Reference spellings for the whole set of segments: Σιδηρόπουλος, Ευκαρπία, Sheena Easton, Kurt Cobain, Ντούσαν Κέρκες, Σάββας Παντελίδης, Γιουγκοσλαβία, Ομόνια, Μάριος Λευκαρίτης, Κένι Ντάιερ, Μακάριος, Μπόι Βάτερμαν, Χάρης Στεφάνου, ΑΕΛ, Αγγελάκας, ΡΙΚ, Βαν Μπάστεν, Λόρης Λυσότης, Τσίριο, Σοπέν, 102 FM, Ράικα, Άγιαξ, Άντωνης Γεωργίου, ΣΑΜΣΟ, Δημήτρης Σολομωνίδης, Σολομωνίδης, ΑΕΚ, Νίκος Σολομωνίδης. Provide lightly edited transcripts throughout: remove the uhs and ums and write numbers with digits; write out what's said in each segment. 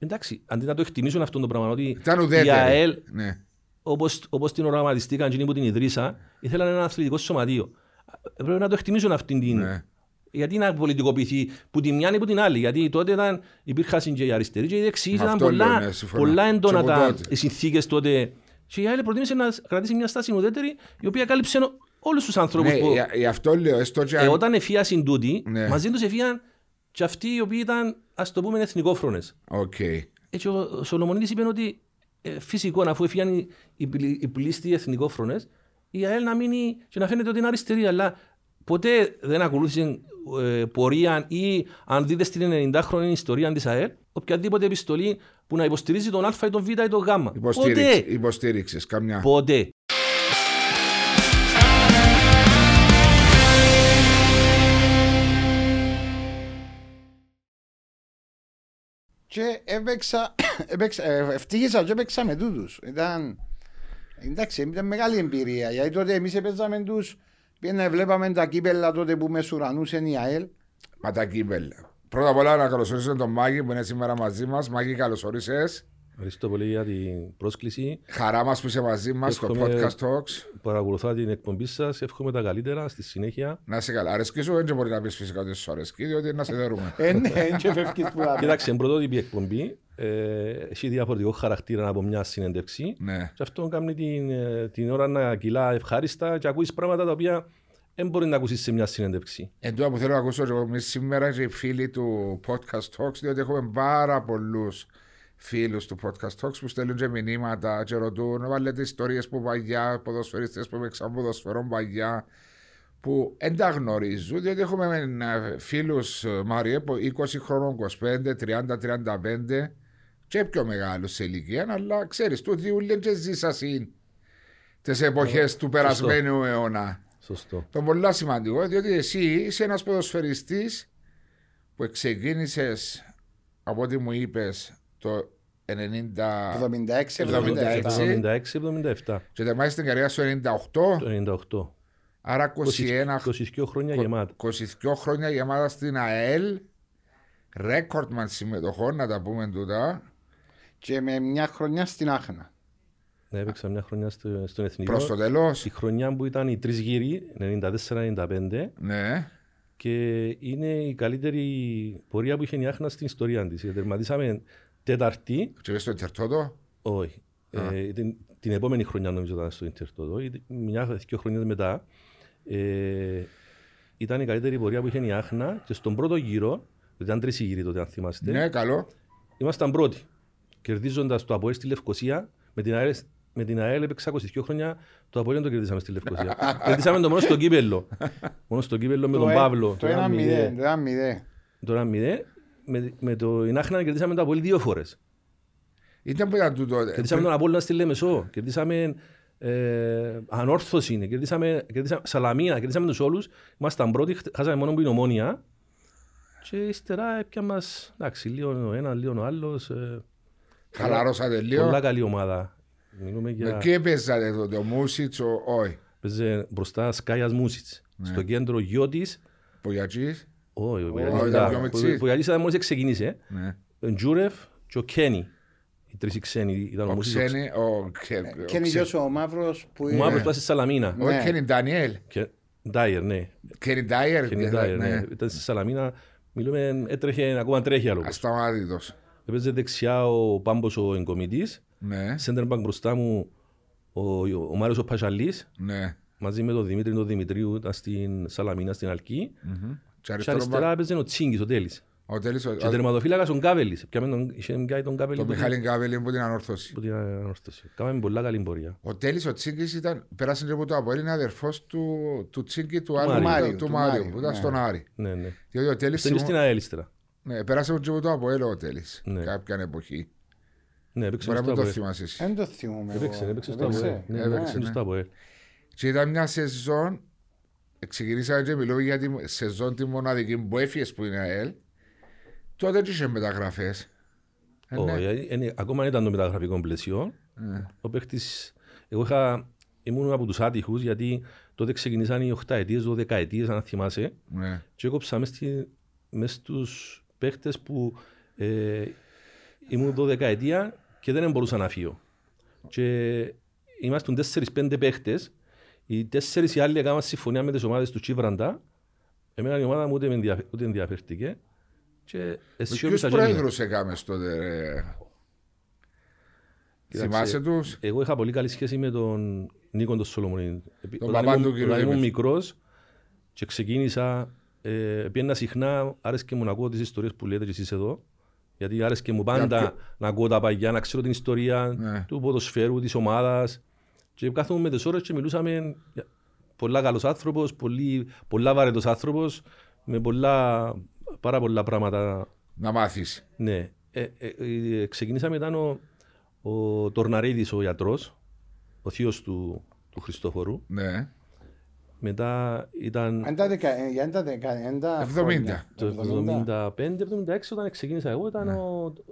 Εντάξει, αντί να το εκτιμήσουν αυτό το πράγμα, ότι η ΑΕΛ, ναι, όπως την οραματιστήκαν και που την ιδρύσα, ήθελαν ένα αθλητικό σωματείο. Πρέπει να το εκτιμήσουν αυτήν την. Ναι. Γιατί να πολιτικοποιηθεί που τη μια ή που την άλλη. Γιατί τότε ήταν, υπήρχαν και οι αριστεροί και οι δεξιοί. Ήταν πολλά έντονα οι συνθήκες τότε. Και η ΑΕΛ προτίμησε να κρατήσει μια στάση ουδέτερη, η οποία κάλυψε όλους τους ανθρώπους. Ναι, που... αυτό λέω. Όταν εφίασαν τούτοι, ναι, μαζί τους εφίαν και αυτοί οι οποίοι ήταν, ας το πούμε, εθνικόφρονες. Okay. Έτσι ο Σολομωνίδης είπε ότι φυσικό, αφού εφίαν οι πλήστοι εθνικόφρονες, η ΑΕΛ να μείνει και να φαίνεται ότι είναι αριστερή, αλλά ποτέ δεν ακολούθησε πορεία ή, αν δείτε στην 90χρονη ιστορία της ΑΕΛ, οποιαδήποτε επιστολή που να υποστηρίζει τον Α ή τον Β ή τον Γ. Υποστήριξες καμιά. Ποτέ. Και ευτύχησα και έπαιξα με τούτους. Εντάξει, ήταν μεγάλη εμπειρία, γιατί τότε εμείς έπαιζαμε τους, βλέπαμε τα κύπελλα τότε που μεσουρανούσαν η ΑΕΛ. Μα τα κύπελλα. Πρώτα απ' όλα να καλωσορίσουμε τον Μάκη που είναι σήμερα μαζί μας. Μάκη, καλωσορίσες. Ευχαριστώ πολύ για την πρόσκληση. Χαρά μας που είσαι μαζί μας στο Podcast Talks. Παρακολουθώ την εκπομπή σας. Εύχομαι τα καλύτερα στη συνέχεια. Να είσαι καλά. Αρέσκει σου, δεν μπορεί να πει φυσικά ότι σου αρέσκει, διότι να σε δερούμε. Κοιτάξτε, πρωτότυπη εκπομπή. Έχει διαφορετικό χαρακτήρα από μια συνέντευξη. Και αυτό κάνει την ώρα να κυλά ευχάριστα και ακούει πράγματα τα οποία δεν μπορεί να ακούσει σε μια συνέντευξη. Εντούτοις που θέλω να ακούσω σήμερα και οι φίλοι του Podcast Talks, διότι έχουμε πάρα πολλού φίλους του Podcast Talks που στέλνουν και μηνύματα και ρωτούν, βάλετε ιστορίες που παγιά, ποδοσφαιριστές που έπαιξαν ποδοσφαιρών παγιά, που δεν τα γνωρίζουν, διότι έχουμε φίλους, Μάριε, 20 χρόνων, 25, 30, 35 και πιο μεγάλους σε ηλικία, αλλά ξέρεις, του διούλεν και ζήσασαν τις εποχές του περασμένου αιώνα. Σωστό. Το πολύ σημαντικό, διότι εσύ είσαι ένας ποδοσφαιριστής που ξεκίνησες, από ό,τι μου είπες, το 76-77 και τερμάτισε την καριέρα στο 98. Άρα 22 χρόνια γεμάτα. 22 χρόνια γεμάτα στην ΑΕΛ, ρέκορτμαν συμμετοχών, να τα πούμε τούτα. Και με μια χρονιά στην Άχνα. Ναι, έπαιξα μια χρονιά στον Εθνικό. Προς το τέλος. Η χρονιά που ήταν οι τρεις γύροι, 94-95. Ναι. Και είναι η καλύτερη πορεία που είχε η Άχνα στην ιστορία της. Τερματίσαμε Τεταρτή. Και πήγες στο Ιντερτότο. Όχι. Την επόμενη χρονιά νομίζω ήταν στο Ιντερτότο. Μια-δυο χρονιές μετά. Ήταν η καλύτερη πορεία που είχε η Άχνα και στον πρώτο γύρο, ήταν τρεις γύροι τότε αν θυμάστε. Ναι, καλό. Ήμασταν πρώτοι. Κερδίζοντας το ΑΠΟΕ στη Λευκοσία με την ΑΕΛ έπαιξα 22 χρόνια. Το ΑΠΟΕ δεν το κερδίσαμε στη Λευκοσία. Κερδίσαμε το μόνο στο κύπελλο. Μόνο στο κύπελλο με τον Παύλο. Το 1-0. Με την Άχνα κερδίσαμε το Απόλλη δύο φορές. Ήταν που ήταν τούτο. Κερδίσαμε τον Απόλλωνα στη Λεμεσό, κερδίσαμε Ανόρθωση, κερδίσαμε Σαλαμίνα, κερδίσαμε τους όλους. Ήμασταν πρώτοι, χάσαμε μόνο που είναι Ομόνια. Και ύστερα πια μας, εντάξει, λίγο ο ένας, λίγο ο άλλος. Χαλαρώσατε λίγο. Πολλά καλή ομάδα. Με και παίζατε τότε, ο Μούσιτς, ο Όι. Παίζε μπροστά Σκάιας Μούσιτς, στο κέντρο Γιώτης. Πογιατζής. Όχι, ο Πογιατής ήταν μόλις ξεκινήσε. Ο Ντζούρεφ και ο Κένι. Οι τρεις ξένοι ήταν ο Κένι. Κένι γιος ο Μαύρος που είναι... Ο Μαύρος στη Σαλαμίνα. Ο Κένι Ντάνιελ. Ντάιερ, ναι. Κένι Ντάιερ. Ήταν στη Σαλαμίνα, μιλούμε, έτρεχε, ακόμα τρέχει άλλο. Ασταμάτητος. Έπαιζε δεξιά ο Πάμπος ο Εγκομιτής. Σέντερ μπακ μπροστά μου ο Μάριος ο Πασαλής. Μαζί με τον Δημήτρη τον Δημητρίου ήταν στην Σαλαμίνα, στην Αλκή. Και αριστερά έπαιζε ο Τσίγκης, ο Τέλης. Και τερματοφύλακας ο Γκάβελης. Είχε γκάει τον Γκάβελη. Τον Μιχάλη Γκάβελη που την ανόρθωση. Κάμαμε πολλά καλή πορεία. Ο Τέλης, ο Τσίγκης, πέρασε και από το Απόλλη, είναι αδερφός του Τσίγκη, του Μάριου, που ήταν στον Άρη. Ο Τέλης στην ΑΕΛ ύστερα. Πέρασε και από το Απόλλη ο Τέλης, κάποιαν εποχή. Μπορεί να το θυμάσαι εσύ. Δεν το θυμούμαι. Έπαιξε στο Απόλλη. Και ήταν μια σεζόν. Ξεκινήσαμε και μιλούμε για τη σεζόν τη μοναδική που έφυγες που είναι ΑΕΛ. Τότε τι είχε μεταγραφές. Ακόμα δεν ήταν το μεταγραφικό πλαίσιο. Ο παίκτης, εγώ ήμουν από τους άτυχους, γιατί τότε ξεκινήσαν οι 8 ετίες, 12 ετίες αν θυμάσαι. Και έκοψα μέσα στους παίκτες που Ήμουν 12 ετία και δεν μπορούσα να φύγω. Και ήμασταν 4-5 παίχτες. Οι 4 οι άλλοι έκαναν συμφωνία με τις ομάδες του Τσίβραντα. Εμένα η ομάδα μου ούτε ενδιαφέρθηκε. Ποιος πρόεδρος έκαμες τότε, ρε? Θυμάσαι τους? Εγώ είχα πολύ καλή σχέση με τον Νίκο τον Σολομωνίδη. Όταν ήμουν μικρός και ξεκίνησα, πήγαινα συχνά, άρεσκε μου να ακούω τις ιστορίες που λέτε και εσείς εδώ. Γιατί άρεσκε μου πάντα να ακούω τα παγιά, να ξέρω την ιστορία του ποδοσφαίρου, της ομάδας. Και κάθομαι με τις ώρες και μιλούσαμε, πολλά καλός άνθρωπος, πολλά βαρετός άνθρωπος, με πάρα πολλά πράγματα να μάθεις. Ναι. Ξεκινήσαμε, ήταν ο Τορναρίδης ο γιατρός, ο θείος του Χριστόφορου. Ναι. Μετά ήταν... Το 1975-1976 όταν ξεκίνησα εγώ ήταν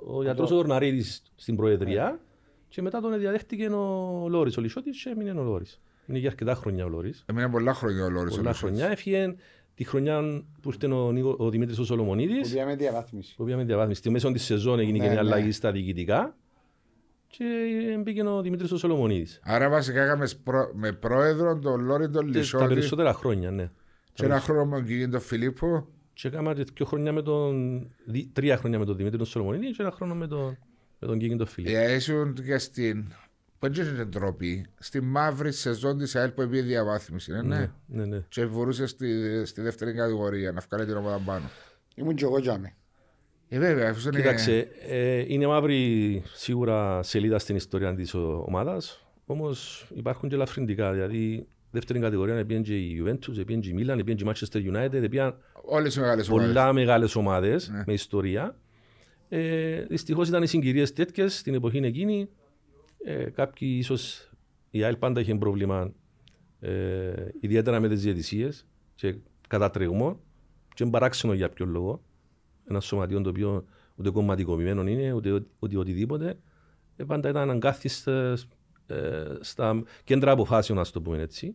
ο γιατρός ο Τορναρίδης στην Προεδρία και μετά τον διαδέχτηκε ο Λόρης, ο Λυσότης, και έμεινε ο Λόρης. Μείνε για αρκετά χρόνια ο Λόρης. Έμεινε πολλά χρόνια ο Λόρης. Πολλά χρόνια. Έφυγε τη χρονιά που ήρθε ο Δημήτρης ο Σολομωνίδης. Που πήγαμε διαβάθμιση. Στη μέση της σεζόν έγινε και μια αλλαγή στα διοικητικά. Και μπήκε ο Δημήτρης ο Σολομωνίδης. Άρα βασικά είχαμε με πρόεδρο τον Λόρη τον Λυσότη. Τα περισσότερα χρόνια, ναι. Και ένα χρόνο με τον Κιγίντο Φιλίππο. Και έκανα τρία χρόνια με τον Δημήτρη Σολομωνίδη και ένα χρόνο με τον Κιγίντο Φιλίππο. Έσουν και στη μαύρη σεζόν της ΑΕΛ που επήγε διαβάθμιση. Ναι. Και μπορούσε στη δεύτερη κατηγορία να βγάλει την ομάδα πάνω. Ήμουν και εγώ τζάμε. Βέβαια, κοίταξε, είναι μαύρη σίγουρα σελίδα στην ιστορία της ομάδας, όμως υπάρχουν και ελαφρυντικά. Δηλαδή, δεύτερη κατηγορία πήγαν και η Juventus, πήγαν και η Milan, πήγαν και η Manchester United, πήγαν πολλά μεγάλες ομάδες με ιστορία. Δυστυχώς ήταν οι συγκυρίες τέτοιες στην εποχή εκείνη. Κάποιοι ίσως, η ΑΕΛ πάντα είχε πρόβλημα, ιδιαίτερα με τις διαιτησίες και κατατρεγμό, και παράξενο για ποιο λόγο. Ένα σωματιό το οποίο ούτε κομματικοποιημένο είναι, ούτε οτιδήποτε. Πάντα ήταν αγκάθιστα στα κέντρα αποφάσεων, ας το πούμε έτσι.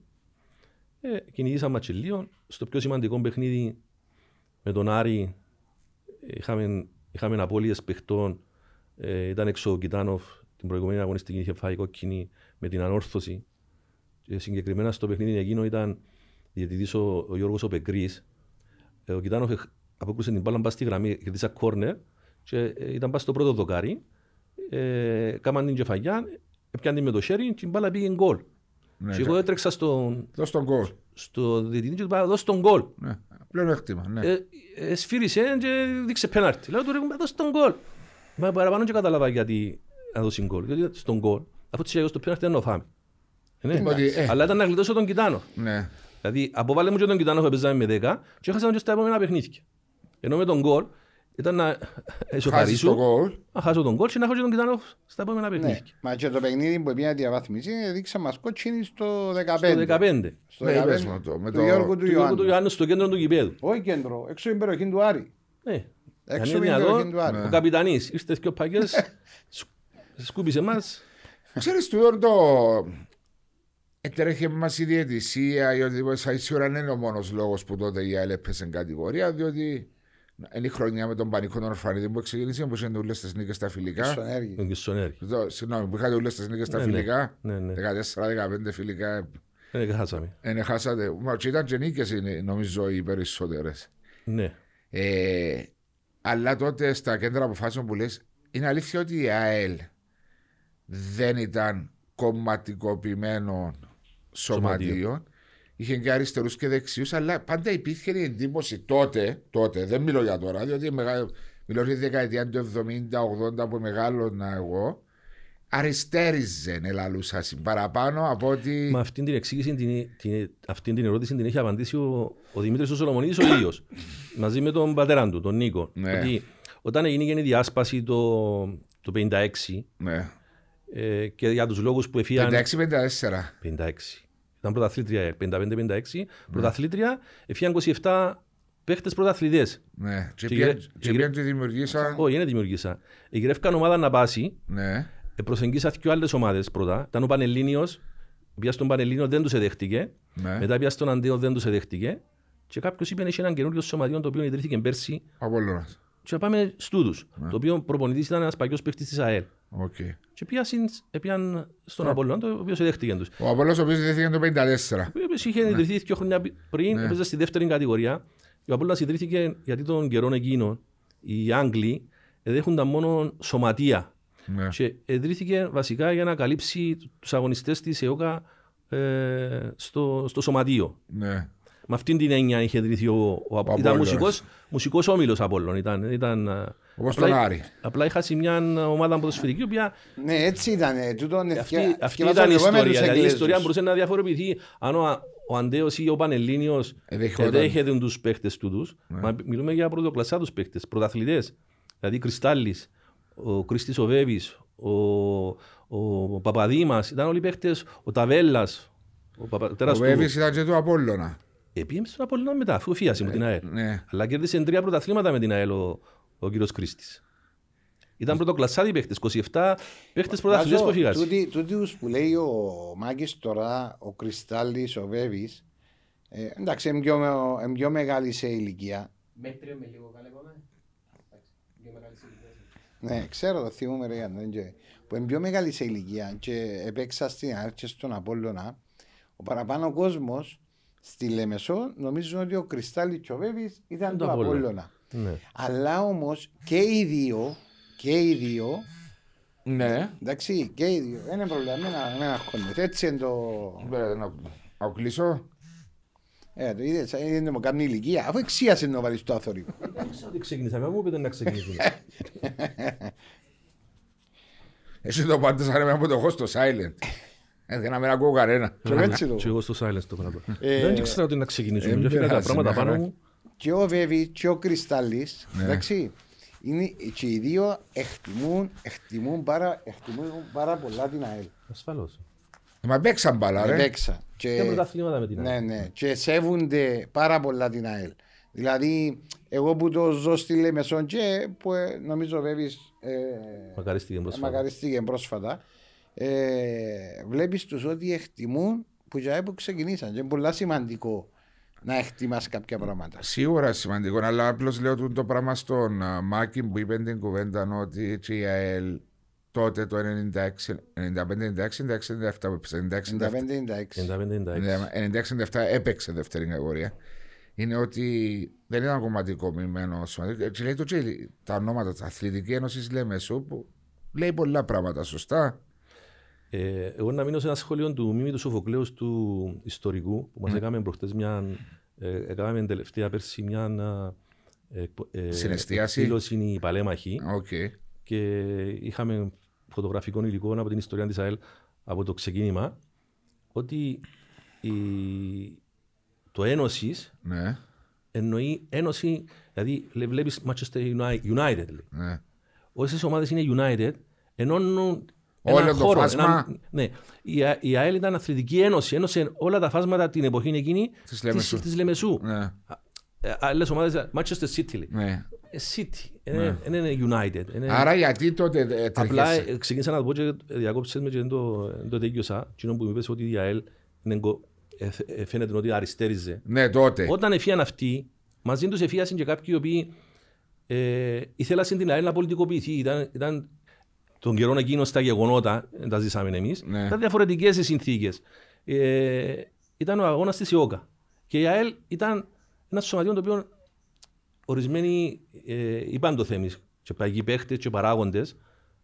Κυνηγήσαμε και λίγο. Στο πιο σημαντικό παιχνίδι με τον Άρη είχαμε απώλειες παιχτών. Ήταν έξω ο Κιτάνοφ, την προηγούμενη αγωνιστική είχε φάει κόκκινη με την Ανόρθωση. Και συγκεκριμένα στο παιχνίδι εκείνο ήταν διαιτητής ο Γιώργος ο Πεκρής. Ο Κιτάνοφ απόκρουσε την μπάλα μπα στη γραμμή, κερδίσα κόρνερ και ήταν μπα στο πρώτο δοκάρι. Κάμαν την κεφαγιά, έπιαν την με το χέρι και την μπάλα πήγε γκολ. Ναι, και εγώ έτρεξα στο διαιτητή και του είπα «δώσ' τον γκολ». Πλεονέκτημα, ναι. Σφύρισε και δείξε πέναρτι. Λέω του «ρίγουμε δώσ' τον γκολ». Μα παραπάνω και κατάλαβα γιατί να δώσει γκολ. Γιατί στον γκολ, αφού της έγινε στο πέναρτι δεν το φάμε. Αλλά ήταν να γλιτώσω τον Κιτάνο. Δηλαδή αποβάλε μου και τον Κιτάνο που παίζαμε με 10 και έχασαμε και στα επόμενα παιχνίδια. Ενώ με τον γκολ ήταν να εσωφαρίσω, να χάσω τον γκολ και να έχω και τον Κιτάνο στα επόμενα παιχνίδια. Ναι, μα και το παιχνίδι που πήγε να διαβαθμίσει έδειξα μας κότσινη στο 15. Στο 15. Με τον Γιώργο του Ιωάννου στο κέντρο του γηπέδου. Όχι κέντρο, έξω την περιοχή του Άρη. Ναι, έξω την περιοχή του Άρη. Ο καπιτανής ήρθε και ο παγιές, σκούπισε εμάς. Ξέρεις του Ιόρντο, τρέχει μας η διαιτησία ή οτιδήποτε. Σίγουρα είναι ο μόνος λόγος που τότε η ΑΕΛ έπεσε κατηγορία, διότι είναι η χρονιά με τον πανικό των Ορφανίδων που ξεκίνησε, που είχαν ούλες τις νίκες στα φιλικά. Συγγνώμη, που είχατε ούλες τις νίκες στα φιλικά. 14-15 φιλικά. Χάσαμε. Μα και ήταν και νίκες, νομίζω, οι περισσότερες. Ναι. Αλλά τότε στα κέντρα αποφάσεων που λες, είναι αλήθεια ότι η ΑΕΛ δεν ήταν κομματικοποιημένων σωματείων. Είχε και αριστερούς και δεξιούς, αλλά πάντα υπήρχε η εντύπωση τότε, δεν μιλώ για τώρα, διότι μιλώ για τη δεκαετία του 70-80 που μεγάλωνα εγώ, αριστέριζεν ελαλούσασιν παραπάνω από ότι... Μα αυτήν την εξήγηση, αυτήν την ερώτηση την έχει απαντήσει ο Δημήτρης ο Σολομωνίδης ο ίδιος, μαζί με τον πατέραν του, τον Νίκο. Ναι. Ότι όταν έγινε η διάσπαση το 1956 και για τους λόγους που εφύγαν... 56-54. 56. Ήταν πρωταθλήτρια, 55-56, πρωταθλήτρια, έφυγαν 27 παίχτες πρωταθλητές. Ναι, και πήγαν και δημιουργήσαν... Όχι, δεν δημιουργήσαν. Εγγυρεύκαν ομάδα να πάσει, προσεγγίσαν και άλλες ομάδες πρώτα. Ήταν ο Πανελλήνιος, πια στον Πανελλήνιο δεν τους εδέχτηκε, μετά πια στον Αντίο δεν τους εδέχτηκε και κάποιος είπε, έχει έναν καινούριο σωματείο το οποίο ιδρύθηκε πέρσι. Απόλλωνας. Και πάμε στούδους. Yeah. Το οποίο προπονητής ήταν ένας παγιός παίκτης της ΑΕΛ. Okay. Και πήγαν στον Απόλλων, το οποίο σε δέχτηκαν τους. Ο Απόλλωνος ο οποίος δέχτηκαν το 1954. Ο οποίος είχε ιδρυθεί 2 χρόνια πριν, έπαιζε στη δεύτερη κατηγορία. Ο Απόλλωνας ιδρύθηκε γιατί τον καιρό εκείνο οι Άγγλοι δέχονταν μόνο σωματεία. Yeah. Και ιδρύθηκε βασικά για να καλύψει τους αγωνιστές της ΕΟΚΑ στο σωματείο. Yeah. Με αυτήν την έννοια είχε ιδρυθεί ο Απόλλωνας. Ήταν μουσικός όμιλος Απόλλων. Όπως τον Άρη. Απλά είχα μια ομάδα ποδοσφαιρική. Οποία... Ναι, έτσι ήταν. Αυτή ήταν η ιστορία. Δηλαδή η ιστορία μπορούσε να διαφοροποιηθεί αν ο Αντέος ή ο Πανελλήνιος δέχεται τους παίχτες τούτους. Μα μιλούμε για πρωτοκλασσά τους παίχτες, πρωταθλητές. Δηλαδή Κρυστάλλης, ο Κρίστης ο Βέβης, ο Παπαδήμας, ήταν όλοι παίχτες, ο Ταβέλλας. Ο Βέβης ήταν και του Απόλλωνα. Επήγαινε στον Απόλλωνα μετά, αφού φύγασε με την ΑΕΛ. Ναι. Αλλά κέρδισε 3 πρωταθλήματα με την ΑΕΛ ο κύριος Κρίστης. Ήταν πρωτοκλασσάδι παίχτες, 27 παίχτες πρωταθλητές που φύγασε. Τούτους που λέει ο Μάκης τώρα, ο Κρυστάλλης, ο Βέβης, εντάξει, είναι πιο μεγάλη σε ηλικία. Μέτριο με λίγο καλά είπαμε. Πιο μεγάλη σε ηλικία. Ναι, ξέρω, το θυμούμαι ρε Γιάννη. Που είναι πιο μεγάλη σε ηλικία και έπαιξα στην ΑΕΛ και στον Απόλλωνα. Ο παραπάνω κόσμος στη Λεμεσό νομίζω ότι ο Κρυστάλλης και ο Βέβης ήταν το Απόλλωνα. Ναι. Αλλά όμως και οι δύο, ναι. Εντάξει, και οι δύο, είναι προβλημένα με ένα χώρο. Έτσι είναι το... Να κλείσω. Το είδες, είναι με καμία ηλικία, αφού εξίασε να βάλεις το αθόρυβο. Δεν ξεκινήσαμε, μου πείτε να ξεκινήσουμε. Εσύ το πάντες αρέμε από το χώστο silent. Δεν με ακούω κανένα. Και εγώ στο silence το πράγμα. Δεν ήξερα ότι να ξεκινήσουμε. Έφυγα τα πράγματα πάνω μου. Και ο Βέβης και ο Κρυστάλλης, εντάξει, και οι δύο εκτιμούν πάρα πολλά την ΑΕΛ. Ασφαλώς. Μα παίξαν μπάλα, ρε. Παίξαν. Και πρωταθλήματα με την ΑΕΛ. Ναι, και σέβονται πάρα πολλά την ΑΕΛ. Δηλαδή, εγώ που το ζω στη Λεμεσόν και που νομίζω ο Βέβης μακαριστήκε πρόσφατα. Βλέπεις τους ότι εκτιμούν που για που ξεκινήσαν. Και είναι πολύ σημαντικό να εκτιμάς κάποια πράγματα. Σίγουρα σημαντικό, αλλά απλώς λέω το πράγμα στον Μάκη που είπε την κουβέντα ότι η ΑΕΛ τότε το 95-96 έπαιξε δεύτερη κατηγορία. Είναι ότι δεν ήταν κομματικό μειμένο. Έτσι λέει το τα ονόματα της Αθλητικής Ένωσης Λεμεσού που λέει πολλά πράγματα σωστά. Εγώ να μείνω σε ένα σχόλιο του Μίμη του Σοφοκλέου του ιστορικού που μας έκαμε προχτές μια. Έκαμε τελευταία πέρσι μια. Συναισθίαση. Εκδήλωση παλέμαχη. Okay. Και είχαμε φωτογραφικό υλικό από την ιστορία της ΑΕΛ από το ξεκίνημα. Ότι το Ένωσης εννοεί Ένωση. Δηλαδή βλέπεις Manchester United. Ναι. Όσες ομάδες είναι United ενώνουν. Όλο το φάσμα. Ναι. Η ΑΕΛ ήταν Αθλητική Ένωση. Ένωσε όλα τα φάσματα την εποχή εκείνη τη Λεμεσού. Άλλες ομάδες, Manchester City. Ναι. City. Είναι United. Άρα γιατί τότε τρέχεσαι. Απλά ξεκίνησα να το πω και διακόψες με και το τέγιωσα. Κοινό που μου είπες ότι η ΑΕΛ φαίνεται ότι αριστέριζε. Ναι, τότε. Όταν έφυγαν αυτοί, μαζί τους έφυγαν και κάποιοι οι οποίοι ήθελαν την ΑΕΛ να πολιτικοποιηθεί. Τον καιρό εκείνο στα γεγονότα, τα ζήσαμε εμείς, ήταν διαφορετικές οι συνθήκες. Ήταν ο αγώνας της ΕΟΚΑ. Και η ΑΕΛ ήταν ένα σωματείο το οποίο ορισμένοι είπαν το θέμα, και παγικοί παίχτες και παράγοντες,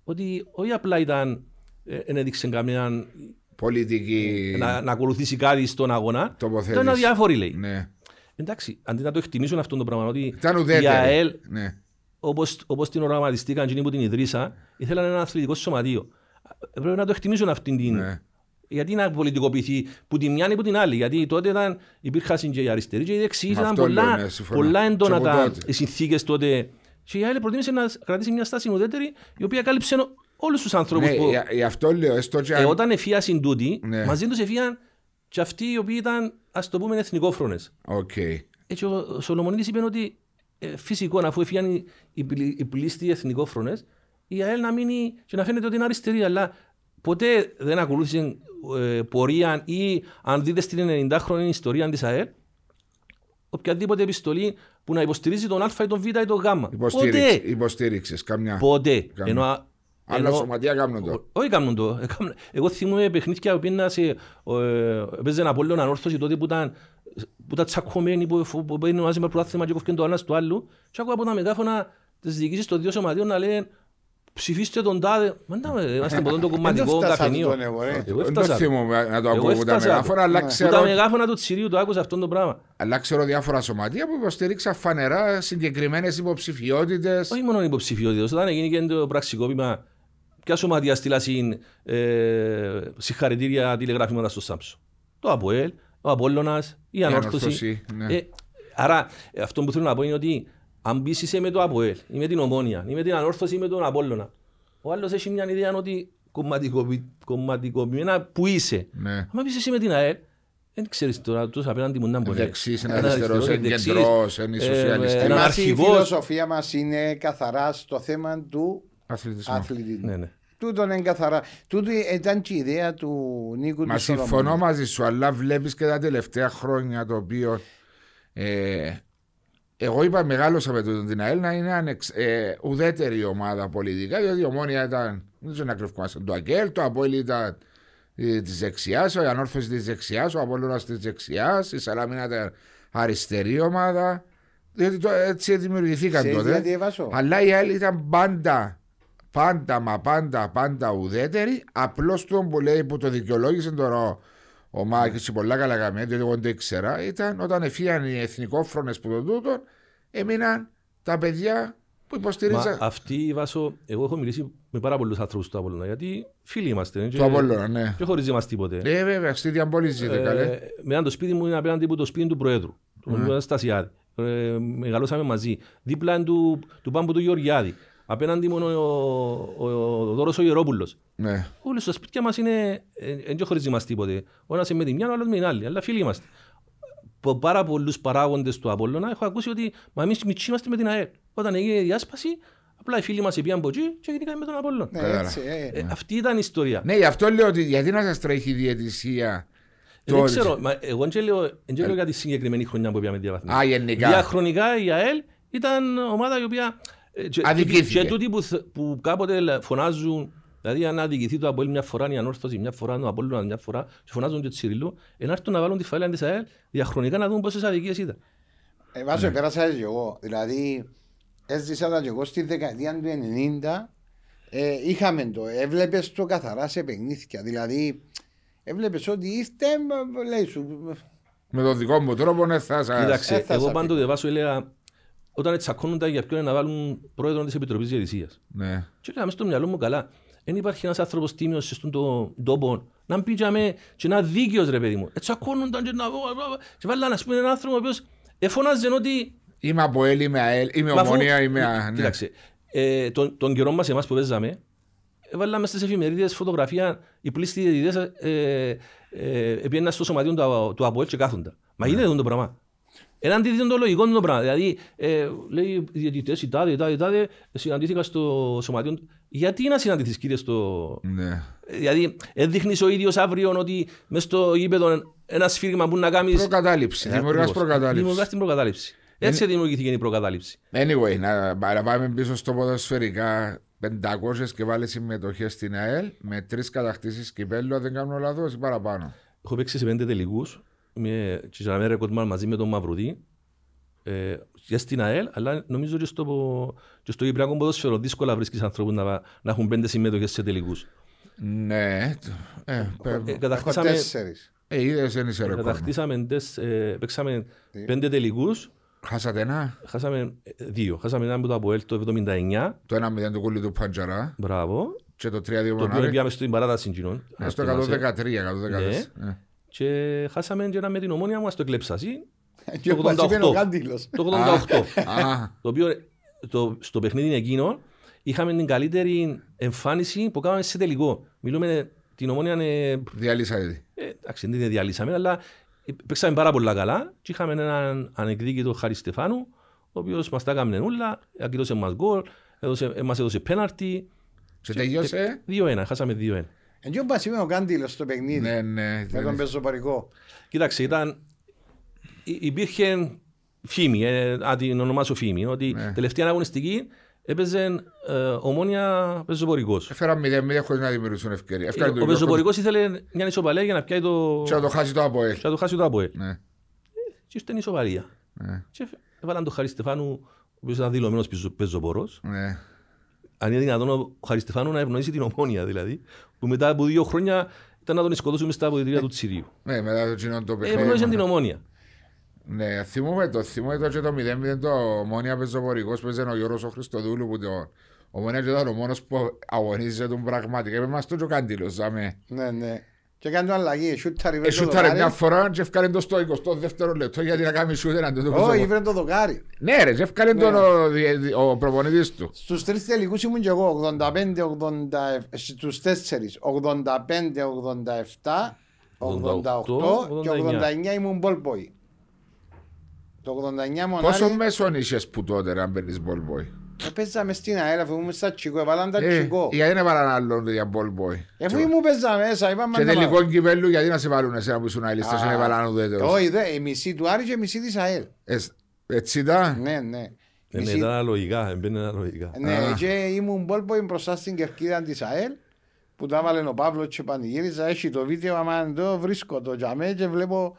ότι όχι απλά ήταν, δεν έδειξε καμία πολιτική να ακολουθήσει κάτι στον αγώνα, ήταν αδιάφοροι λέει. Ναι. Εντάξει, αντί να το εκτιμήσουν αυτό το πράγμα, ότι η ΑΕΛ. Ναι. Όπως την οραματιστήκαν και που την ιδρύσα, ήθελαν ένα αθλητικό σωματείο. Πρέπει να το εκτιμήσουν αυτήν την. Ναι. Γιατί να πολιτικοποιηθεί που τη μια ή που την άλλη. Γιατί τότε υπήρχαν και οι αριστεροί και οι δεξιοί. Ήταν πολλά έντονα οι συνθήκες τότε. Και η ΑΕΛ προτίμησε να κρατήσει μια στάση ουδέτερη, η οποία κάλυψε όλους τους ανθρώπους. Ναι, που... αυτό λέω. Όταν εφίασαν τούτοι, μαζί τους εφίαν και αυτοί οι οποίοι ήταν, ας το πούμε, εθνικόφρονες. Okay. Έτσι ο Σολομωνίδης είπε ότι. Φυσικό, αφού έφυγαν οι πλήστοι εθνικόφρονες, η ΑΕΛ να μείνει και να φαίνεται ότι είναι αριστερή, αλλά ποτέ δεν ακολούθησε πορεία ή αν δείτε στην 90χρονη ιστορία της ΑΕΛ, οποιαδήποτε επιστολή που να υποστηρίζει τον Α ή τον Β ή τον Γ. Υποστήριξες καμιά. Ποτέ. Άλλα σωματεία κάνουν το. Όχι κάνουν το. Εγώ θυμούμαι παιχνίδια που έπαιζε ένα Απόλλων ανόρθωση τότε που ήταν τσακωμένοι, που παίρνουν μαζί με προάθλημα και κόφτουν το ένα στο άλλο. Και άκουγα από τα μεγάφωνα της διοίκησης των δύο σωματείων να λένε ψηφίστε τον τάδε. Είμαστε από το κομματικό καφενείο. Δεν θυμούμαι να το ακούω από τα μεγάφωνα, αλλά ξέρω. Από τα μεγάφωνα του Τσιρίου το άκουσα αυτό το πράγμα. Αλλά ξέρω διάφορα σωματεία που υποστηρίξαν φανερά συγκεκριμένες υποψηφιότητες. Όχι μόνο υποψηφιότητες. Όταν έγινε και το πραξικόπημα, ποια σωματεία στείλασαν συγχαρητήρια τηλεγραφήματα στο ΣΑΜΣΟ. Το ΑΠΟΕΛ, ο Απόλλωνας, η Ανόρθωση. Άρα αυτό που θέλω να πω είναι ότι. Αν μπεις είσαι με το ΑΠΟΕΛ ή με την Ομόνια ή με την Ανόρθωση ή με τον Απόλλωνα, ο άλλος έχει μια ιδέα ότι κομματικοποιημένα που είσαι. Ναι. Αν μπεις εσύ με την ΑΕΛ, δεν ξέρεις τώρα τους απέναντι μου να μπορεί. Δεξής, είναι αριστερός, είναι κεντρός, είναι σοσιαλιστής. Η φιλοσοφία μας είναι καθαρά στο θέμα του αθλητισμού. Ναι, ναι. Τούτον είναι καθαρά. Τούτον ήταν και η ιδέα του Νίκου του Σολομωνίδη. Μα συμφωνώ μαζί σου, αλλά βλέπεις και τα τελευταία χρόνια το οποίο. Εγώ είπα μεγάλωσα με την ΑΕΛ να είναι ουδέτερη ομάδα πολιτικά, διότι η Ομόνια ήταν, δεν ξέρω να κρυφκόμαστε, το ΑΚΕΛ, το ΑΠΟΕΛ ήταν της δεξιάς, η Ανόρθωση της δεξιάς, ο Απόλλωνας της δεξιάς, η Σαλαμίνα ήταν αριστερή ομάδα, διότι έτσι δημιουργηθήκαν τότε. Αλλά η ΑΕΛ ήταν πάντα ουδέτερη, απλώς τον που λέει που το δικαιολόγησε τώρα. Ο Μάκης, πολλά καλά καμία, διότι εγώ δεν ήξερα, ήταν όταν έφυγαν οι εθνικόφρονες που τον τούτον, έμειναν τα παιδιά που υποστηρίζαν. Μα αυτή, Βάσο, εγώ έχω μιλήσει με πάρα πολλούς ανθρώπους του Απόλλωνα, γιατί φίλοι είμαστε. Του Απόλλωνα, ναι. Και χωρίς είμαστε τίποτε. Ναι, βέβαια, στη διαμπόλη ζείτε, καλέ. Μετά το σπίτι μου είναι απέναντι από το σπίτι του Προέδρου, του Στασιάδη. Μεγαλώσαμε μαζί. Δίπλα του Πάμπου του Γεωργιάδη. Απέναντι μόνο ο Δώρος ο Ιερόπουλος. Ναι. Όλοι στα σπίτια μας είναι, δεν χωρίζει μας τίποτε. Ο ένας είναι με τη μια, ο άλλος με την άλλη, αλλά φίλοι είμαστε. Από πάρα πολλούς παράγοντες του Απόλλωνα έχω ακούσει ότι εμείς μητσί είμαστε με την ΑΕΛ. Όταν έγινε η διάσπαση, απλά οι φίλοι μας πήγαν από εκεί και γενικά με τον Απόλλωνα. Αυτή ήταν η ιστορία. Ναι, γι' αυτό λέω ότι γιατί να σας τρέχει η διαιτησία. Δεν ξέρω, εγώ δεν λέω για τη συγκεκριμένη χρονιά που πήγαμε διαβαθμίσει. Διαχρονικά η ΑΕΛ ήταν ομάδα η οποία. Και τούτοι που κάποτε φωνάζουν, δηλαδή αν αδικηθεί το ΑΠΟΕΛ μια φορά, η Ανόρθωση μια φορά, το Απόλλωνα μια φορά, και φωνάζουν και Τσιρίλο, ενάρτουν να βάλουν τη φαλή αντί ΑΕΛ διαχρονικά να δουν πόσες αδικίες ήταν. Βάζω, πέρασα και εγώ. Δηλαδή, έζησα τα και εγώ στη δεκαετία του 90, είχαμε το, έβλεπες το καθαρά σε παιχνίδια. Δηλαδή, έβλεπες ότι είστε, λέει σου. Με τον δικό μου τρόπο, ναι, θα σας. Κοίταξε, εγώ πάντοτε Βάσο έλεγα. Όταν τσακώνουν τα για ποιον να βάλουν πρόεδρο της Επιτροπής Διαιτησίας. Ναι. Και λέω, μέσα στο μυαλό μου καλά, δεν υπάρχει ένας άνθρωπος τίμιος στον τόπο να πήγαμε και να δίκαιος ρε παιδί μου. Τσακώνουν τα και βάλαν ας πούμε έναν άνθρωπο ο οποίος εφωνάζεν ότι είμαι από ΑΕΛ, είμαι ΑΕΛ, είμαι Ομόνια, είμαι ΑΕΛ. Κοίταξε, τον καιρό μας εμάς που παίζαμε, βάλαμε στις εφημερίδες φωτογραφία, οι πλήστοι διαιτητές πήγαιναν στο σωματείο του ΑΠΟΕΛ και κάθονταν. Μα είδε το πράγμα. Έναν αντίθετο το λογικό το πράγμα. Δηλαδή, λέει οι διαιτητές, οι τάδε, συναντήθηκα στο σωματείο. Γιατί να συναντηθείς, κύριε, στο. Ναι. Δηλαδή, έδειχνες ο ίδιος αύριο ότι μες στο γήπεδο ένα σφύριγμα που να κάνεις. Προκατάληψη. Δημιουργάς προκατάληψη. Δημιουργάς την προκατάληψη. Έτσι δημιουργήθηκε η προκατάληψη. Anyway, να πάμε πίσω στο ποδοσφαιρικά. 500 και βάλεις συμμετοχές στην ΑΕΛ με 3 κατακτήσεις κυπέλλου, δεν κάνω λάθος ή παραπάνω. Έχω παίξει σε 5 τελικούς. Τσιζαναμέρα κοντμάν μαζί με τον Μαυρουδί και στην ΑΕΛ, αλλά νομίζω και στο Κυπριακό ποδόσφαιρο δύσκολα βρίσκεις ανθρώπους να έχουν 5 συμμετοχές σε τελικούς. Ναι, κατακτήσαμε 4. Είδες, δεν είσαι ρεκόρμα. Κατακτήσαμε, παίξαμε 5 τελικούς. Χάσατε ένα. Χάσαμε 2. Χάσαμε ένα από το ΑΠΟΕΛ το 1979. Το 1-0 του Γκούλιτ του Παντζαρά. Μπράβο. Και το 3-2 Μονάρη. Το οποίο πήγαμε στην παράταση εκείνων. Στο 113, 114. Και χάσαμε και ένα με την Ομόνια μου, ας το εκλέψασαι, το 88. Το οποίο στο παιχνίδι εκείνο είχαμε την καλύτερη εμφάνιση που κάναμε σε τελικό. Μιλούμε την Ομόνια. Διαλύσαμε. Εντάξει, δεν διαλύσαμε, αλλά παίξαμε πάρα πολλά καλά και είχαμε έναν ανεκδίκητο Χάρη Στεφάνου, ο οποίος μας τα έκαμε όλα, ακύρωσε μας γκολ, μας έδωσε πέναρτι. Και τελειώσε. 2-1, χάσαμε 2-1. Εγώ μπας είμαι ο Κάντιλος στο παιχνίδι, με τον πεζοπαρικό. Κοίταξε, υπήρχε Φήμη, αν την ονομάσω Φήμη, ότι τελευταία αγωνιστική έπαιζε Ομόνια πεζοπορικός. Έφεραν 0-0 χωρίς να δημιουργήσουν ευκαιρία. Ο πεζοπορικός ήθελε μια ισοπαλία για να πιάει το. Και να το χάσει το ΑΠΟΕ. Και να το χάσει το ΑΠΟΕ. Και ήρθε η ισοπαλία. Και έβαλαν τον Χαρί Στεφάνου, ο οποίος ήταν δηλωμένος πεζοπορός. Αν είναι δυνατόν ο Χαρί Στεφάνου να ευνοήσει την Ομόνια, δηλαδή, που μετά από 2 χρόνια ήταν να τον σκοτώσουν στα αποδυτήρια του Τσιρίου. Ναι, μετά το τσινόν το παιχνίδι. Ευνοήσαν την Ομόνια. Ναι, θυμούμε το και το 0-0 το Ομόνια πεζοπορικός που παίζαν ο Γιώργος ο Χριστοδούλου που το Ομόνια και ήταν ο μόνος που αγωνίζεται τον πραγματικά. Είπε μας τον και ο Καντήλος, δάμε. Ναι, ναι. Και έκανε αλλαγή, σούταρε μια φορά και έφκανε το στο 22ο λεπτό γιατί να κάνει σούταρ αν το όχι, ήβρε το δοκάρι. Ναι ρε, έφκανε τον ο προπονητής του. Στους 3 τελικούς ήμουν και εγώ, 85-87, στους 4, 85-87, 88 και 89 ήμουν ballboy. Το 89 μονάρι. Πόσο μέσον είσες που τότε αν παίρνεις ball boy? Παίζαμε στην ΑΕΛ, αφού ήμουν στα τσικό, έβαλαν τα τσικό. Γιατί δεν έβαλαν άλλον για ball boy? Εφού ήμουν παίζαμε μέσα, είπαμε να βάλω. Και τελικό κυπέλλου γιατί να σε βάλουν εσένα που ήσουν αελίστας και να έβαλαν ουδέτερος? Όχι, η μισή του Άρη και μισή της ΑΕΛ. Έτσι ήταν? Ναι, ναι. Ήταν αλογικά, εμπαίνει αλογικά. Ναι, και ήμουν ball boy μπροστά στην κερκίδα της ΑΕΛ. Που τα βάλε ο Παύλος και πανηγύριζα, έχει το βίντεο, άμα το βρίσκω το τζαμέ και βλέπω.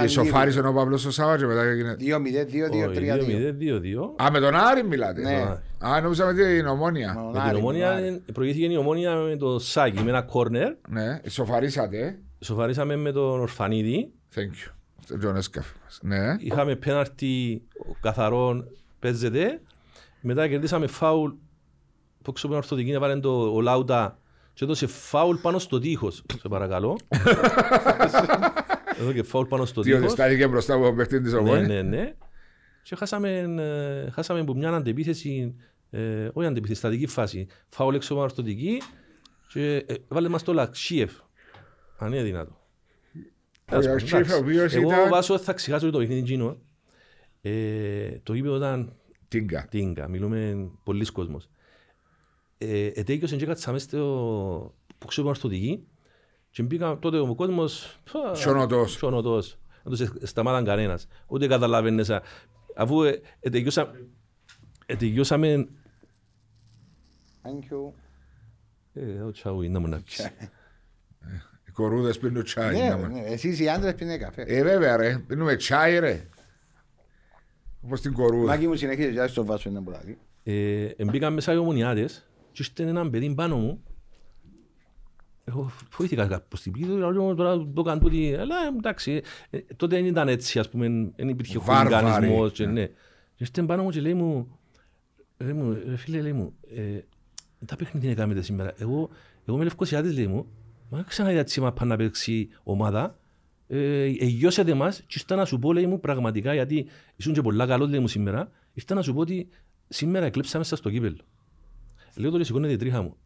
Και σοφάρισε ο Παύλος ο Σάββας και μετά έγινε 2-0-2-3-2. Α, με τον Άρη μιλάτε? Ναι. Α, νόμιζα με την Ομόνια. Με την Ομόνια προηγήθηκε η Ομόνια με το σάκι, με ένα κόρνερ. Ναι, σοφαρίσατε. Σοφαρίσαμε με τον Ορφανίδη. Thank you, τον Τζονέσκαφ. Ναι. Είχαμε πέναρτι καθαρόν, παίζεται. Μετά κερδίσαμε φάουλ, που ξέρω πέρα ορθωτική, έβαλε το Λάουτα και έδωσε φάουλ πάνω στο τείχος. Σε παρακαλώ. Εδώ και φάουλ πάνω στο τείχος. Διότι στάθηκε μπροστά από τον παίχτη της Ομόνιας. Ναι. Και χάσαμε από μια αντεπίθεση, όχι αντεπίθεση, στατική φάση. Φάουλ εξωμαρτωτική και βάλε μας το Λαξίεφ. Αν είναι δυνατό. Εγώ βάζω θα ξεχάσω το παιχνίδι Τζίνο. Το είπε όταν Τίγκα, μιλούμε πολλοί κόσμος. Ετέγιωσαν και κάτσαμε στο εξωμαρτωτική. Και μπήκα τότε ο κόσμος σιωνωτός, δεν τους σταμάταν κανένας, ούτε καταλάβαινες. Αφού ετεγιώσαμε... Thank you. Ο τσάουι να μου να πεις. Οι κορούδες πίνουν τσάι. Εσείς οι άντρες πίνουν καφέ. Βέβαια ρε, πίνουμε τσάι ρε. Όπως την κορούδα. Μάκη μου συνεχίζει, γιατί στο βάσο είναι πολλάκι. Μπήκαμε μέσα οι ομονιάτες και ήρθαν έναν παιδί πάνω μου. Εγώ φοβήθηκα κάπου στην πλήθη, τώρα το κάνουν τούτοι, αλλά εντάξει, τότε δεν ήταν έτσι, ας πούμε, δεν υπήρχε χουλιγανισμός και ναι. Ήρθε πάνω μου και λέει μου, φίλε, λέει μου, τα παιχνίδια να κάνετε σήμερα, εγώ είμαι Λευκοσιάτης, λέει μου, μα ξανά είδα τσίμα πάνω να παίξει ομάδα, εγιώσετε μας και ήρθα να σου πω, λέει μου, πραγματικά, γιατί ήσουν και πολλά καλό, λέει μου σήμερα, ήρθα να σου πω ότι σήμερα εκλέψαμε σας στο κύπελλο. Λέω τώρα σηκώνεται η τρίχα μου.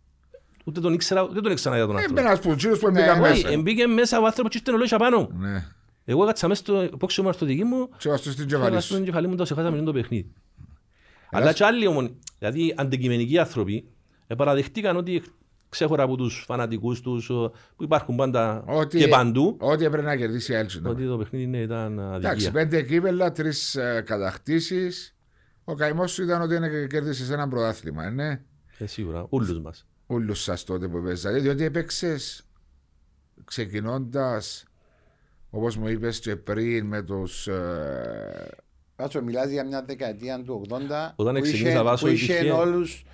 Ούτε τον ήξερα, ούτε τον ξαναείδα τον άνθρωπο. Έμπαινας που τσίρος που έμπηκαν μέσα. Εμπήκε μέσα ο άνθρωπος και ήρθε ολόγια πάνω. Εγώ έκατσα μέσα στο επόξιο μαρτωτική μου. Ξεβαστούς την κεφαλή μου, τα ξεχάσαμε και το παιχνίδι. Αλλά και άλλοι όμως, δηλαδή αντικειμενικοί άνθρωποι, παραδεχτήκαν ότι ξέχωρα από τους φανατικούς τους που υπάρχουν πάντα και παντού. Ότι έπρεπε να κερδίσει η Έλση. Ότι το παιχνίδι ήταν αδικία. Εντάξει, 5 κύπελλα, 3 κατακτήσεις. Ο καημός ήταν ότι κέρδισε ένα πρωτάθλημα. Σίγουρα, όλους μας. Όλους σας τότε που παίζατε, διότι έπαιξες ξεκινώντας, όπως μου είπες και πριν, με τους... Βάσο, μιλάς για μια δεκαετία του 80, που είχε όλους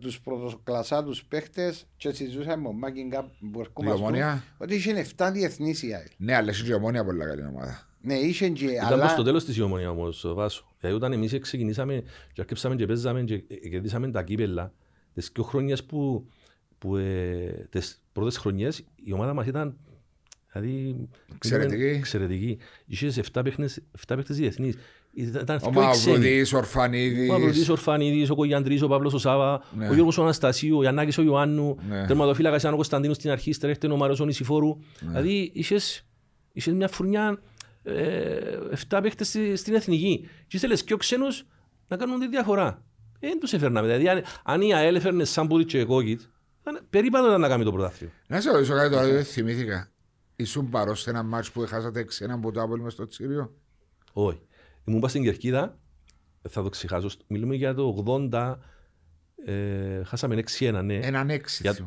τους πρωτοκλασσάτους παίχτες και συζούσαμε ο Μάκινγκαπ που ερχόμαστε, ότι είχε 7 διεθνείς η ΑΕΛ. Ναι, αλλά είχε και η Ομόνια πολλά καλή ομάδα. Ναι, είχε και... Ήταν προς το τέλος της η Ομόνια όμως, Βάσο. Γιατί όταν εμείς ξεκινήσαμε και αρκέψαμε και παίζαμε και κερδίσαμε τα κύπελλα. Τις 2 χρονιές τις πρώτες χρονιές η ομάδα μας ήταν δηλαδή, εξαιρετική. Είχες 7 παίχτες διεθνείς. Ο Μαυρουδής, ο Ορφανίδης. Ο Κογιαντρής, ο Παύλος, ο Σάβα, ναι. Ο Γιώργος ο Αναστασίου, ο Γιαννάκης, ο Ιωάννου, ναι. Τερματοφύλακας ήταν ο Κωνσταντίνος στην αρχή, στερέχτεν ο Μάριος ο Νησιφόρου. Ναι. Δηλαδή είχες μια φουρνιά 7 παίχτες στην εθνική. Και ήθελες και ο ξένος να κάνουν τη διαφορά. Δεν τους έφερναμε, δηλαδή αν η ΑΕΛ έφερνε σαν πούδι και Γκούλιτ, περίπατο ήταν να κάνει το πρωτάθλημα. Να σε ρωτήσω κάτι τώρα, δεν θυμήθηκα. Ήσουν παρός σε ένα μάτσο που έχασατε 6-1 από το Απόλλων μες στο Τσίριο? Όχι. Ήμουν στην Κερκίδα, θα το ξεχάσω. Μιλούμε για το 80. Χάσαμε 6-1, ναι. Έναν 6.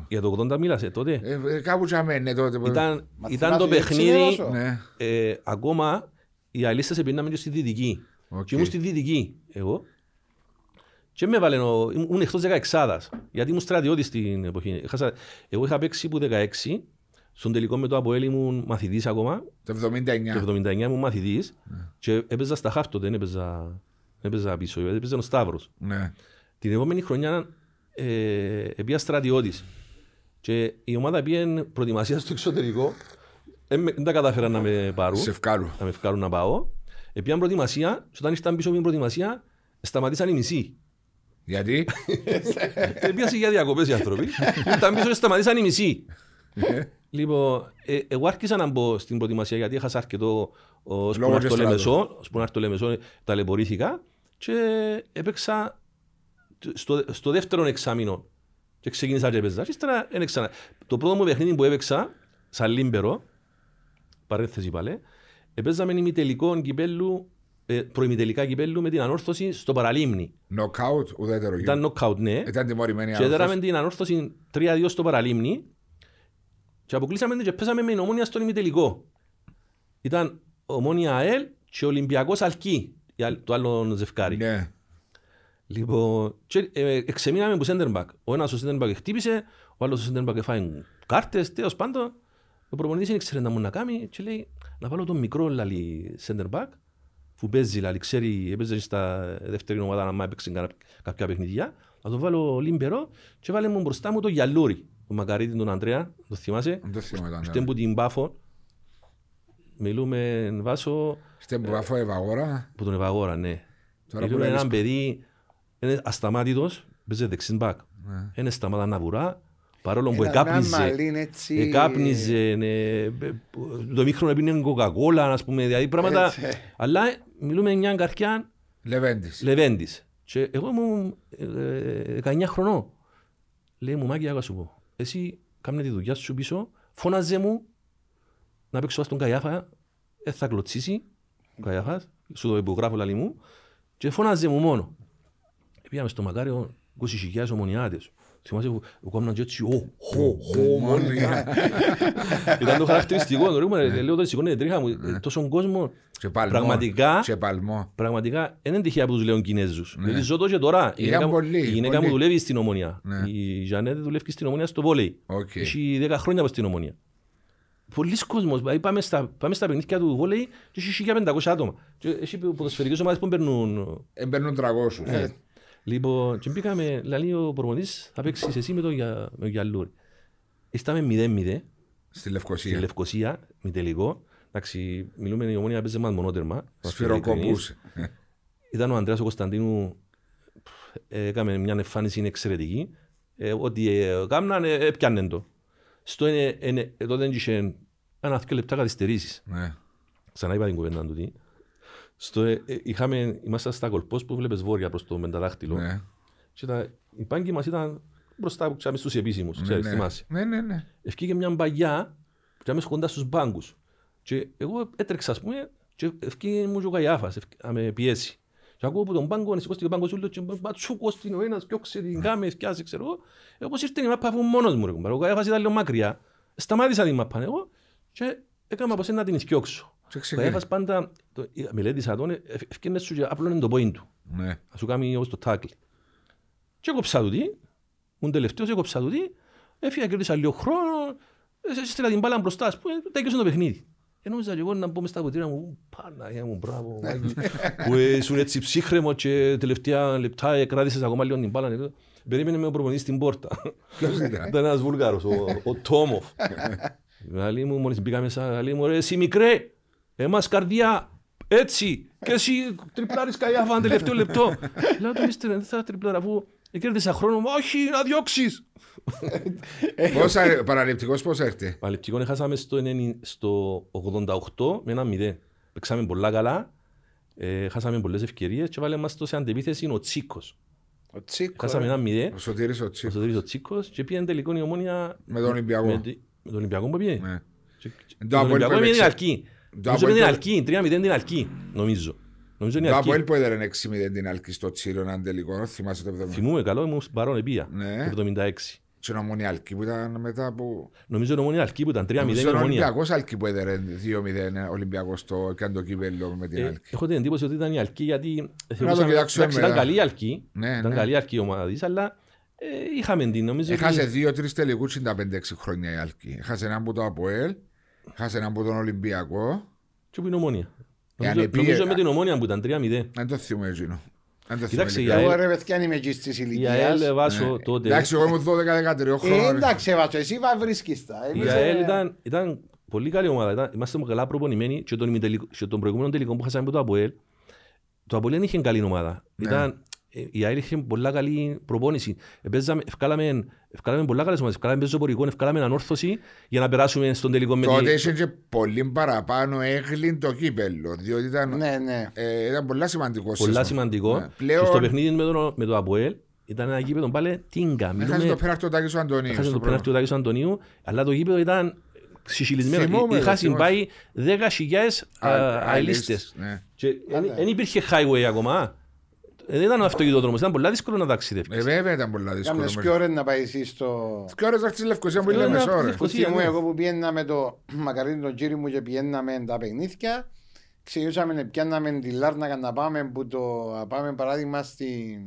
Για το 80 μίλασε τότε. Κάπου τσαμένε τότε. Ήταν το παιχνίδι. Ναι. Ακόμα οι αλίστες επίναμε και στη Δυτική. Okay. Και ήμουν στη Δυτική εγώ. Και με έβαλε, ήμουν εκτός 16άδας. Γιατί ήμουν στρατιώτης στην εποχή. Εγώ είχα παίξει που 16. Στον τελικό με το ΑΠΟΕΛ ήμουν μαθητής ακόμα. Το 79. Το 79 ήμουν μαθητής. Yeah. Και έπαιζα στα χαφ τότε, δεν έπαιζα πίσω. Έπαιζα ο Σταύρος. Yeah. Την επόμενη χρονιά πήγα στρατιώτης. Και η ομάδα πήγε προετοιμασία στο εξωτερικό. Δεν τα κατάφεραν να με πάρουν. Να με ευκάρουν να πάω. Πήγαν προετοιμασία. Και όταν ήρθαν πίσω από την προετοιμασία, σταματήσαν οι μισοί. Γιατί? Πήγαν για διακοπές οι άνθρωποι. Ήρθαν πίσω και σταματήσαν οι μισοί. Λοιπόν, εγώ άρχισα να μπω στην προετοιμασία γιατί είχα αρκετό σπονάρτο Λεμεσό. Ταλαιπωρήθηκα και έπαιξα στο δεύτερο εξάμηνο. Και ξεκίνησα και έπαιζα. Ύστερα ένεξα. Το πρώτο μου παιχνίδι που έπαιξα, σαν λίμπερο, παρένθεση πάλι, έπαιζα με ημιτελικό κυπέλλου, προημιτελικά κυπέλλου με την ανόρθωση στο Παραλίμνη. Νοκάουτ, ουδέτερο. Ήταν νοκάουτ, ναι. Ήταν τιμωρημένη ανόρθωση. Και έδεραμε την ανόρθωση 3-2 στο Παραλίμνη. Και αποκλείσαμε και πέσαμε με την Ομόνια στον ημιτελικό. Ήταν Ομόνια ΑΕΛ και Ολυμπιακός Αλκή, το άλλο ζευκάρι. Ναι. Λοιπόν, εξεμείναμε που σέντερμπακ. Ο ένας ο σέντερμπακ χτύπησε, ο άλλος ο σέντερμπακ έφαγε κάρτες, τέλος πάντων. Ο προπονητής δεν ξέρει να μου να κάνει και λέει να βάλω τον μικρό λαλί σέντερμπακ που παίζει λαλί, ξέρει, έπαιζε στα δεύτερη ομάδα να έπαιξε κάποια παιχνιδιά. Να τον βάλω λίμπερο και βάλε μου μπροστά μου το Γιαλούρι. Ο Μακαρίτη τον Αντρέα, το θυμάσαι. Το θυμάμαι. Στην που την Πάφο. Μιλούμε Βάσο. Στην που Πάφο Ευαγόρα. Που τον Ευαγόρα, ναι. Μιλούμε έναν παιδί, είναι ασταμάτητος, παίζει δεξιν μπακ. Είναι σταμάτα να βουρά, παρόλο που εκάπνιζε. Το μήχρονο έπινε κοκακόλα, ας πούμε, δηλαδή πράγματα. Αλλά μιλούμε μια καρκιά. Λεβέντης. Και εγώ ήμουν 19 χρονών. Λέει μου, Μάκη, άκου να σου πω. Εσύ κάνε τη δουλειά σου πίσω, φώναζε μου να παίξω στον Καϊάφα, θα κλωτσίσει ο Καϊάφας, σου το υπογράφω λαλί μου, και φώναζε μου μόνο. Πήγαμε στο Μακάριο 20.000 ομονιάτες. Θυμάσαι που έκαναν και έτσι, ομονιά. Ήταν το χαρακτηριστικό, λέω τότε σηκώνεται τρίχα μου, τόσο κόσμο, πραγματικά είναι τυχαία που τους λέω Κινέζους. Γιατί ζω το και τώρα, η γυναίκα μου δουλεύει στην Ομονιά, η Γιανέδη δουλεύει στην Ομονιά στο βόλεϊ, έχει 10 χρόνια από στην Ομονιά. Πολλοί κόσμος, πάμε στα παιχνίδια του βόλεϊ και έχει 1500 άτομα. Έχει ποδοσφαιρικές ομάδες που παίρνουν... Παίρνουν 300. Λοιπόν, και μπήκαμε, λέει ο προπονητής, θα παίξεις εσύ με τον Γιαλούρι. Ήρθαμε 0-0 στη Λευκοσία, μη τελικό. Εντάξει, μιλούμε η Ομόνια παίζει μας μονότερμα. Σφυροκοπούσε. Ήταν ο Ανδρέας ο Κωνσταντίνου, έκαμε μια εμφάνιση εξαιρετική. Ότι έκαναν, έπιανε το. Τότε είχε ένα-δυο λεπτά καθυστερήσεις. Ξανά είπα την κουβέντα του τι. Είμαστε στα κολπός που βλέπεις βόρεια προς το μεταδάχτυλο. Ναι. Και οι πάγκοι μας ήταν μπροστά που ξάμε στους επίσημους. Ναι, ξέρεις, θυμάσαι. Ναι. Ευκήκε μια μπαγιά που ξάμε κοντά στους μπάγκους. Και εγώ έτρεξα, ας πούμε, και ευκήκε μου και ο Καϊάφας να με πιέσει. Και ακούω από τον μπάγκο, να σηκώστηκε ο μπάγκος ούλος και μπατσούκος την οένα, σκιώξε την κάμε, ευκιάζει, ξέρω εγώ. Όπως ήρθε η μάπα μόνος μου, ο Καϊάφας ήταν λίγο μακριά. Σταμάτησα την μάπα εγώ και έκανα από σένα να την σκιώξω. Ο Καϊάφας πάντα, μελέτησα τον, ευκένε σου και απλώνε το πόιν του. Θα σου κάνει όπως το τάκλι. Και έκοψα του τι, ήμουν τελευταίος, έκοψα του τι, έφυγα κέρδισα λίγο χρόνο, έστειλα την μπάλα μπροστά, ας πούμε, τέκειωσε το παιχνίδι. Ενόμιζα και εγώ να μπω μες στα ποτήρια μου, Παναγιά μου, μπράβο, που ήσουν έτσι ψύχρεμο και τελευταία λεπτά κράτησες ακόμα λίγο την μπάλα. Περίμενε με ο προπονητής στην πόρτα. Ήταν ένας Βούλγαρος, ο Τόμοφ. Λαλή μου, μόλις μπήκα μέσα, λαλή μου, ρε εσύ μικρέ, εμάς καρδιά, έτσι, και εσύ τριπλάρεις Καϊάφα, τελευταίο λεπτό. Λέω του ύστερα, δεν θα τριπλάρα, αφού κέρδισα χρόνο, όχι, να διώξεις. Παραληπτικός πώς έρχεται? Παραληπτικών χάσαμε στο 88 με 1-0. Παίξαμε πολλά καλά, χάσαμε πολλές ευκαιρίες και βάλε μας σε αντεπίθεση ο Τσίκος. Χάσαμε 1-0, ο Σωτήρης ο Τσίκος και πήγαινε τελικό η Ομόνια με τον Ολυμπιακό που πήγαινε. Νομίζω είναι την Αλκή, 3-0 την Αλκή, νομίζω. Το Απόελ που έδερε 6-0 την Αλκή στο Τσίριον, αν τελικό, θυμάσαι το 70. Θυμούμε καλό, ήμουν παρόν επία, το 76. Και η Ομόνια Αλκή που ήταν μετά από... Νομίζω η Ομόνια Αλκή που ήταν 3-0. Νομίζω ο Ολυμπιακός Αλκή που έδερε 2-0 Ολυμπιακός στο κάντο κύπελλο με την Αλκή. Έχω την εντύπωση ότι ήταν η Αλκή γιατί... Ήταν καλή η Αλκή, ήταν καλή η Αλκή ομάδα της, αλλά... Είχαμε την νομίζω... Έχασε 2-3 τελικούς 65-6 χρόνια η Αλκή. Έχασε έναν από το Αποέλ, έχασε έναν από τον Ολυμπιακό. Και που είναι η Ομόνια. Νομίζω με την Ομόνια που ήταν 3-0. Αν το θυμώ εκείνο. Κοιτάξτε, εγώ ρε παιδιά είμαι και στις ηλικίες. Η ΑΕΛ βάζω τότε. Εντάξει, εγώ είμαι 12-13 χρόνια. Εντάξει, βάζω, εσύ βρίσκεις τα. Η ΑΕΛ ήταν πολύ καλή ομάδα. Είμαστε καλά προπονημένοι και τον προηγούμενο τελικό που χάσαμε από το Αποέλ. Το Αποέλ δεν είχε καλή ομάδα. Η ΑΕΛ είχε πολλά καλή προπόνηση. Ευκάλαμε πολλά καλές ομάδες. Ευκάλαμε πεζοπορικό, ευκάλαμε ανόρθωση για να περάσουμε στον τελικό μέλη. Τότε είχε και πολύ παραπάνω έγκλην το κύπελλο. Διότι ήταν πολλά σημαντικό. Πολλά σημαντικό. Και στο παιχνίδι με το Αποέλ ήταν ένα γήπεδο πάλι τίγκα. Έχασε το πέναρτι του Τάκης Αντωνίου. Έχασε το πέναρτι του Τάκης Αντωνίου, αλλά το γήπεδο ήταν... Συσυλισμένο, είχα συμπάει 10.000 αελίστες. Δεν υπήρχε highway ακόμα. Δεν ήταν ο αυτοκινητόδρομος, ήταν πολύ δύσκολο να ταξιδεύεις. Βέβαια ήταν πολύ δύσκολο. Κάμνες ποιο ώρες να πάει εσύ στο... Ποιο ώρες άρχισε η Λευκοσία που είναι μεσόρες. Θυμώ εγώ που πιέναμε το μακαρίνι τον κύριο μου και πιέναμε τα παιχνίδια. Ξεγιούσαμε να πιάναμε τη Λάρνακα να πάμε που το... Πάμε παράδειγμα στην...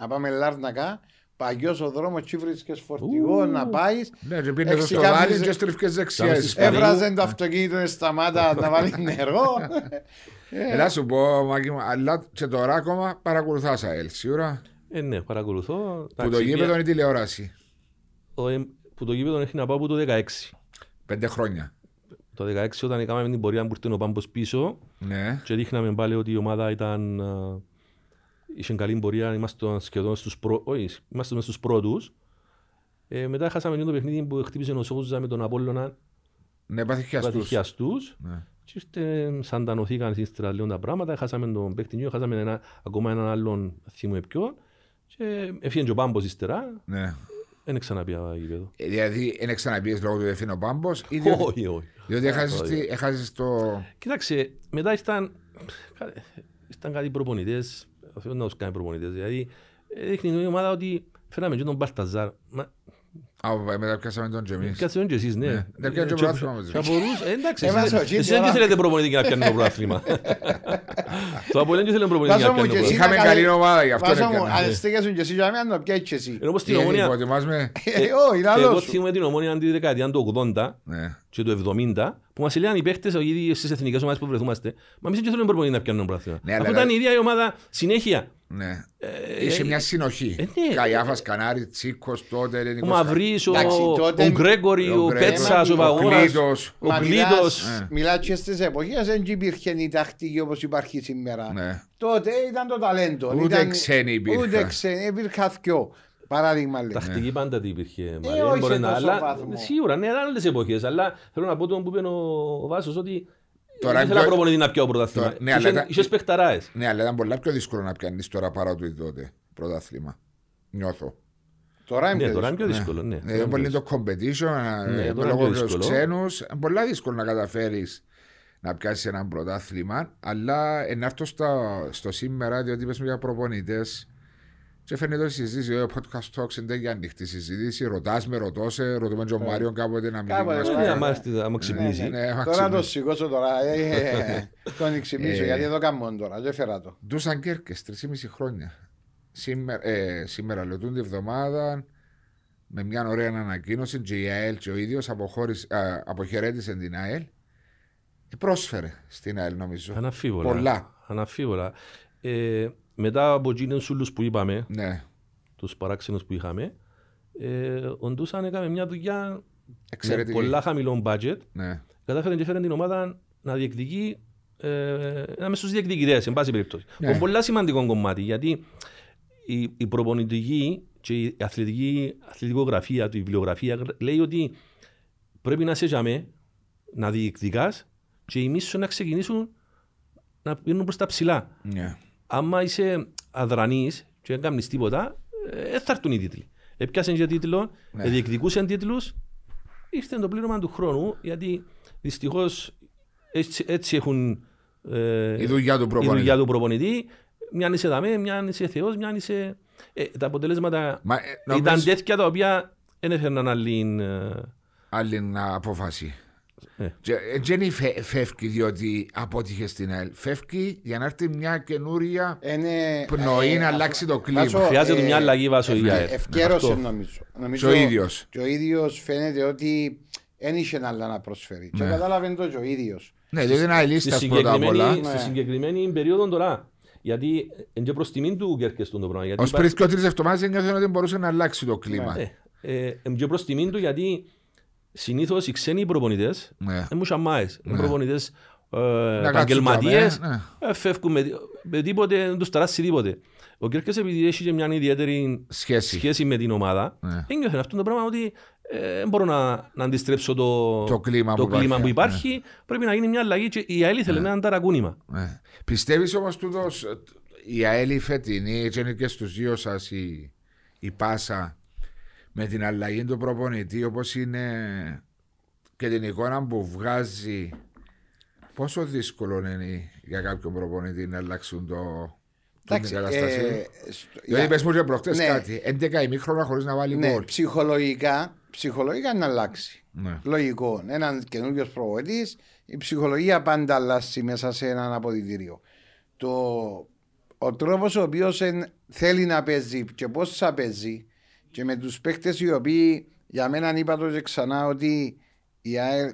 Να πάμε Λάρνακα. Παγιός ο δρόμος, τσίφρισκες φορτηγό, να πάεις. Ναι, και πήρνε το στοβάλι και στρίφκες δεξιές. Έβραζε το αυτοκίνητο, σταμάτα να βάλει νερό. Να σου πω, Μάκη μου, αλλά και τώρα ακόμα παρακολουθάς ΑΕΛ, σίγουρα. Ναι, παρακολουθώ. Που το γήπεδο είναι τηλεόραση. Που το γήπεδο έχει να πάω από το 16. 5 χρόνια. Το 16 όταν έκαναμε την πορεία που ήρθε ο Πάμπος πίσω και δείχναμε πάλι ότι η ομάδα ήταν... Είχε καλή πορεία, ήμασταν σχεδόν στους πρώτους. Μετά χάσαμε το παιχνίδι που χτύπησε ο Σόουζα με τον Απόλλωνα. Ναι, παθυχιαστούς. Και ήρθε σαν τα νοθήκαν σύστρα λίγο τα πράγματα. Χάσαμε τον παιχνίδι, χάσαμε ακόμα έναν άλλον θύμο επιό. Και έφυγε και ο Πάμπος ύστερα. Δεν ξαναπία γήπεδο. Δηλαδή, δεν ξαναπίες λόγω του ότι έφυγε ο Πάμπος. Όχι, όχι. Διότι έχασες το... Κοιτάξτε, μετά ήταν κάτι προπονητές. Θέλω να τους κάνει προπονητές, δηλαδή δείχνει η ομάδα ότι φέραμε και τον Μπαρταζάρ. Μετά πιάσαμε τον και εμείς. Πιάσαμε και εσείς, ναι. Δεν πιάνε και πρόθυμα μαζί. Εντάξει, εσείς δεν θέλετε προπονητή για να πιάνε το πρόθυμα. Το Απόλλων δεν θέλετε προπονητή για να πιάνε το πρόθυμα. Είχαμε καλή ομάδα, γι' αυτό δεν πιάνε. Αν στέγεσουν και εσείς για να πιάνε και εσείς. Ενώ πως την Ομόνια... Εγώ θυμούμαι την Ομόνια αντί δεκαετία του 80 και του 70 που μας λένε οι παίχτες στις εθνικές ομάδες που βρεθούμαστε. Μα εμείς δεν θέλουμε προπονητή να πιάνουν πρόθυμα. Αφού ήταν η ίδια η ομάδα συνέχεια. Ναι. Είχε μια συνοχή. Καϊάφας, Κανάρη, Τσίκος, τότε Ελληνικός. Ο Μαυρής, ο Γκρέγκορη, ο Πέτσας, ο Παγώνας, ο Πλήτος. Μιλάω και στις εποχές δεν υπήρχε η τακτική όπως υπάρχει σήμερα. Τότε ήταν το ταλέντο. Ούτε ξένοι υπήρχαν. Ούτε ξένοι υπήρχαν δυο. Παράδειγμα λέω. Τακτική πάντα τι υπήρχε. Όχι σε τόσο βάθμο. Σίγουρα, ναι, ήταν άλλες εποχές. Αλλά θέλω να πω τον που είπε ο Βάσος ότι... Δεν ήθελα προπονητή να πιάω πρωτάθλημα. Είχες παιχταράες. Ναι, αλλά ήταν πολλά πιο δύσκολο να πιάνεις τώρα παρά του τότε πρωτάθλημα. Νιώθω. Τώρα είναι πιο δύσκολο. Είναι πολύ το competition, λόγω τους ξένους. Είναι πολλά δύσκολο να καταφέρεις να πιάσεις έναν πρωτάθλημα. Αλλά να έρθω στο σήμερα, διότι είπες μου για προπονητές. Και φαίνεται ότι συζήτηση, ο podcast talks είναι τέτοια ανοιχτή συζήτηση. Ρωτάς με, ρωτώσε, ρωτούμε και ο Μάριον κάποτε να μην μας ξυπνήσει. Τώρα το σηκώσω τώρα, τον ξυπνήσω γιατί εδώ κάνω τώρα, δεν φέρα το. Ντούσαν Κέρκες, 3,5 χρόνια. Σήμερα λειτουργούν τη εβδομάδα με μια ωραία ανακοίνωση και η ΑΕΛ και ο ίδιος αποχαιρέτησε την ΑΕΛ και πρόσφερε στην ΑΕΛ νομίζω. Αναφίβολα. Μετά από εκείνους ούλους που είπαμε, τους παράξενους που είχαμε, ο Ντούσαν έκαμε μια δουλειά με πολλά χαμηλό μπάτζετ. Κατάφερε και φέρε την ομάδα να διεκδικεί, να είμαι στους διεκδικητές, εν πάση περιπτώσει. Με πολλά σημαντικό κομμάτι, γιατί η προπονητική και η αθλητικογραφία, η βιβλιογραφία λέει ότι πρέπει να σε γιαμε, να διεκδικάς και οι μίσους να ξεκινήσουν να πίνουν προς τα ψηλά. Άμα είσαι αδρανής και δεν κάνεις τίποτα, δεν θα έρθουν οι τίτλοι. Έπιασαν για τίτλο, διεκδικούσαν τίτλους, ήρθε το πλήρωμα του χρόνου, γιατί δυστυχώς Έτσι έχουν η δουλειά του προπονητή. Μιαν είσαι δαμέ, μιαν είσαι θεός, μιαν είσαι... τα αποτελέσματα ήταν τέτοια τα οποία δεν έφερναν άλλη απόφαση. Δεν φεύγει διότι απότυχε στην ΑΕΛ. Φεύγει για να έρθει μια καινούρια πνοή να αλλάξει το κλίμα. Χρειάζεται μια αλλαγή βάσο η ΑΕΛ. Ευκαίρωσε νομίζω. Και ο ίδιος φαίνεται ότι δεν είχε άλλα να προσφέρει. Και κατάλαβε το και ο ίδιος. Ναι, δεν είναι αελίστας πρώτα απ' όλα. Στη συγκεκριμένη περίοδο τώρα. Γιατί είναι και προς τιμήν του Κέρκεστον το πράγμα. Ως πριν και ο τρεις εβδομάδες ένιωθαν ότι μπορούσε να αλλάξει το κλίμα. Είναι και προς τιμήν του γιατί συνήθως οι ξένοι προπονητές είναι μουσαμάες. Είναι προπονητές επαγγελματίες, φεύγουν με τίποτε, δεν τους ταράσει τίποτε. Ο Κέρκες επειδή έχει και μια ιδιαίτερη σχέση με την ομάδα, ένιωθαν αυτό το πράγμα ότι δεν μπορώ να αντιστρέψω το κλίμα που υπάρχει. Πρέπει να γίνει μια αλλαγή και η ΑΕΛ θέλει έναν ταρακούνημα. Πιστεύεις όμως τούτος η ΑΕΛ φετινή και στους δύο σας η πάσα με την αλλαγή του προπονητή όπως είναι και την εικόνα που βγάζει, πόσο δύσκολο είναι για κάποιον προπονητή να αλλάξουν την κατάσταση? Δηλαδή πες μου και προχτές κάτι 11 ημίχρονα χωρίς να βάλει γκολ. Ψυχολογικά να αλλάξει. Ναι. Λογικό. Έναν καινούριο προπονητή, η ψυχολογία πάντα αλλάζει μέσα σε έναν αποδυτήριο. Ο τρόπος ο οποίος θέλει να παίζει και πώς θα παίζει, και με τους παίκτες οι οποίοι, για μένα είπα το και ξανά, ότι η ΑΕΛ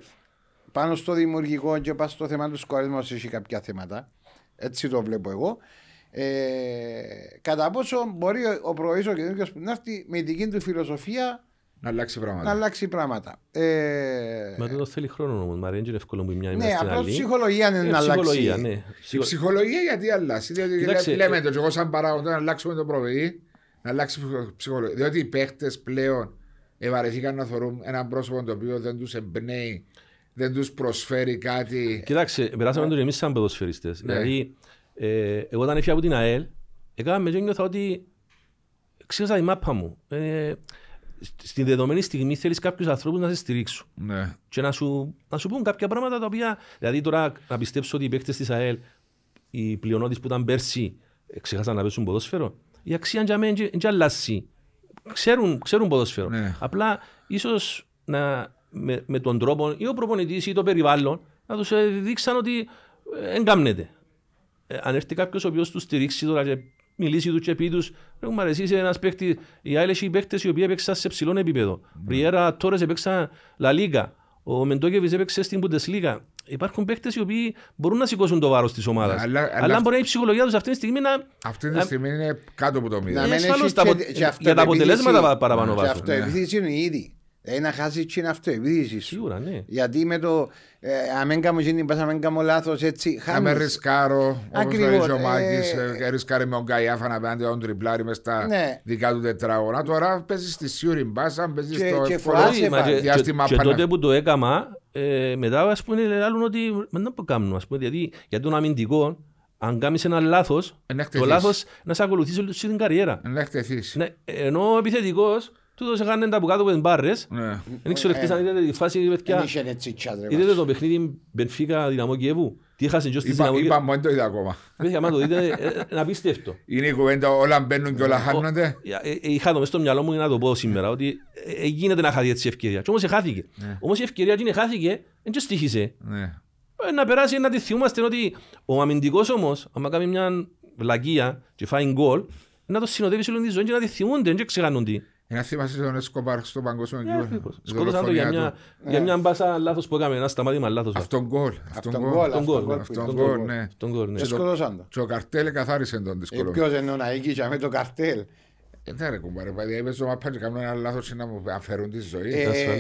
πάνω στο δημιουργικό και πάνω στο θέμα του σκορίσματος έχει κάποια θέματα. Έτσι το βλέπω εγώ. Κατά πόσο μπορεί ο προοής ο καινούριος που να έρθει με δική του φιλοσοφία να αλλάξει πράγματα. Μα το θέλει χρόνο όμως, Μαρία, είναι εύκολο που μια είμαστε στην άλλη. Ναι, η ψυχολογία είναι να αλλάξει. Η ψυχολογία γιατί αλλάζει? Διότι λέμε το και εγώ σαν παράγοντα να αλλάξουμε το προβεή, να αλλάξει ψυχολογία. Διότι οι παίχτες πλέον ευαρεθήκαν να θωρούν έναν πρόσωπο το οποίο δεν τους εμπνέει, δεν τους προσφέρει κάτι. Κοιτάξτε, περάσαμε το και εμείς σαν παιδοσφαιριστές. Δηλαδή, εγώ όταν έφυγα από την ΑΕΛ, έκαναμε και νιώθα ότι ξέχασα τη μάπα μου. Στην δεδομένη στιγμή θέλεις κάποιους ανθρώπους να σε στηρίξουν. Ναι. Και να σου πούν κάποια πράγματα τα οποία. Δηλαδή, τώρα να πιστέψω ότι οι παίκτες της ΑΕΛ, οι πλειονότητες που ήταν πέρσι, ξεχάσαν να παίζουν ποδόσφαιρο. Η αξία είναι αλλάζει. Ξέρουν ποδόσφαιρο. Ναι. Απλά ίσως με τον τρόπο ή ο προπονητής ή το περιβάλλον να τους δείξαν ότι εγκάμνεται. Αν έρθει κάποιος ο οποίος τους στηρίξει τώρα και μιλήσει του και πει τους, εσύ είσαι ένας παίκτης, οι άλλες οι παίκτες οι οποίοι έπαιξαν σε ψηλό επίπεδο. Ριέρα, Τόρες έπαιξαν Λα Λίγκα, ο Μεντόκεβιτς έπαιξε στην Μπουντεσλίγκα. Υπάρχουν παίκτες οι οποίοι μπορούν να σηκώσουν το βάρος της ομάδας. Αλλά μπορεί η ψυχολογία τους αυτή τη στιγμή να... Αυτή τη στιγμή είναι κάτω από το μηδέν. Για τα αποτελέσματα παραπάνω βάζουν. Και αυτοεπίθεση είναι ήδη. Να χάσει την αυτοεπίθεση σου. Σίγουρα, ναι. Γιατί με το αν κάνω λάθος, έτσι χάνεις. Να με ρισκάρω, όπως λέει ο Μάκης, ρισκάρει με τον Καϊάφα να πέντε τον τριπλάρι μες στα δικά του τετράγωνα. Τώρα παίζεις στη σιούρη μπάσα, παίζεις στο διάστημα. Και τότε που το έκαμα, μετά ας πούμε λένε ότι δεν το κάνουν. Γιατί για τον αμυντικό, αν κάνεις ένα λάθος, το λάθος να σε ακολουθήσει στην καριέρα. Ενώ ο επιθετικός, τούτος είχαν τα που κάτω πέντε μπάρες, δεν εξορεχτήσαν, είδατε τη φάση, είδατε το παιχνίδι Μπενφίκα Δυναμό Κιέβου, τι έχασαν και ως τη Δυναμό Κιέβου. Είπα μόνο το είδα ακόμα. Άμα το δείτε, να απίστευτο. Είναι η κουβέντα όλα μπαίνουν και όλα χάνονται. Είχα το μέσα στο μυαλό μου για να το πω σήμερα, ότι γίνεται να χάθει έτσι η ευκαιρία. Και όμως χάθηκε. Όμως η ευκαιρία την χάθηκε, δεν και στοίχησε. Να περάσει, να τη θυμούμαστε ότι ο αμυντικός όμως, άμα κάνει μια βλακεία και φάει γκολ, να το συνοδεύει όλη τη ζωή και να τη θυμούνται, δεν ξεχάνουν τι. Ένα θυμάσαι τον Εσκοπάρ στο παγκόσμιο γύρο. Σκότωσαν το για μια μπάσα λάθος που έκαμε, ένα σταμάτημα λάθος. Αυτόν γκολ. Αυτόν γκολ, ναι. Σκότωσαν το. Και ο καρτέλ καθάρισε τον δυσκολό. Ποιος εννοώ να ήγηκε με το καρτέλ. Δεν ρε κουμπάρε, παιδιά, είπες το μαπά και κάνουν ένα λάθος να μου αφαιρούν τη ζωή.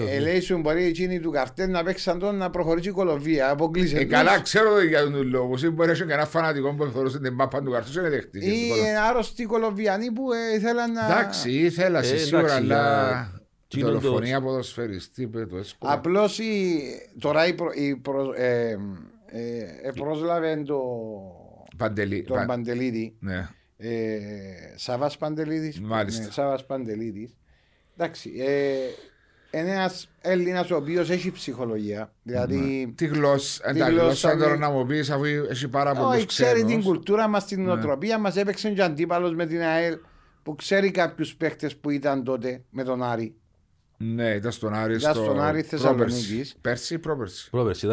Ελέησουν μπορεί εκείνοι του καρτέλ να παίξαν τον να προχωρήσει η Κολομβία, αποκλείσαν. Καλά ξέρω για τον λόγο, μπορεί να έχουν κανένα φανατικό που θεωρούσε την μάπα του καρτέλ και δεν χτίζει. Ή άρρωστοι Κολομβιανοί που ήθελαν να... Εντάξει, ήθελα σίγουρα, αλλά... Η δολοφονία ποδοσφαιριστή, είπε το έσκολο. Απλώς τώρα πρόσλαβε τον Παντελίδη. Σάββας Παντελίδης. Εντάξει, ένας Έλληνας ο οποίος έχει ψυχολογία. Δηλαδή. Τη γλώσσα. Τη γλώσσα τώρα να μου πεις, αφού έχει πάρα πολλούς ξένους. Ξέρει την κουλτούρα μας, την νοοτροπία μας. Έπαιξε και αντίπαλος με την ΑΕΛ που ξέρει κάποιους παίχτες που ήταν τότε με τον Άρη. Ναι, ήταν στον Άρη Θεσσαλονίκης. Πέρσι, πρόπερσι. Πρόπερσι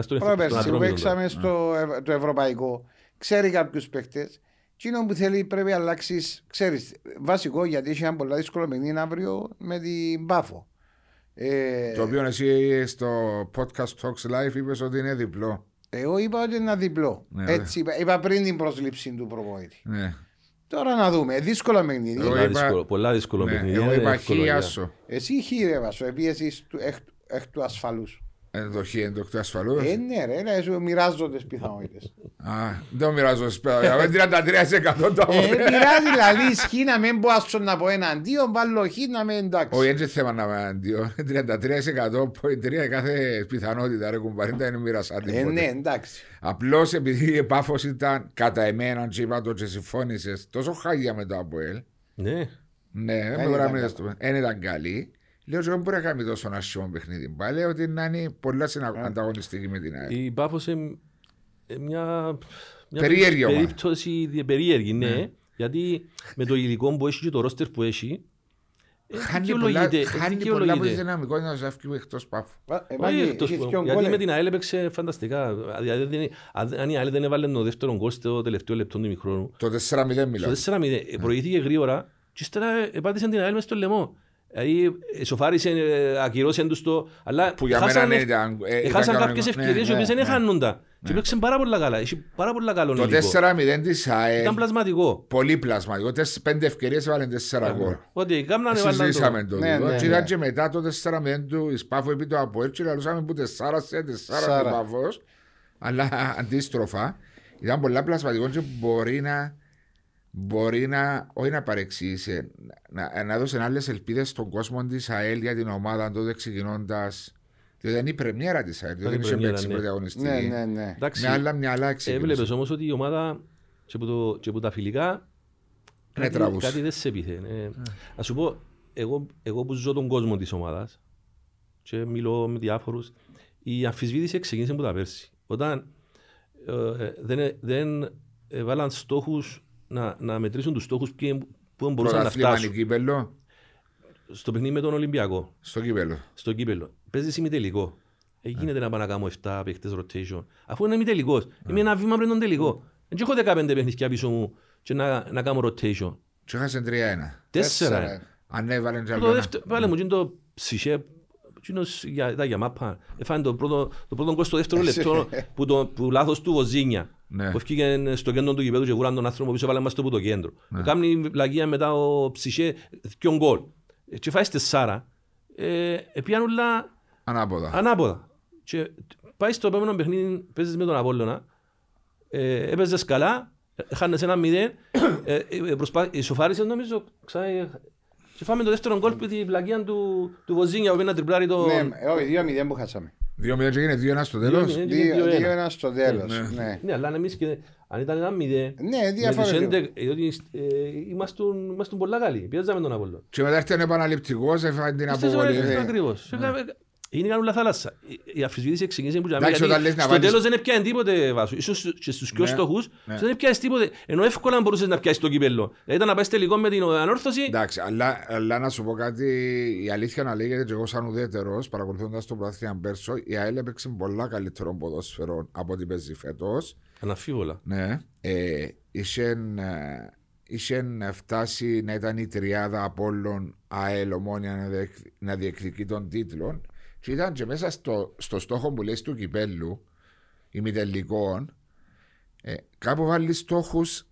που παίξαμε στο Ευρωπαϊκό. Ξέρει κάποιους παίχτες. Εκείνο που θέλει πρέπει να αλλάξει, ξέρεις, βασικό γιατί είχε ένα πολύ δύσκολο παιχνίδι αύριο με την Πάφο. Το οποίο εσύ στο podcast Talks Live είπες ότι είναι διπλό. Εγώ είπα ότι είναι διπλό. Ναι, έτσι είπα πριν την προσλήψη του προπονητή. Ναι. Τώρα να δούμε. Δύσκολο παιχνίδι. Πολλά δύσκολο παιχνίδι. Εγώ είπα χιάσο. Εσύ χειρεύασο, επίσης εκ του ασφαλούς. Ενδοχή, ενδοχή ασφαλούς. Ναι, ρε, να μοιράζονται τις πιθανότητες. Δεν μοιράζονται τις πιθανότητες. Με 33% το αγώνα. Μοιράζει, δηλαδή, ισχύει να μην πω άσον να πω ένα αντίο, βάλω χι να με εντάξει. Όχι, έτσι θέμα να με αντίο. 33% πω η 3 κάθε πιθανότητα, ρε κουμπαρίτα, είναι μοιρασάντη. Ναι, εντάξει. Απλώς επειδή η Πάφος ήταν κατά εμένα, τσίπα το και συμφώνησες τόσο χάγια με το ΑΠΟΕΛ. Ναι. Ναι, δεν ήταν καλή. Λέω ότι δεν μπορεί να κάνει τόσο ένα σιμό παιχνίδι. Πάλι ότι να είναι πολλά ανταγωνιστική με την ΑΕΛ. Η Πάφος είναι μια περίπτωση περίεργη, ναι. Γιατί με το υλικό που έχει και το ρόστερ που έχει, χάνει πολλά από τις δυναμικότητες να φύγει εκτός Πάφου. Γιατί με την ΑΕΛ έπαιξε φανταστικά. Αν η ΑΕΛ δεν έβαλε το δεύτερο γκολ στο τελευταίο λεπτό του ημιχρόνου. Το 4-0 μιλάμε. Το 4-0 προηγήθηκε γρήγορα και ύστερα επάτησαν την ΑΕΛ μες στο λαιμό. Δηλαδή, σοφάρισαν, ακυρώσαν τους το. Αλλά χάσαν κάποιες ευκαιρίες οι οποίες δεν χάνονταν. Και παίξαν πάρα πολλά καλά. Είχε πάρα πολλά καλό υλικό. Το 4-0 της ΑΕΛ ήταν πλασματικό. Πολύ πλασματικό. 5 ευκαιρίες έβαλαν 4 γκολ. Ότι κάμνανε βάλαν το. Συζήσαμε το. Και ήταν και μετά το 4-0 του Ισπάφου επί το ΑΠΟΕΛ. Και λαλούσαμε που 4-4 του Παύος. Αλλά αντίστροφα ήταν πολλά πλασματικό και μπορεί να, όχι να παρεξηγήσει, να δώσει άλλες ελπίδες στον κόσμο της ΑΕΛ για την ομάδα τότε ξεκινώντας. Διότι είναι η πρεμιέρα της ΑΕΛ, διότι είχε παίξει πρωταγωνιστική. Ναι. Με άλλα μυαλά ξεκινούσε. Έβλεπες όμως ότι η ομάδα και από τα φιλικά κάτι δεν σε επίθε. Ας σου πω, εγώ που ζω τον κόσμο της ομάδας και μιλώ με διάφορους, η αμφισβήτηση ξεκίνησε από τα πέρσι. Όταν δεν βάλαν στόχους να μετρήσουν τους στόχους που μπορούσαν να φτάσουν. Στο παιχνίδι με τον Ολυμπιακό. Στο κύπελλο. Παίζεις ημιτελικό. Γίνεται να πάω να κάνω 7 παίχτες rotation. Αφού είναι ημιτελικός. Είμαι ένα βήμα πριν τον τελικό. Δεν έχω 15 παιχνίδια πίσω μου και να κάνω rotation. Και έχασαν 3-1. 4-1. Αν έβαλαν και το ψυχέ. Τα γιαμάπα. Έφανε το πρώτο γκολ στο δεύτερο λεπτό που λάθος του Βοζίνια. Που έφυγε στο κέντρο του γηπέδου και γουραν τον άνθρωπο πίσω, βάλε μας το κέντρο. Κάμνει λαγία μετά ο Ψυχέ, δυο γκολ. Και φάει στη Σάρα, πιάνουν όλα ανάποδα. Και πάει στο επόμενο παιχνίδι, παίζεις με τον Απόλλωνα, έπαιζες καλά, χάνες 1-0, ισοφάρισες νομίζω, και φάμε το δεύτερο γκολ που τη βλακία του Βοζίνια, που πήρε να τριπλάρει το... Ναι, 2-0 που χάσαμε. 2-0 και έγινε 2-1 στο τέλος. 2-1 στο τέλος, ναι. Ναι, αλλά εμείς και αν ήταν 1-0... Ναι, διαφορετικό. Διότι ήμασταν πολλά καλοί, πιέζαμε τον Απόλλων. Και μετά έρθει ο επαναληπτικός, έφαγε την αποβολή. Ακριβώς. Είναι κανούλα θάλασσα. Η αμφισβήτηση ξεκίνησε που είχαμε, γιατί στο τέλος δεν έπιανε τίποτε βάσου. Ίσως και στους πιο στόχους δεν έπιανες τίποτε. Ενώ εύκολα μπορούσες να πιάσεις το κύπελλο. Ήταν να πάεις τελικό με την ανόρθωση. Εντάξει, αλλά να σου πω κάτι. Η αλήθεια να λέγεται, και εγώ σαν ουδέτερος, παρακολουθώντας το πρωτάθλημα πέρσι, η ΑΕΛ έπαιξε πολλά καλύτερων ποδόσφαιρων από ό,τι παίζει φέτος. Αναμφίβολα. Ναι. Είχε φτάσει να ήταν η τριάδα Απόλλων ΑΕΛ Ομόνοια να διεκδικεί των τίτλων. Και ήταν και μέσα στο στόχο που λες του κυπέλλου ημιτελικών, κάπου βάλει στόχους.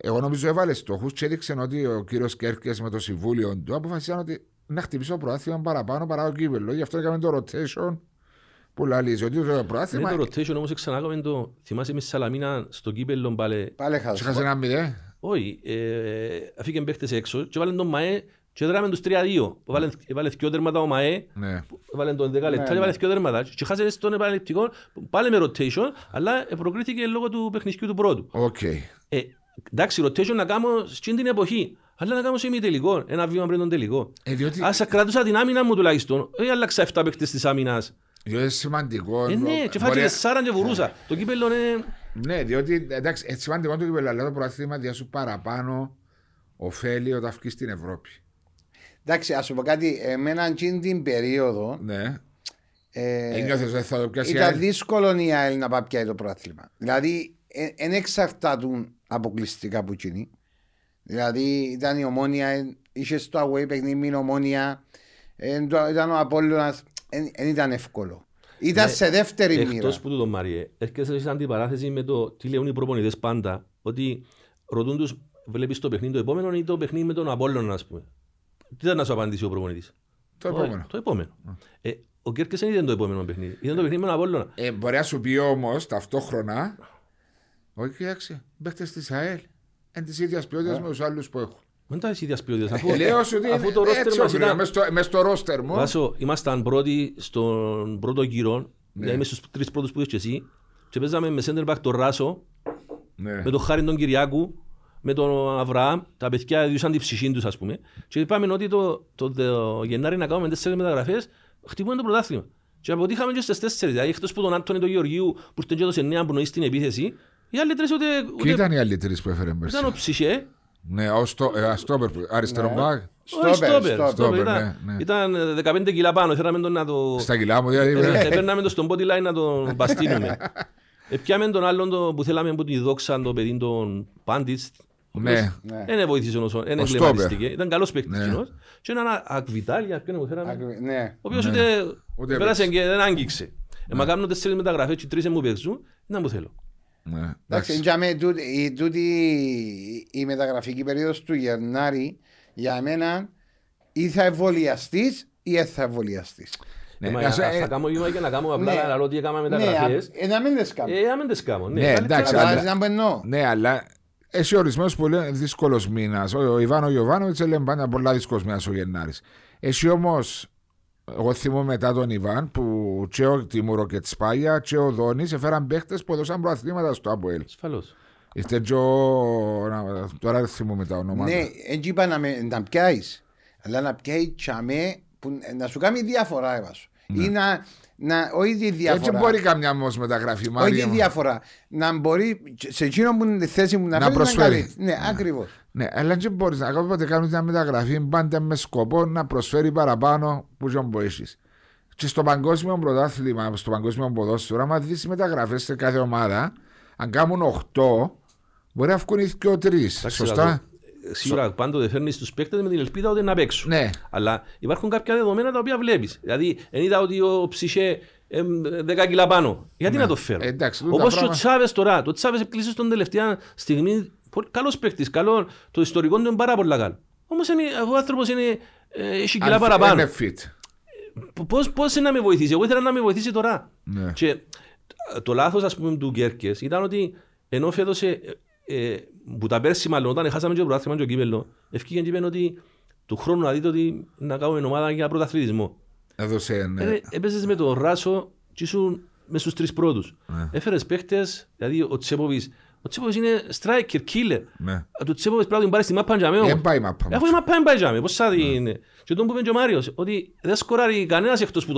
Εγώ νομίζω έβαλε στόχους και έδειξαν ότι ο κύριος Κέρκες με το συμβούλιο του αποφασίσαν ότι να χτυπήσω το προάθλημα παραπάνω παρά το κύπελλο. Γι' αυτό έκαμε το rotation που λαλίζει ότι το προάθλημα... Το rotation όμως ξανάκαμε το... Θυμάσαι με Σαλαμίνα στο κύπελλο πάλι... Πάλι χάσαμε ένα μηδέ. Όχι, αφήκαν παίχτες έξω και βάλαν τον ΜΑΕ. Και έδραμε τους 3-2, βάλε 2 τέρματα ο ΜΑΕ, βάλε τον 10 λεπτά και βάλε 2 τέρματα και χάσανε στον επαναληπτικό, πάλι με rotation, αλλά προκρίθηκε λόγω του παιχνισκιού του πρώτου. Εντάξει, rotation να κάνω στην την εποχή, Αλλά να κάνω ημιτελικό, ένα βήμα πριν τον τελικό. Διότι... Ας κρατούσα την άμυνα μου τουλάχιστον. Άλλαξα 7 παίκτες της άμυνας. Διότι είναι σημαντικό. Ναι, και φάτηκε 4 και βουρούσα. Το κύπελλο είναι... Ναι, διότι εντάξει, σημαντικό το κύπελλο, αλλά το πρωτάθλημα διάσου παραπάνω ωφέλει όταν βγεις στην Ευρώπη. Εντάξει, ας σου πω κάτι, εμένα την περίοδο. Ναι. Ήταν δύσκολο η ΑΕΛ να πάει πια το πρωτάθλημα. Δηλαδή, δεν εξαρτάτουν αποκλειστικά από εκείνη. Δηλαδή, ήταν η Ομόνια, είχε στο αγωγή παιχνίδι, η Ομόνια, ήταν ο Απόλλωνας, δεν ήταν εύκολο. Ήταν σε δεύτερη μοίρα. Εκτός που το Μάριε, έρχεσαι σε αντιπαράθεση με το τι λένε οι προπονητές πάντα, ότι ρωτούν τους, βλέπεις το παιχνίδι το επόμενο ή το παιχνίδι με τον Απόλλωνα, ας πούμε. Τι θα να σου απαντήσει ο προπονητής. Το επόμενο. Ο Κέρκες δεν ήταν το επόμενο παιχνίδι, ήταν το παιχνίδι με τον Απόλλωνα. Μπορεί να σου πει όμως ταυτόχρονα, όχι κοιτάξτε, παίχτες της ΑΕΛ. Είναι της ίδιας ποιότητας με τους άλλους που έχω. Δεν ήταν της ίδιας ποιότητας. Λέω σου ότι μες στο ρόστερ μου. Βάσο, ήμασταν πρώτοι στον πρώτο γύρο. Είμαι στους τρεις πρώτους που είσαι και εσύ. Και παίζαμε με center back τον Ράσο, με τον Χάριν τον Κυριάκου, με τον Αβραάμ. Τα παιδιά διούσαν την ψυχή τους, ας πούμε. Και είπαμε ότι το Γενάρη να κάνουμε 4 μεταγραφές, χτυπούμε το πρωτάθλημα. Και αποτύχαμε και στις 4. Δηλαδή, εκτός που τον Άντωνη τον Γεωργίου που ήταν και έδωσε νέα πνοή στην επίθεση. Οι άλλοι τρεις ούτε... Ποιοι ήταν οι άλλοι τρεις που έφερε μπερσιά. Ήταν ο Ψυχέ. Ναι, ο Στόπερ, αριστερό μπακ. Στόπερ, ναι. Ήταν 15 κιλά πάνω, θέλαμε τον να το... Στα κιλά μου, δηλαδή. Παίρναμε το στον body line να τον μπαστίνουμε. Επιάμε τον άλλον που θέλαμε που τη δόξαν το παιδί των Πάντιτς. Ναι. Δεν βοήθησε όσο, δεν εγκληματιστήκε. Ήταν καλός παίκτης κοινός. Και έναν Ακβιτάλια, ποιον που θέλαμε. Ο οποίος ούτε πέρασε και δεν άγγιξε. Μα κάνουν 4 μεταγραφές και 3 μου παίξουν, ήταν που θέλω. Εντάξει, η μεταγραφική περίοδος του Γενάρη για μένα ή θα εμβολιαστείς ή δεν θα εμβολιαστείς. Θα κάνω γήμα και να κάνω απλά να λέω ότι έκανα μεταγραφές. Να μην τις κάνω. Να μην τις κάνω. Ναι, εντάξει. Ναι, αλλά εσύ ορισμένος πολύ δύσκολος μήνας. Ο Ιβάνο Γιωβάνοβιτς έλεγε πάντα πολλά δύσκολος μήνας ο Γενάρης. Εσύ όμως... Εγώ θυμώ μετά τον Ιβάν που και ο Τιμούρο και τη Σπάγια και ο Δόνης έφεραν παίχτες που έδωσαν προαθλήματα στο ΑΠΟΕΛ. Ασφαλώς. Είστε και τώρα θυμώ μετά ονομάτα. Ναι, έτσι είπα να πιάσεις. Αλλά να πιάσεις τσάμε που να σου κάνει διαφορά έβασου. Ή να όχι τη διαφορά. Έτσι μπορεί καμιά όμως μεταγραφή. Όχι τη διαφορά. Να μπορεί σε εκείνο που είναι τη θέση μου να προσφέρει. Ναι, ακριβώς. Ναι, αλλά δεν μπορείς να κάνεις μια μεταγραφή πάντα με σκοπό να προσφέρει παραπάνω που δεν μπορείς. Και στο παγκόσμιο πρωτάθλημα, στο παγκόσμιο ποδόσφαιρο, άμα δεις μεταγραφές σε κάθε ομάδα, αν κάνουν 8, μπορεί να βγουν και 3. Σωστά. Σίγουρα πάντοτε φέρνεις τους παίκτες με την ελπίδα ότι να παίξουν. Ναι. Αλλά υπάρχουν κάποια δεδομένα τα οποία βλέπεις. Δηλαδή, δεν είδα ότι ο Ψυχέ 10 κιλά πάνω. Γιατί να το φέρω. Όπως ο Τσάβες τώρα. Το Τσάβες κλείσει στον τελευταία στιγμή. Καλός παίκτης, καλό, το ιστορικό του είναι πάρα πολύ καλό. Όμως ο άνθρωπος είναι, έχει κιλά παραπάνω. Πώς είναι να με βοηθήσει, εγώ ήθελα να με βοηθήσει τώρα. Ναι. Και το λάθος, ας πούμε, του Γκέρκες ήταν ότι ενώ φέδωσε, που τα πέρσι μάλλον, όταν χάσαμε και το πρωτάθλημα και το κύπελλο, ευκήκαν και είπαν ότι του χρόνου να δείτε ότι να κάνουμε ομάδα για πρωταθλητισμό. Έδωσε, ναι. Έπαιζες με τον Ράσο και ήσουν μες στους τρεις πρώτους. Ναι. Έφερες παίκτες, δηλαδή ο Τσέποβις. Ο Τσέποβης είναι striker, killer. Το Τσέποβης πρέπει να πάρει στη μάπα ντζάμε όμως. Αφού η μάπα πάει ντζάμε, πώς θα είναι. Και τον που είπε και ο Μάριος, ότι δεν σκοράρει κανένας εκτός που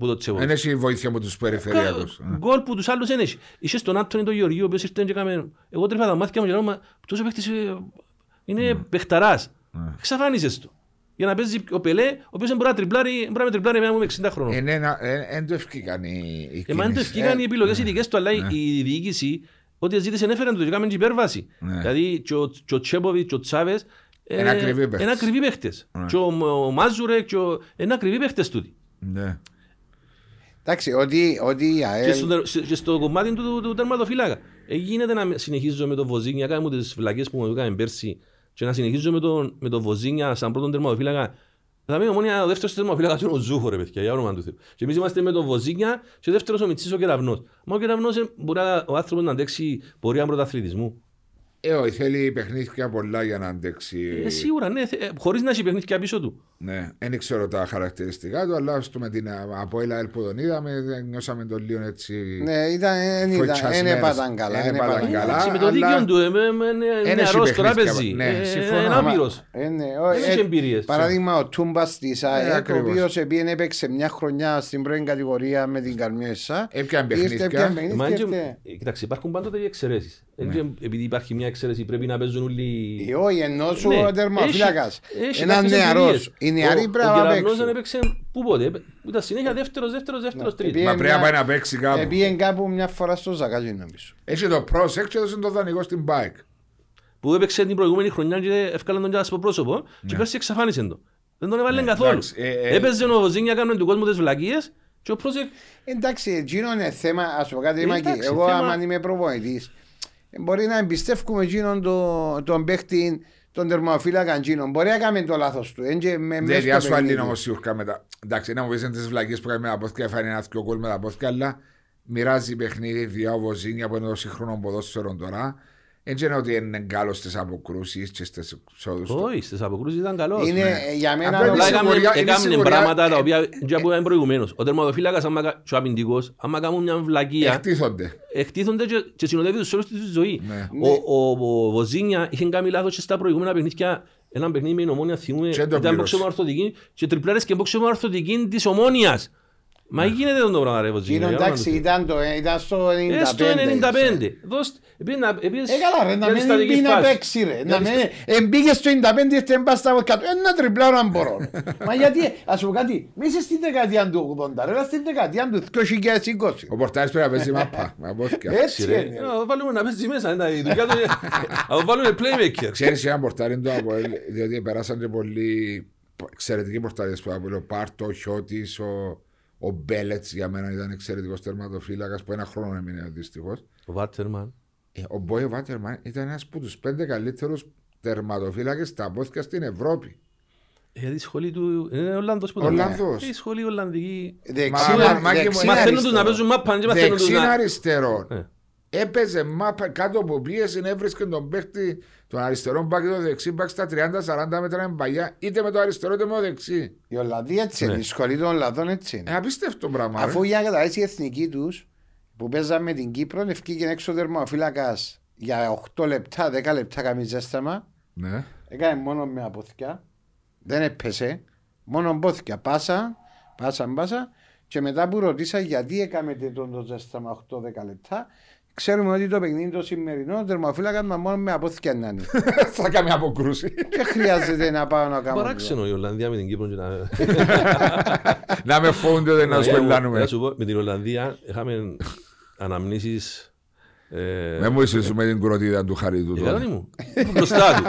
το Τσέποβης. Δεν έχει βοήθεια από τους περιφερειακούς. Γκολ που τους άλλους δεν έχει. Είσαι στον Άντωνη τον Γεωργίου, ο οποίος ήρθε και έκαμε... Εγώ τρέφα τα μάτια μου και λέω, μα τόσο παίχτης είναι παιχταράς. Εξαφάνισες του. Για να παίζει ο Πελέ, ο οποίος δεν μπορεί να τριπλάρει εμένα με 60 χρόνων. Εν το ευκήκαν οι επιλογές οι δικές του, αλλά η διοίκηση ότι ζήτησε έφεραν το και κάνουν την υπέρβαση. Δηλαδή και ο Τσέποβιτς και ο Τσάβες είναι ακριβοί παίχτες. Και ο Μάζουρε είναι ακριβοί παίχτες τούτοι. Εντάξει, ότι η ΑΕΛ... Και στο κομμάτι του τερματοφύλακα. Γίνεται να συνεχίζω με τον Βοζίνια, κάνε μου τις φυλακές που μου έκαναν πέρσι και να συνεχίζω με τον Βοζίνια σαν πρώτον τερματοφύλακα. Θα μείνω μόνο ο δεύτερος τερμαφύλακας είναι ο Ζούχο ρε παιδιά, για όνομα του Θεού. Και εμείς είμαστε με τον Βοζίνια και ο δεύτερος ο Μητσής ο Κεραυνός. Μα ο Κεραυνός μπορεί ο άνθρωπος να αντέξει πορεία πρωταθλητισμού. Όχι, θέλει παιχνίδια πολλά για να αντέξει. Σίγουρα, ναι, χωρίς να έχει παιχνίδια πίσω του. Ναι, δεν ξέρω τα χαρακτηριστικά του, αλλά στο με την ΑΕΛ που τον είδαμε, νιώσαμε τον λίγο έτσι. Ναι, δεν έπαταν καλά. Δεν έπαταν καλά. Με το δίκιο του, είναι αρρώς τράπεζι. Είναι άπειρος. Έχει εμπειρίες. Παράδειγμα, ο Τούμπας της ΑΕΛ, ο οποίος έπαιξε μια χρονιά στην πρώην κατηγορία με την Καρμιέσσα. Έπιαν παιχνίδια. Κοιτάξτε, υπάρχουν πάντοτε οι εξαιρέσεις. Επειδή υπάρχει μια εξαίρεση, πρέπει να παίζουν όλοι. Όχι, ενώ σου ο τερμαφύλακας. Ένα νεαρός. Ο Γερανός δεν έπαιξε πού πότε. Ήταν συνέχεια δεύτερος, τρίτος. Μα πρέπει να πάει να παίξει κάπου. Επήγαινε κάπου μια φορά στο Ζακάζι νομίζω. Έχει το πρόσεξ και έδωσε το δανεικό στην Μπάικ. Που έπαιξε την προηγούμενη χρονιά και ευκάλαν τον κιάσπο πρόσωπο και πέρσι εξαφάνισε τον. Δεν τον έβαλε καθόλου. Έπαιζε ο Ζήνια, κάνουν του κόσμου τις βλακίες. Εντάξει, εκείνο είναι θέμα, ας πω κάτι μακή. Εγώ άμα είμαι προπονητής. Μπορεί να εμπιστεύκουμε εκείνον τον παίχτη, τον τερμοφύλακα εκείνον. Μπορεί να κάνουμε το λάθος του. Δεν διάσου άλλη όμως σίγουρα μετά. Εντάξει, να μου πεις είναι τις βλακίες που έκανε με τα πόθηκα, έφανε ένα πιο κόλ με τα πόθηκα, αλλά μοιράζει παιχνίδι διά ο Βοζίνια που είναι το σύγχρονο ποδόσφαιρο τώρα. Έτσι είναι ότι είναι καλός στις αποκρούσεις και στις εξόδους του. Όχι, στις αποκρούσεις ήταν καλός. Είναι για μένα... Έκαναν πράγματα τα οποία ήταν προηγουμένως. Ο τερματοφύλακας, ο αμυντικός, άμα κάνουν μια βλακία... Εκτίθονται και συνοδεύει τους όλους της ζωής. Ο Βοζίνια είχε κάνει λάθος και στα προηγούμενα παιχνίδια. Έναν παιχνίδι με την Ομόνια θυμούμε, ήταν μπόξεμα αρθωτική και τριπλάρες και μπόξεμα αρθωτική της Ομόνιας. Μα γίνεται τον το πράγμα ρε Βοζίνιο. Εντάξει ήταν στο 95. Έκαλα ρε, μην απέξει ρε. Εμπήγες στο 95 και δεν πας στα 100. Ένα τριπλάρο αν μπορώ. Μα γιατί, ας πω κάτι, μέσα στην δεκαετία του 80, αλλά στην δεκαετία του 2020. Ο Πορτάρης πρέπει να παίζει μάπα. Έτσι είναι. Βάλουμε να παίζει μέσα. Βάλουμε playmaker. Ξέρεις έναν Πορτάρη του Απόλλων, διότι περάσαν και πολλοί εξαιρετικοί Πορτάριδες του Απόλλων. Ο Πάρτο, ο Χιώτης, ο Μπέλετς για μένα ήταν εξαιρετικός τερματοφύλακας που ένα χρόνο έμεινε δυστυχώς. Ο Βάτερμαν. Ο Μπόι Βάτερμαν ήταν ένας από τους 5 καλύτερους τερματοφύλακες στα πόθηκα στην Ευρώπη. Γιατί η σχολή του είναι Ολλανδός που ήταν. Η σχολή Ολλανδική. Μαθαίνουν τους να παίζουν μάπα. Δεξίν αριστερό. Έπαιζε μάπα κάτω από πίεση, έβρισκε τον παίχτη τον αριστερό μπακ και τον δεξί μπακ στα 30-40 μέτρα εμπαγιά, είτε με το αριστερό είτε με το δεξί. Η Ολλανδία έτσι είναι, η σχολή των Ολλανδών έτσι είναι. Απίστευτο πράγμα. Αφού για κατάσταση η εθνική του που παίζαμε με την Κύπρο, ευκήκε έξω τερμοφύλακα για 8 λεπτά, 10 λεπτά καμία ζέσταμα. Ναι. Έκανε μόνο με αποθηκιά, δεν έπεσε, μόνο μπόθηκια. Πάσα. Και μετά που ρωτήσα γιατί έκαμε το ζέσταμα 8-10 λεπτά. Ξέρουμε ότι το παιχνίδι το σημερινό τερμοφύλακα μόνο με απόθηκια να είναι. Θα κάνει αποκρούση. Και χρειάζεται να πάω να κάνω. Παράξενο η Ολλανδία με την Κύπρο. Να με φόντο δεν να σκολλάνουμε. Με την Ολλανδία είχαμε αναμνήσεις. Με μου είσαι με την κροτίδα του Χαρίτου. Λεγόνι μου. Μπροστά του.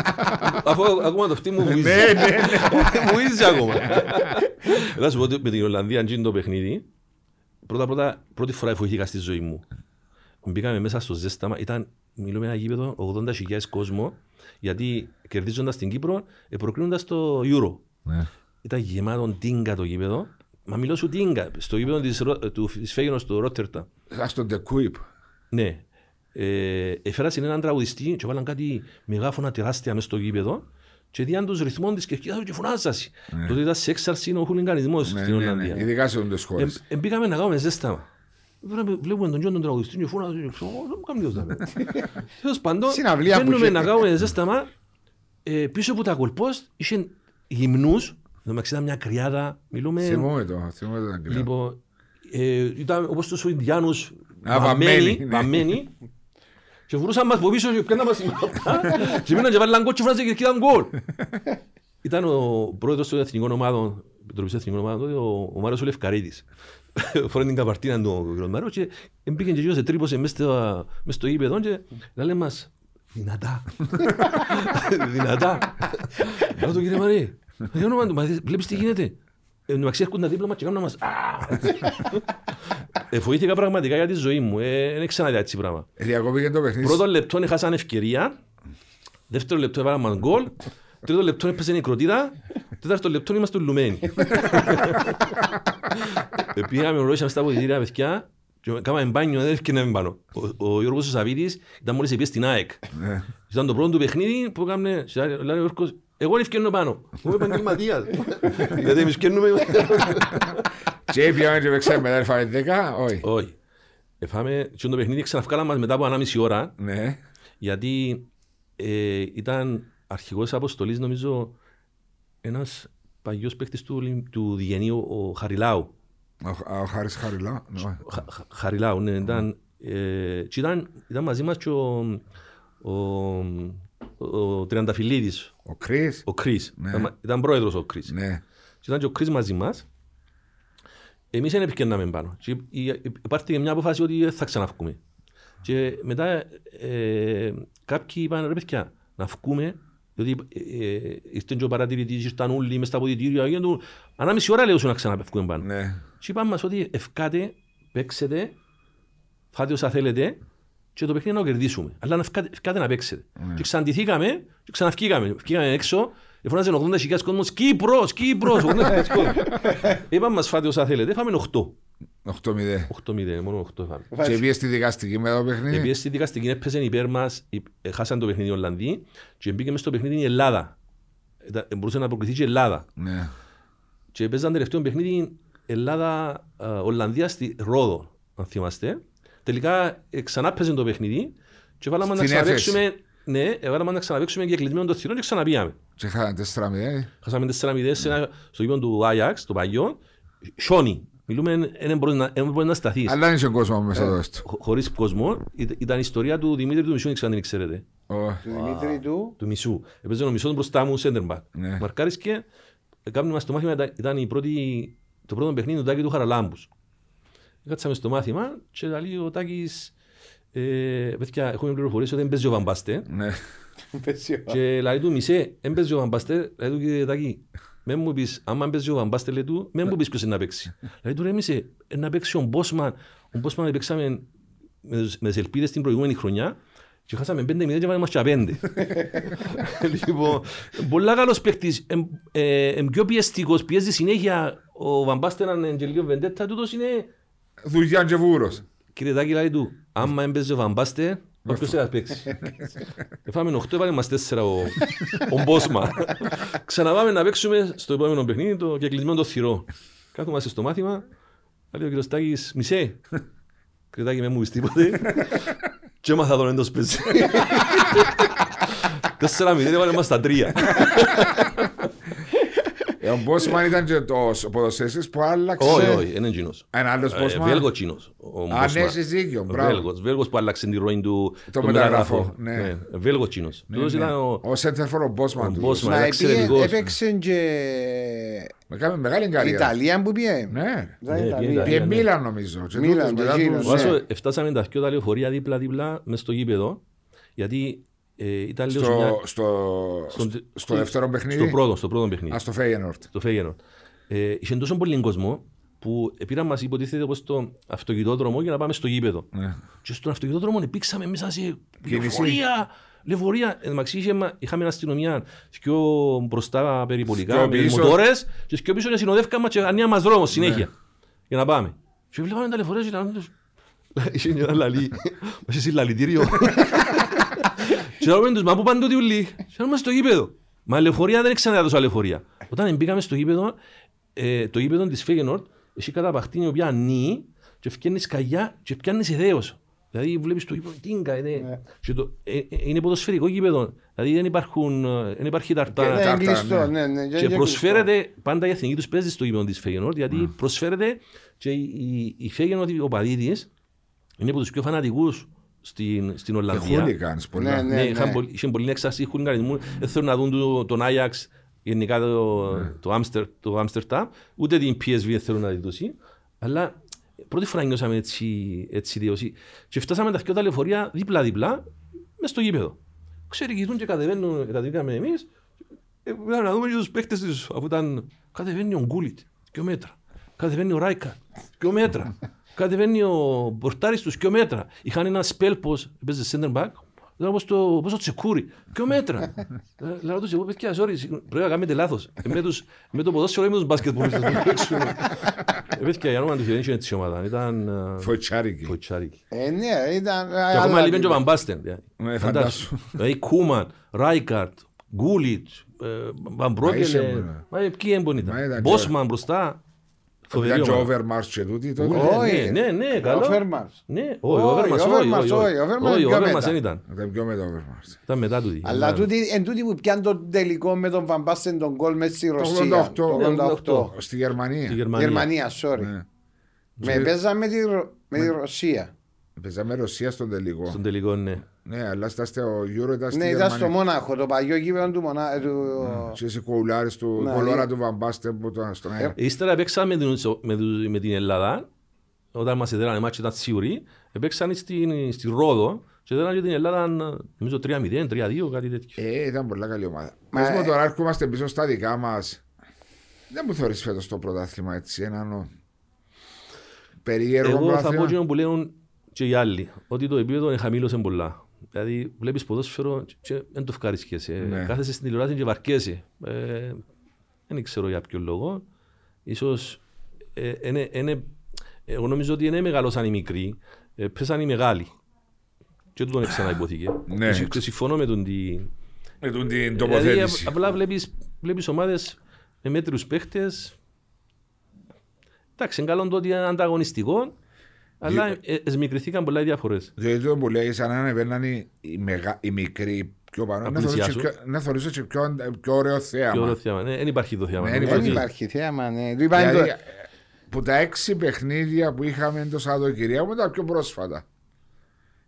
Αφού ακόμα το αυτή μου βουίζει. Μου βουίζει ακόμα. Θα σου πω ότι με την Ολλανδία αν γίνει το παιχνίδι, πρώτη φορά εφοηθήκα στη ζωή μου. Μπήκαμε μέσα στο ζέσταμα, μιλούμε ένα γήπεδο 80.000 κόσμο, γιατί κερδίζοντας την Κύπρο, προκρίνοντας το Euro. Yeah. Ήταν γεμάτο τίγκα το γήπεδο, μα μιλώ σου τίγκα, στο γήπεδο του Φέιενορντ στο Ρότερνταμ. Στον Τεκουίπ. Ναι. Έφερασαν έναν τραγουδιστή και βάλαν κάτι μεγάφωνα τεράστια μέσα στο γήπεδο και διάν τους ρυθμών της και κοιτάζουν και φωνάζασαι. Yeah. Τότε ήταν σε έξαρση ο χουλιγκανισμός στην Ολλανδία. Ειδικά σε όλες τις χώρες. Μπήκαμε να κάνουμε ζέσταμα. Βλέπουμε τον Γιώργο τον τραγουδιστή και φωνάζω και ξέρω, δεν μου παίρνουμε να κάνουμε ζέσταμα. Πίσω από τα κολπός είχε γυμνούς, ήταν μια κρυάδα. Θυμούμε το. Ήταν όπως τους Ινδιάνους βαμμένοι και φορούσαν μας από πίσω και πιάνναν μας η μάπα και μείναν και βάλαν κόλ και φωνάζαν και κοιτάνε κόλ. Ήταν ο πρόεδρος των Εθνικών Ομάδων, ο Μάριος Λευκαρίτης. Φορήν την καπαρτίνα του Γροντμαρού και μπήκαν και γύρω σε τρύπωσε μέσα στο γήπεδο και λένε μας δυνατά λέω του κύριε Μαρή βλέπεις τι γίνεται μαξί έρχονται δίπλα μας και κάνουν μας φοβήθηκα πραγματικά για τη ζωή μου δεν ξαναδιά έτσι πράγμα πρώτο λεπτό έχασαν ευκαιρία δεύτερο λεπτό έβαλαν μας γκολ τρίτο λεπτό έπαιζε η κροτίδα τέταρτο λεπτό είμαστε λουμένοι. Πήγαμε ορόσαμε στα αποδητήρια παιδιά και κάναμε μπάνιο, δεν έφυγε να μην πάνω. Ο Γιώργος ο Σαβίτης ήταν μόλις επίσης στην ΑΕΚ. Ήταν το πρώτο του παιχνίδι που έκανε, λέει ο Γιώργος, Εγώ δεν ευκαινώ πάνω. Εγώ επαγγελματίας. Γιατί εμείς ευκαινούμε... Και έπιαμε και παίξαμε μετά, έφαμε 10, όχι. Όχι. Έφαμε και το παιχνίδι ξαναφκάλαμε μετά από 1,5 ώρα. Ναι. Γιατί ήταν αρχηγός αποστολής νομίζω ένας παγιός παίκτης του Διγενείου, ο Χαριλάου. Ο Χάρης Χαριλάου. Χαριλάου, ναι. Και ήταν μαζί μας και ο Τριανταφυλλίδης. Ο Κρίς. Ναι. Ήταν πρόεδρος ο Κρίς. Ναι. Και ήταν και ο Κρίς μαζί μας. Εμείς δεν επικαιρνάμε πάνω. Και υπάρχει μια αποφάση ότι θα ξαναβγούμε. Και μετά κάποιοι είπαν ρε παιδιά να βγούμε. Διότι ήρθαν και ο παρατηρητής, ήρθαν όλοι μες στα αποδυτήρια. Ανάμιση ώρα λέω σου να ξαναβγούμε πάνω. Ναι. Και είπαν μας ότι ευκάτε, παίξετε, φάτε όσα θέλετε. Και το παιχνίδι να το κερδίσουμε. Αλλά να ευκάτε να παίξετε. Mm. Και ξαναντηθήκαμε και ξαναυκήκαμε. Βγήκαμε έξω, εφωνάζαν 80.000 κόσμος, Κύπρος, Κύπρος, 80.000 κόσμος. Είπαμε μας φάτε όσα θέλετε, έφαμε 8. 8-0, μόνο 8 έφαμε. Και πήγε στη δικαστική με το παιχνίδι. Πήγε στη δικαστική, έπαιζε υπέρ μας, χάσαν το παιχνίδι οι Ολλανδοί και μπήκε μέσα στο παιχνίδι η Ελλάδα. Μπορούσε να προκριθεί και η Ελλάδα. Ναι. Και παίζαν τελευταίο παιχνίδι Ελλάδα-Ολλανδία στη Ρόδο, αν θυμάστε. Τελικά ξανάπαιζε το παιχνίδι και βάλαμε να ξαναπαίξουμε, ναι, βάλαμε να ξαναπαίξουμε και κλεισμένο των θυρών και ξαναπήγαμε. Και χάσαμε 4-0 στο γήπεδο του Άγιαξ, το παλιό, σιόνι. Μιλούμε, δεν μπορεί να σταθείς. Αλλά είναι κόσμο μέσα εδώ έστω. Χωρίς κόσμο, ήταν η ιστορία του Δημήτρη του Μισού, αν δεν ξέρετε. Του Δημήτρη του Μισού. Έπαιζε ο Μισός μπροστά μου, σέντερ μπακ. Μαρκάρισκε, κάνουμε μας το μάθημα, ήταν το πρώτο παιχνίδι του Τάκη του Χαραλάμπους. Κάτσαμε στο μάθημα και λέει ο Τάκης «Παιδιά, έχουμε πληροφορίες ότι δεν παίζει ο Βαν Μπάστεν». Και λέει του «Μισέ, δεν παίζει ο Βαν Μπάστεν». Λέει του «Κύριε Τάκη, μεν μου πεις, άμα παίζει ο Βαν Μπάστεν», λέει του, «μεν μου πεις ποιος είναι να παίξει». Λέει του «Ρε Μισέ, να παίξει ο Μπόσμαν». Ο Μπόσμαν παίξαμε με τις ελπίδες την προηγούμενη χρονιά και χάσαμε 5-0 και βάλαμε και 5. Λοιπόν, πολλά καλός παίκτης, πιο πιεστικός, πιέζει συνέχεια. Ο Βαν Μπάστεν είναι Αγγελίο Βεντέτα, τούτος είναι... Δουλειά και βούρος. Κύριε Τάκη, λέει του, άμα έμπαιζε ο Βαν Μπάστεν, όποιος θα παίξει. Εφάμε 8, έβαλε μας 4 ο Μπόσμαν. Ξαναβάμε να παίξουμε στο επόμενο παιχνίδι το κλεισμένο το θυρό. Κάθομαστε στο μάθημα, λέει ο κύριος Τάκης, «Μισέ». Κύριε Τάκη, με μου πεις τίποτε. Και έμαθα τον έντος παίζει. 4-0, έβαλε μας τα 3. Ο Μπόσμαν ήταν και ο ποδοσφαιριστής που άλλαξε. Όχι, είναι Κίνος. Ένα άλλος Μπόσμαν. Βέλγος Κίνος. Αν έχεις δίκιο, μπράβο. Βέλγος που άλλαξε την ροή του. Το μεταγραφό. Βέλγος Κίνος. Ο σέντερφορ ο Μπόσμαν. Έπαιξε και... Κάμε μεγάλη εγκαλία. Ιταλία που πήγε. Ναι. Πήγε Μίλαν νομίζω. Εφτάσαμε τα δυο τα λεωφορεία δίπλα-δίπλα μες στο γήπεδο. Γιατί... Στο δεύτερο παιχνίδι. Στο πρώτο παιχνίδι. Στο Φέιενορντ. Είχε τόσο πολύ κόσμο που πήραν μας υποτίθεται πως το αυτοκινητόδρομο για να πάμε στο γήπεδο. Και στον αυτοκινητόδρομο επήξαμε μέσα σε λεωφορεία. Είχαμε αστυνομία πιο μπροστά περιπολικά με τους μοτόρες και πιο πίσω και συνοδεύκαμε και ανοίγαν μας δρόμο συνέχεια για να πάμε. Και βλέπαμε τα λεωφορεία και λαλιτήριο. Και ρωτάμε τους, μα πού πάνε τούτοι ουλί, και ρωτάμε στο γήπεδο. Μα λεωφορεία δεν ξαναδιά τόσο λεωφορεία. Όταν μπήκαμε στο γήπεδο, το γήπεδο της Φέιενορντ, εσύ κατά παχτήνει η οποία ανήει και φκένεις καγιά και πιάνεις ιδέως. Δηλαδή βλέπεις το γήπεδο, τίνκα, είναι ποδοσφαιρικό γήπεδο. Δηλαδή δεν υπάρχει ταρτά. Και προσφέρεται, πάντα η εθνική τους παίζει στο γήπεδο της Φέιενορντ, γιατί προσφέρεται και η Φέιενορντ, ο παδί της, είναι από τους πιο φανατικούς στην Ολλανδία. Χούλικανς πολλά. Ναι, είχαν πολλή έξαρση, χούλικανισμού. Δεν θέλουν να δουν τον Άγιαξ, γενικά το Άμστερνταμ, ούτε την PSV δεν θέλουν να δει. Αλλά πρώτη φορά νιώσαμε έτσι διόση. Και φτάσαμε τα δυο τα λεωφορεία δίπλα-δίπλα, μες στο γήπεδο. Ξερικητούν και κατεβήκαμε εμείς. Πρέπει να δούμε και τους παίκτες τους, αφού ήταν κατεβαίνει ο Γκούλιτ, 2 μέτρα. Κατεβαίνει ο Ράικα, 2 μέτρα. Κατεβαίνει ο πορτάρις τους 2 μέτρα. Είχαν ένα σπέλπος, έπαιζε center back, ήταν όπως το τσεκούρι, 2 μέτρα. Λέω τους, εγώ παιδιά, sorry, πρέπει να κάνετε λάθος. Με το ποδόσφαιρο ή με τους μπασκετμπολίστες. Παιδιά, η άνομα του χειρένει έτσι ομάδα, ήταν... Φοητσάρικη. Ναι, ήταν... Και ακόμα λείπεν και ο Βαν Μπάστεν. Φαντάσου. Δηλαδή Κούμαν, Ράικαρτ, Γκούλιτ, Βαν Μπάστεν, ποιοι έμπονοι ήταν. Μπόσμαν μπροστά. Ήταν και Overmars και τούτοι τότε. Όχι, ναι, καλό. Overmars δεν ήταν. Ήταν μετά τούτοι. Αλλά εν τούτοι που πιάνε το τελικό με τον Βαν Μπάστεν τον γκολ μέσα στη Ρωσία. Το 88. Στη Γερμανία, sorry. Με παίζαμε τη Ρωσία. Παίζαμε Ρωσία στον τελικό. Στον τελικό, ναι. Ναι, αλλά στα Euro ήταν στη Γερμανία. Ναι, ήταν στο Μόναχο, το παλιό γήπεδο του Μόναχου. Και σε κοουλάρες του κολόρα του Βαν Μπάστεν που ήταν στον αέρα. Ύστερα παίξαμε με την Ελλάδα, όταν μας έδεραν εμάς και ήταν σίγουροι, παίξαν στη Ρόδο και έδεραν και την Ελλάδα, νομίζω 3-0, 3-2, κάτι τέτοιο. Ήταν πολύ καλή ομάδα. Μας με τώρα έρχομαστε πίσω στα δικά μας. Δεν μου θεωρείς φέτος το πρωτάθλημα έτσι, έναν περίεργο πρωτάθλημα. Και οι άλλοι, ότι το επίπεδο είναι χαμήλωσε πολλά. Δηλαδή, βλέπεις ποδόσφαιρο και δεν το ευχαριστιέσαι. Ναι. Κάθεσαι στην τηλεοράση και βαρκέσαι. Δεν ξέρω για ποιο λόγο. Ίσως, εγώ νομίζω ότι είναι μεγαλώσαν οι μικροί, πέσαν οι μεγάλοι. Και τούτον ξαναϋπόθηκε. Ναι. Συμφωνώ με τον την τοποθέτηση. Δηλαδή, απλά βλέπεις ομάδες με μέτριους παίχτες. Εντάξει, καλό το ότι είναι ανταγωνιστικό. Αλλά εσμικρηθήκαν πολλά διαφορές. Δηλαδή το που λέγεις αν ανεβαίναν οι μικροί πιο πάνω, να θεωρήσω και πιο ωραίο θέαμα. Δεν υπάρχει το θέαμα. Δεν υπάρχει θέαμα, ναι. Δηλαδή που τα 6 παιχνίδια που είχαμε το Σαββατοκυριακό ήταν πιο πρόσφατα.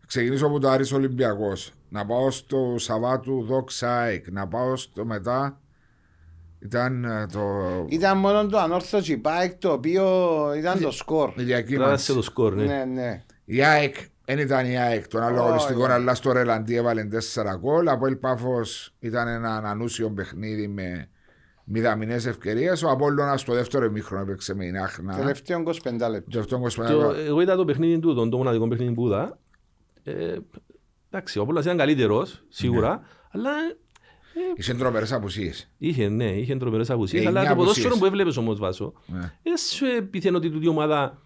Ξεκινήσω από το Άρης Ολυμπιακός, να πάω στο Σαββάτου Δόξα-ΑΕΚ, να πάω στο μετά... Ήταν μόνο το ανόρθω τσιπάκ το οποίο ήταν το σκορ. Κράτησε το σκορ, ναι. Η ΑΕΚ, δεν ήταν η ΑΕΚ των αλλαγωνιστικών, αλλά στο Ρελαντί έβαλε 4 γκολ. Από ΑΕΛ Πάφος ήταν ένα ανούσιο παιχνίδι με μηδαμινές ευκαιρίες. Ο Απόλλωνας στο δεύτερο ημίχρονο έπαιξε με Ινάχνα. Τελευταίο 25 λεπτό. Εγώ είδα το παιχνίδι του, το μοναδικό παιχνίδι που είδα. Εντάξει, ο Απόλλωνας ήταν καλύτερος, σίγουρα, αλλά. Είχε τρομερές απουσίες. Είχε τρομερές απουσίες. Αλλά το ποδόσφαιρο που έβλεπες όμως, Βάσο, σου επιθένω ότι η ομάδα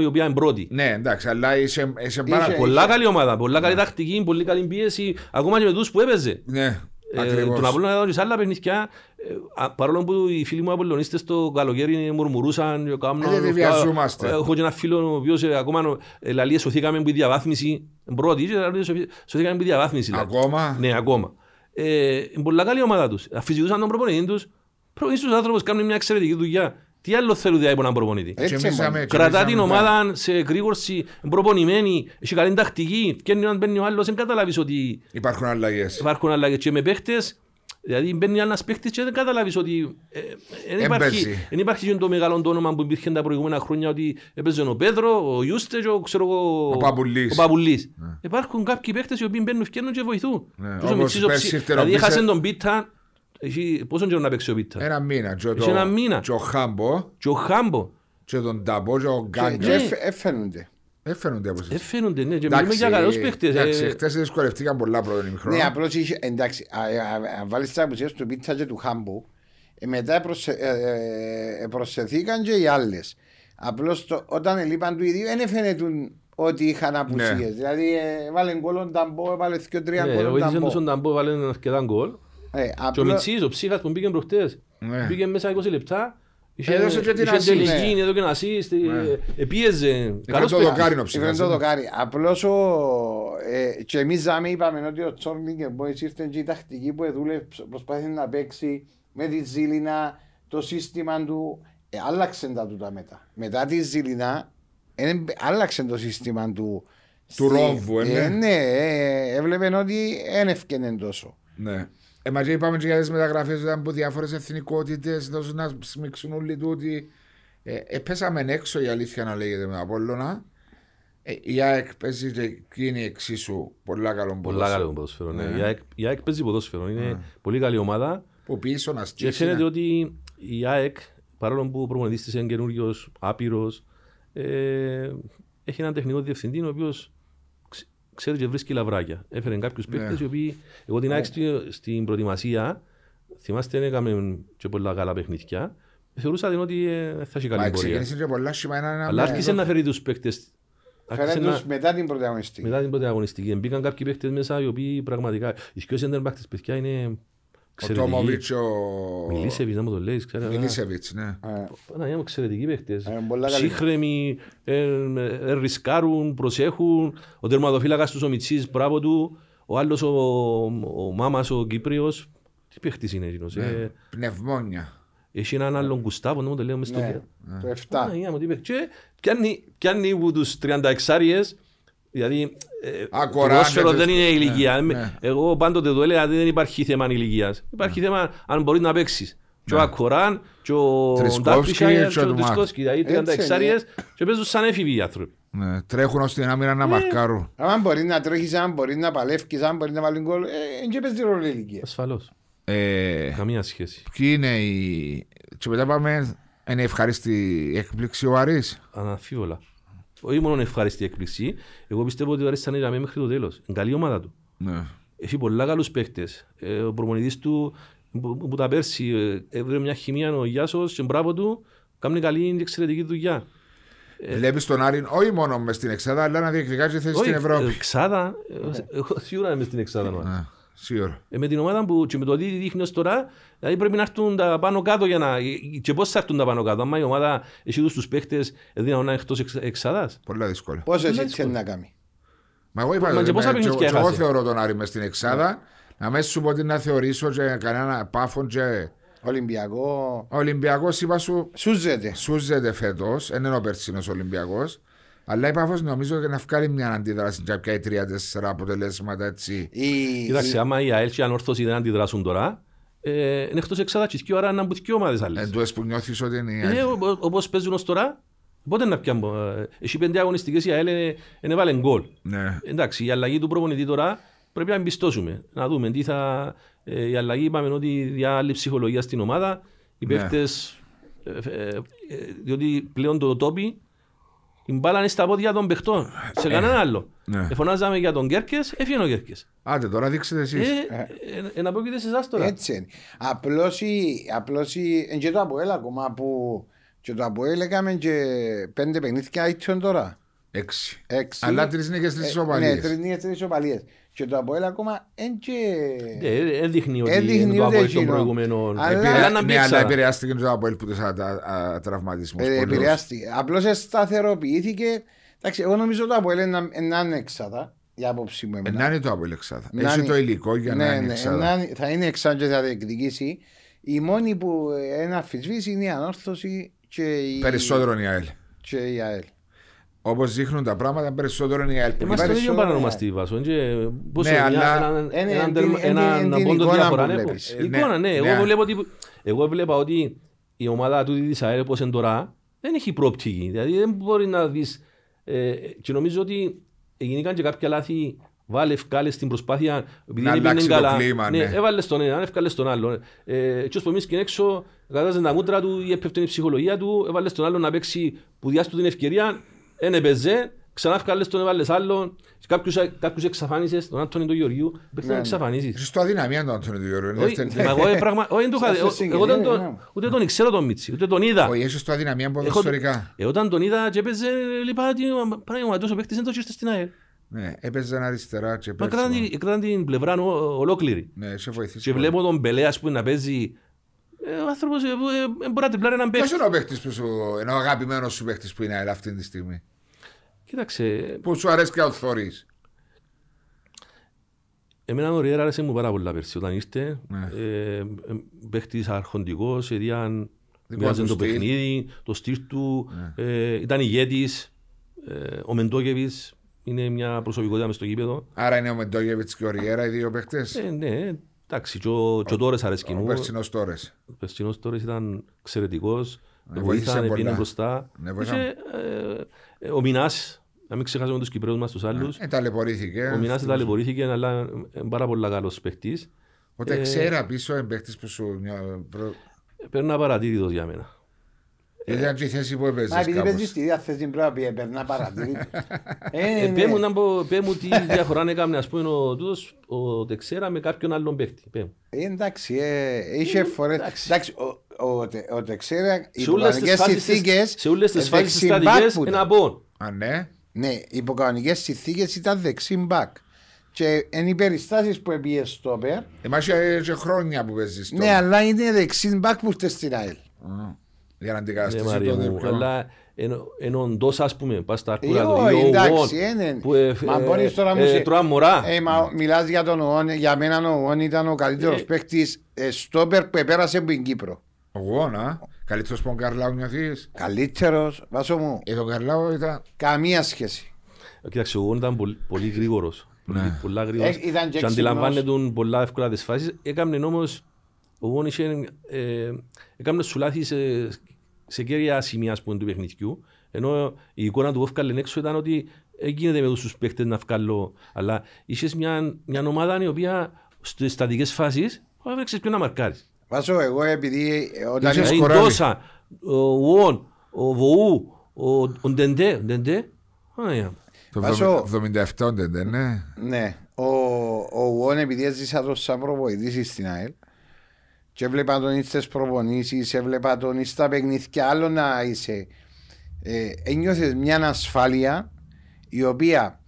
η οποία είναι πρώτη. Ναι, εντάξει, αλλά είσαι πάρα πολλά καλή ομάδα, πολλά καλή τακτική, πολύ καλή πίεση, ακόμα και με τους που έπαιζε. Ναι, ακριβώς. Τον Απόλλωνα έδωσε σε άλλα παιχνιδιά, παρόλο που οι φίλοι μου Απόλλωνιστές το καλοκαίρι μουρμουρούσαν. Δεν βιαζόμαστε. Έχω και ένα φίλο ο οποίος ακόμα λαλεί σωθήκαμε που η διαβάθμιση πρώτη, σωθήκαμε που η διαβάθμιση. Ακόμα. Ναι, ακόμα. Πολλά καλή ομάδα τους. Αφιζητούσαν τον προπονητή τους. Προπονητής τους άνθρωπος κάνουν μια εξαιρετική δουλειά. Τι άλλο θέλουν διάφορα να προπονητή. Κρατά την ομάδα σε γρήγορση, προπονημένη, έχει καλή τακτική. Και αν μπαίνει ο άλλος, δεν καταλάβεις ότι υπάρχουν αλλαγές. Υπάρχουν αλλαγές και με παίχτες. Δηλαδή μπαίνει ένας παίχτης και δεν καταλάβεις ότι δεν υπάρχει το μεγάλο όνομα που υπήρχε τα προηγούμενα χρόνια ότι έπαιζε ο Πέδρο, ο Ιούστε και ο Παπουλής. Υπάρχουν κάποιοι παίχτες οι οποίοι μπαίνουν ευκαιρνούν και βοηθούν. Δηλαδή έχασαν τον Πίτα, πόσο καιρό να παίξει ο Πίτα. Ένα μήνα. Και ο Χάμπο. Και τον Ταμπό και ο Γκάνγκερ. Έφερνονται. Έφερνονται, ναι, και μιλούμε για καλούς παίχτες. Εντάξει, χτες δυσκολευτήκαν πολλά πρώτον ημιχρόνο. Ναι, απλώς είχε, εντάξει, αν βάλεις τις απουσίες του Πίτσα και του Χάμπου, μετά προσθεθήκαν και οι άλλες. Απλώς όταν ελείπαν του ίδιου, δεν φαίνεται ότι είχαν απουσίες. Δηλαδή, βάλαν γκολ Ταμπό, έβαλε 2-3 γκολ Ταμπό. Βοήθησαν τους τον Ταμπό, βάλαν αρκετά γκολ. Και ο Μιτσής, ο ψύχας που πήγαινε προχτές, πήγαινε μέσα 20 λεπτά. Είχε τελική, εδώ και να ασίστ, επίεζε. Καλώς πέρασε. Απλώς και εμείς ζάμε είπαμε ότι ο Τσόρνικερ Μπόις ήρθε και η τακτική που προσπάθησε να παίξει με τη Ζήλινα, το σύστημα του, άλλαξε τα τούτα μετά. Μετά τη Ζήλινα, άλλαξε το σύστημα του Ρόβου. Ναι, έβλεπε ότι δεν έφτιανε τόσο. Εμάς είπαμε και για τις μεταγραφές όταν από διάφορες εθνικότητες δώσουν να σμίξουν όλοι τούτοι. Πέσαμε έξω η αλήθεια να λέγεται με τον Απόλλωνα. Η ΑΕΚ παίζει και εκείνη εξίσου πολλά καλό ποδόσφαιρο. Η ΑΕΚ παίζει ποδόσφαιρο, είναι πολύ καλή ομάδα. Που πίσω να στήσει. Και ξέρετε ότι η ΑΕΚ παρόλο που προπονητής της είναι καινούριος, άπειρος, έχει έναν τεχνικό διευθυντή ο οποίος ξέρει και βρίσκει λαβράκια. Έφερε κάποιους παίκτες οι οποίοι, εγώ την άξι στην προετοιμασία, θυμάστε δεν έκαμε και πολλά καλά παιχνίδια, θεωρούσατε ότι θα έχει καλή πορεία. Αλλά άρχισε να φέρει τους παίκτες Χαρά μετά την πρωταγωνιστική. Μετά την πρωταγωνιστική. Μπήκαν κάποιοι παίχτες μέσα οι οποίοι πραγματικά. Οι πιο σέντερ μπακ παιδιά είναι. Εξαιρετικοί. Μιλίσεβιτς, να μου το λέει. Μιλίσεβιτς, ναι. Παναγιά μου, εξαιρετικοί παίχτες. Σύγχρονοι, ρισκάρουν, προσέχουν. Ο τερματοφύλακας του ο Μιτσής, μπράβο του. Ο άλλος, ο Μάμας, ο Κύπριος. Τι παίχτης είναι εκείνος. Πνευμόνια. Έχει έναν άλλον Γκουστάβο, να μου το λέω μες στο κέντρο. Το 7. Και πιάνει από τους 36άρειες. Δηλαδή, το δεν είναι ηλικία. Εγώ πάντοτε το έλεγα δεν υπάρχει θέμα ηλικίας. Υπάρχει θέμα αν μπορείς να παίξεις. Και ο Ακοράν, και ο Ντάφρυσσαγερ, και ο Τρισκόσκι. Δηλαδή, 36άρειες και παίζουν σαν έφηβοι οι άνθρωποι. Τρέχουν ώστε να μην να μαρκάρουν. Αν μπορείς να τρέχεις, αν μπορείς να παλεύκεις, αν μπορείς να βάλεις γκολ, και παίζει ρόλο η ηλικία. Ασφαλώς. Καμία σχέση. Ποιοι είναι οι. Και μετά πάμε. Είναι ευχάριστη έκπληξη ο Άρης. Αναμφίβολα. Όχι μόνο ευχάριστη έκπληξη. Εγώ πιστεύω ότι ο Άρης θα είναι γραμμή μέχρι το τέλος. Είναι καλή ομάδα του. Ναι. Έχει πολλά καλούς παίκτες. Ο προπονητής του που τα πέρσι έβρε μια χημία ο Γιάσος και μπράβο του. Κάνει καλή εξαιρετική δουλειά. Βλέπεις τον Άρη όχι μόνο μες στην Εξάδα, αλλά να διεκδικάζει τη θέση στην Ευρώπη. Εξάδα. Σίγουρα είμαι στην Εξάδα. Ναι. Με την ομάδα που και με το τι δείχνει ως τώρα, δηλαδή πρέπει να έρθουν τα πάνω κάτω για να. Και πώς θα έρθουν τα πάνω κάτω, άμα η ομάδα εσύ τους παίχτες δίνουν να εκτός εξάδας. Πολλά δύσκολα. Πώς εσύ θέλει να κάνει. Μα εγώ είπα ότι εγώ θεωρώ τον Άρη μες στην εξάδα, να μέσα σου πω ότι να θεωρήσω και κανένα πάφον και. Ολυμπιακό. Ολυμπιακός είπα σου. Σούζεται. Σούζεται φέτος, δεν είναι ο περσινός Ολυμπιακός. Αλλά η Πάφος νομίζω ότι να βγάλει μια αντίδραση για πια 3-4 αποτελέσματα έτσι. Κοίταξε, άμα η ΑΕΛ και η Ανόρθωση δεν αντιδράσουν τώρα, είναι εκτός εξάδας και ώρα να μπουν και ομάδες άλλες. Εν τούτες που νιώθεις ότι είναι η ΑΕΛ. Όπως παίζουν ως τώρα, πότε να πιάνουν. Εσύ πέντε αγωνιστικές η ΑΕΛ είναι βάλει γκολ. Εντάξει, η αλλαγή του προπονητή τώρα πρέπει να εμπιστώσουμε. Να δούμε τι θα. Η αλλαγή είπαμε ότι για άλλη ψυχολογία στην ομάδα, οι παίχτες. Διότι πλέον το τόπι. Η μπάλα είναι στα πόδια των παιχτών, σε κανέναν άλλο. Εφωνάζαμε για τον Κέρκες, έφυγε ο Κέρκες. Άντε τώρα δείξετε εσείς. Να πω και σε εσάς τώρα. Έτσι είναι. Απλώς και το ΑΠΟΕΛ ακόμα που και το ΑΠΟΕΛ έκαμε και 5 παιχνίδια ήττιον τώρα. 6. Αλλά 3 νίκες, 3 ισοπαλίες. Ναι, 3 νίκες, 3 ισοπαλίες. Και το ΑΠΟΕΛ ακόμα έδειχνε ότι είναι το ΑΠΟΕΛ των προηγούμενων. Ναι, αλλά επηρεάστηκε το ΑΠΟΕΛ που τα τραυματισμούς. Επηρεάστηκε. Απλώς σταθεροποιήθηκε. Εγώ νομίζω το ΑΠΟΕΛ είναι ανεξάδα. Για απόψη μου εμένα. Να είναι το ΑΠΟΕΛ εξάδα. Έχει το υλικό για να είναι εξάδα. Θα είναι εξάδα και θα διεκδικήσει. Η μόνη που ένα αμφισβήσει είναι η Ανόρθωση και η. Περισσότερο η ΑΕΛ. Όπως δείχνουν τα πράγματα, περισσότερο είναι η ΑΕΛ. Είμαστε το ίδιο παρανομαστή βάσο. Ναι, αλλά έναν πόντο διαφορά. Εικόνα, ναι. Εγώ βλέπα ότι η ομάδα του της ΑΕΛ, όπως είναι τώρα, δεν έχει προοπτική. Δηλαδή δεν μπορεί να δεις. Και νομίζω ότι γίνηκαν και κάποια λάθη. Βάλε, ευκάλε στην προσπάθεια. Να αλλάξει το κλίμα. Έβαλε τον έναν, ευκάλε τον άλλον. Και ως που εμείς και έξω, κατάζαν τα μούτρα του ή έπεφτε η ψυχολογία του, έβαλε τον άλλον να παίξει που διάστηκε την ευκαιρία. Εν έπαιζε, ξανά βγάλες τον, έβαλες άλλον. Κάποιους εξαφάνισες, τον Άντωνη του Γεωργίου. Πρέπει να εξαφανίσεις. Στο αδυναμία τον Άντωνη του Γεωργίου. Ούτε τον ξέρω τον Μίτσι, ούτε τον είδα. Όχι, είσαι στο αδυναμία από ιστορικά. Όταν τον είδα και έπαιζε, λυπά, πράγμα, τόσο παίχτης δεν το ήρθε στην ΑΕΛ. Ναι, έπαιζαν αριστερά και παίξαν. Έκαναν την πλευρά ολόκληρη. Και βλέπω τον Μπελέα που να παίζει. Ο άνθρωπος μπορεί να τριπλάρει έναν παίχτη. Ποιος είναι ο παίχτης που σου, ενώ ο αγαπημένος σου παίχτης που είναι αυτή τη στιγμή. Κοίταξε. Που σου αρέσει και ο Θωρής. Εμένα ο Ριέρα άρεσε μου πάρα πολλά πέρσι όταν ήρθε. Παίχτης αρχοντικός, εδιάν βγάζε το παιχνίδι, το στυλ του. Ήταν ηγέτης. Ο Μεντόγεβιτς είναι μια προσωπικότητα μες στο γήπεδο. Άρα είναι ο Μεντόγεβιτς και ο Ριέρα οι δύο παίχτες. Ναι. Εντάξει, και ο Τόρες αρέσκει μου. Ο περσινός Τόρες. Ο περσινός Τόρες ήταν εξαιρετικός. Βοήθησαν, πήγαινε μπροστά. Ο Μινάς, να μην ξεχάσουμε τους Κυπρέους μας τους άλλους. Ταλαιπωρήθηκε. Ο Μινάς ταλαιπωρήθηκε, αλλά πάρα πολύ καλός παίχτης. Όταν ξέρα πίσω, είναι παίχτης που σου. Περνά παρατήρητος για μένα. Ήταν και η θέση που έπαιζες κάπως. Μα επειδή παίζεις τη διάθεση την πρώτα πήγε, περνά παρατηρήτη. Πέ μου τι διαφορά έκαμε, ας πούμε, ο Τεξέρα με κάποιον άλλον παίχτη. Εντάξει, είχε φορές. Εντάξει, ο Τεξέρα, οι πλανικές συνθήκες. Σε όλες τις φάσεις συστατικές είναι απόν. Α, ναι. Ναι, υπό κανονικές συνθήκες ήταν δεξί μπακ. Και είναι οι περιστάσεις που έπιε στο ΠΕΡ. Είμαστε και χρόνια που παίζεις τώρα. Ναι, αλλά είναι δεξί μπακ που είστε στην ΑΕΛ. Για να αντικαταστήσει το δεύτερο. Ενώ όντως ας πούμε, πας στα αρκούρα του Ιωγόν, τρώα μωρά. Μιλάς για τον Ιωγόν, για μένα ο Ιωγόν ήταν ο καλύτερος παίκτης στόπερ που επέρασε από την Κύπρο. Ο Ιωγόν, α, καλύτερος που τον Καρλάου νιώθεις. Καλύτερος, βάσο μου. Τον Καρλάου ήταν καμία σχέση. Κοιτάξτε, ο Ιωγόν ήταν πολύ γρήγορος. Πολλά γρήγορος και αντιλαμβάνεται πολλά εύκολα τις φάσεις. Έκανε όμως, ο Ιωγόν έκανε σουλάθη σε κέρια σημεία του παιχνιδιού, ενώ η εικόνα του έφκαλεν έξω ήταν ότι γίνεται με τους παίκτες να βγάλω, αλλά είχες μια ομάδα η οποία στις στατικές φάσεις έβρεξες ποιο να μαρκάρεις. Βάσο, εγώ επειδή όταν είχες σκοράρει. Η Ντόσα, ο Ουόν, ο Βοού, ο Ντεντέ. Το 77 Ντεντέ, ναι. Ναι, ο Ουόν επειδή έζησα το σαν προβοητής στην ΑΕΛ, και έβλεπα τον εις στις προπονήσεις, έβλεπα τον εις στα παιχνίδια, άλλο να είσαι. Ένιωθες μια ασφάλεια η οποία.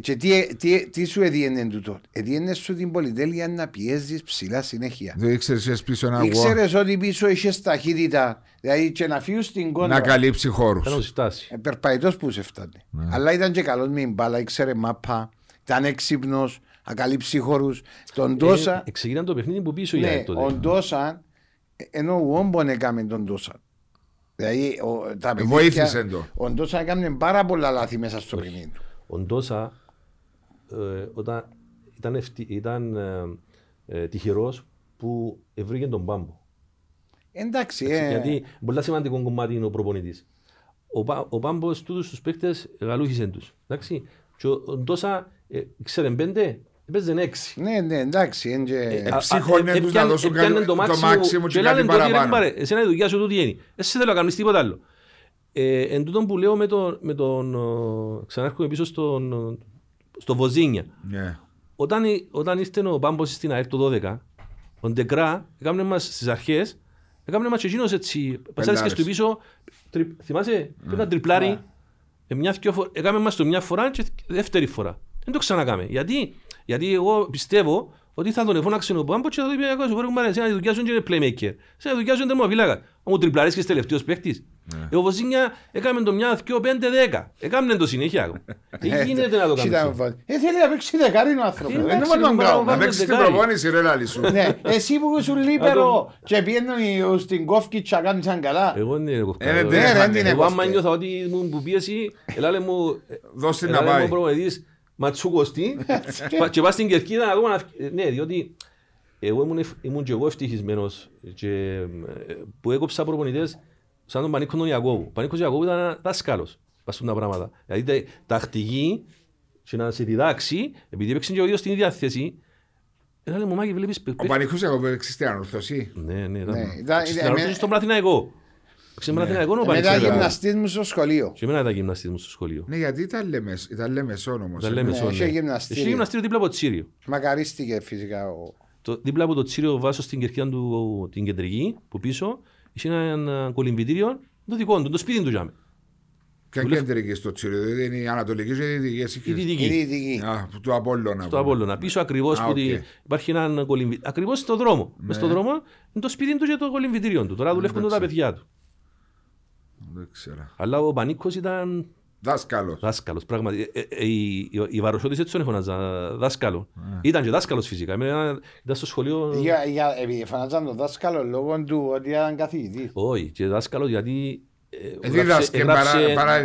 Και τι σου έδιενε τούτο. Έδιενε σου την πολυτέλεια να πιέζεις ψηλά συνέχεια. Δεν ήξερες πίσω να βγω. Ήξερες ότι πίσω είχες ταχύτητα. Δηλαδή και να φύγεις στην κόντρα. Να καλύψει χώρους. Περπαϊτός που σε φτάνει. Αλλά ήταν και καλός με την μπάλα, ήξερε μάπα, ήταν έξυπνος. Ακαλύψει χώρους. Τον Ντόσα. Ξεκινάνε το παιχνίδι που πίσω για τότε. Ο Ντόσα, ενώ ο Όμπον έκαμε τον Ντόσα. Δηλαδή τα παιχνίδια. Βοήθησε το. Ο Ντόσα έκαμε πάρα πολλά λάθη μέσα στο παιχνίδι του. Ο Ντόσα όταν ήταν τυχερός που βρήκε τον πάμπο. Εντάξει. Γιατί πολλά σημαντικό κομμάτι είναι ο προπονητής. Ο πάμπος τούτους τους παίκτες γαλούχησε τους. Εντάξει. Και ο Ντόσα ξέρετε πέντε, παίζουν έξι. Ναι, ναι, εντάξει. Ψύχο είναι τους να δώσουν το μάξιμο και κάτι παραπάνω. Εσένα η δουλειά σου τούτη γίνει. Εσύ θέλω να κάνεις τίποτα άλλο. Εν τούτον που λέω με τον... Ξανάρχομαι πίσω στο Βοζίνια. Όταν ήρθε ο Πάμπος στην ΑΕΡ το 12, ο Ντεκρά, έκαναν μας στις αρχές, έκαναν μας και εκείνος έτσι, πασάρεις και στο πίσω, θυμάσαι, πέρα τριπλάρι, έκαναν μας το μια φορά και δεύτερη φορά. Δεν το ξανακάμε. Γιατί εγώ πιστεύω ότι θα τον εφώναξε ο Πάμπο και θα του πει: «Ακόμα σου πρέπει να κάνει τη δουλειά σου, είναι playmaker. Σε να δουλειά σου είναι τερμοφύλακα. Όμω τριπλαρίσκε τελευταίο παίχτη». Ο Βοζίνια έκαμε το 1, 2, 5, 10. Έκαμε το συνέχεια. Τι γίνεται να το κάνει. Θέλει να παίξει δεκάρι ο άνθρωπο. Δεν είναι μόνο γκάου. Να παίξει την προπόνηση, ρε λάλη σου. Εσύ που σου λείπερο και πιένουν στην κόφκι τσακάνει σαν καλά. Εγώ δεν είναι κόφκι. Εγώ άμα νιώθα ότι μου πίεση, ελάλε μου προπονητή. Ματσούκοστη και πας στην Κερκίδα να δούμε να αυξήσεις. Ναι, διότι εγώ ήμουν και εγώ ευτυχισμένος που έκοψα προπονητές σαν τον Πανίκο τον Ιακώβου. Ο Πανίκος Ιακώβου ήταν δάσκαλος, παστούν τα πράγματα. Δηλαδή τακτική και να σε διδάξει, επειδή έπαιξαν και ο ίδιος στην ίδια θέση. Ο Πανίκος Ιακώβου έπαιξε στην ανορθωσή. Ναι, ναι, στην ανορθωσή στον Πλαθηναϊκό. Μετά γυμναστής μου στο σχολείο. Και εμένα ήταν γυμναστής μου στο σχολείο. Ναι, γιατί ήταν Λεμεσόν όμως. Είχε γυμναστήριο δίπλα από το Τσίριο. Μακαρίστηκε φυσικά. Δίπλα από το Τσίριο βάσω στην Κερκίδα του την κεντρική που πίσω. Είχε ένα κολυμβητήριο το δικό του, το σπίτι του γιάμε. Ποια κεντρική στο Τσίριο, δηλαδή είναι η Ανατολική ή η Δυτική. Του Απόλλωνα. Του Απόλλωνα. Πίσω ακριβώς που υπάρχει έναν κολυμβητήριο. Ακριβώς στον δρόμο. Μες στον δρόμο είναι το σπίτι του και το κολυμβητήριο του. Τώρα δουλεύουν τα παιδιά του. Αλλά ο Πανίκος ήταν δάσκαλος, πράγματι. Οι βαροσιώτες έτσι τον εφωνάζαν δάσκαλο. Ήταν και δάσκαλος φυσικά, ήταν στο σχολείο. Εφωνάζαν τον δάσκαλο λόγω του ότι ήταν καθηγητής. Όχι, και δάσκαλος γιατί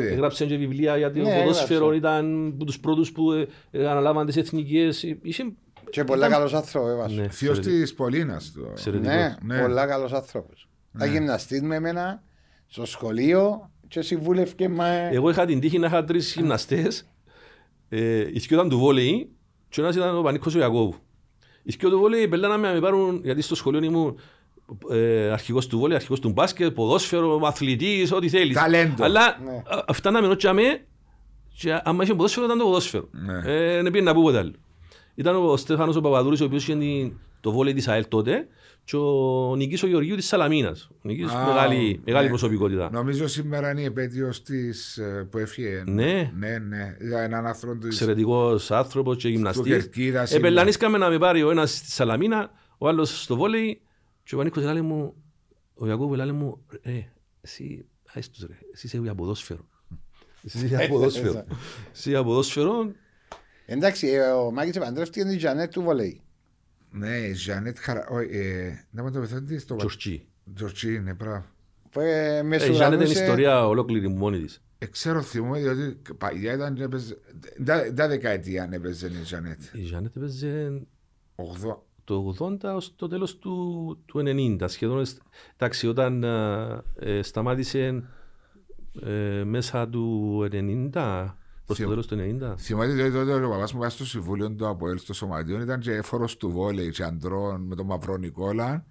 έγραψε και βιβλία για το ποδόσφαιρο, ήταν από τους πρώτους που αναλάβαν τις εθνικές. Και πολλά καλός άνθρωπος. Θείος της Πολίνας. Ναι, πολλά καλός άνθρωπος. Θα γυμναστείς με εμένα. Στο σχολείο και συμβούλευκε με... Εγώ είχα την τύχη να είχα 3 γυμναστές. Οι δυο ήταν του βόλεϊ και ένας ήταν ο Πανίκος ο Ιακώβου. Οι δυο του βόλεϊ πελάνε να με πάρουν, γιατί στο σχολείο ήμουν αρχηγός του βόλεϊ, αρχηγός του μπάσκετ, ποδόσφαιρο, αθλητής, ό,τι θέλεις. Ταλέντο. Αλλά φτάναμε νότσαμε και άμα είχε ποδόσφαιρο ήταν το ποδόσφαιρο. Δεν πήγαινε να πω ποτέ άλλο. Ήταν ο Στέφανος ο Παπαδούρης, ο οποίος είχε το βόλεϊ της ΑΕΛ τότε, και ο Νικής ο Γεωργίου της Σαλαμίνας. Ο Νικής μεγάλη ναι. προσωπικότητα. Νομίζω σήμερα είναι η επέτειος της που έφυγε. Ναι. Ναι, ναι. Για έναν άνθρωπο. Εξαιρετικός άνθρωπος και γυμναστής. Επελανίσκαμε να με πάρει ο ένας στη Σαλαμίνα, ο άλλος στο βόλεϊ, και ο Πανίκος λέει μου, ο Γιακώβου λέει μου, εσύ είσαι για ποδόσφαιρο. Εσύ για ποδόσφαιρο. Εντάξει, ο Μάκης επαντρεύτηκε την Τζανέτ του βολέι. Ναι, η Τζανέτ να με το πεθάνει στο Τζορτζί. Τζορτζί, είναι πράγμα. Η Τζανέτ είναι ιστορία ολόκληρη μόνη της. Ξέρω, θυμούμαι, διότι παλιά ήταν. Τα δεκαετία έπαιζε η Τζανέτ. Η Τζανέτ έπαιζε το 80 ως το τέλος του 90. Σχεδόν, εντάξει, όταν σταμάτησε μέσα του 90. Προς το τέλος του 90. Θυμάται τότε ο παπάς μου πάει στο συμβούλιο του ΑΠΟΕΛ στο Σωματιόν, ήταν και έφορος του βόλεϊ και αντρών με τον Μαυρό Νικόλα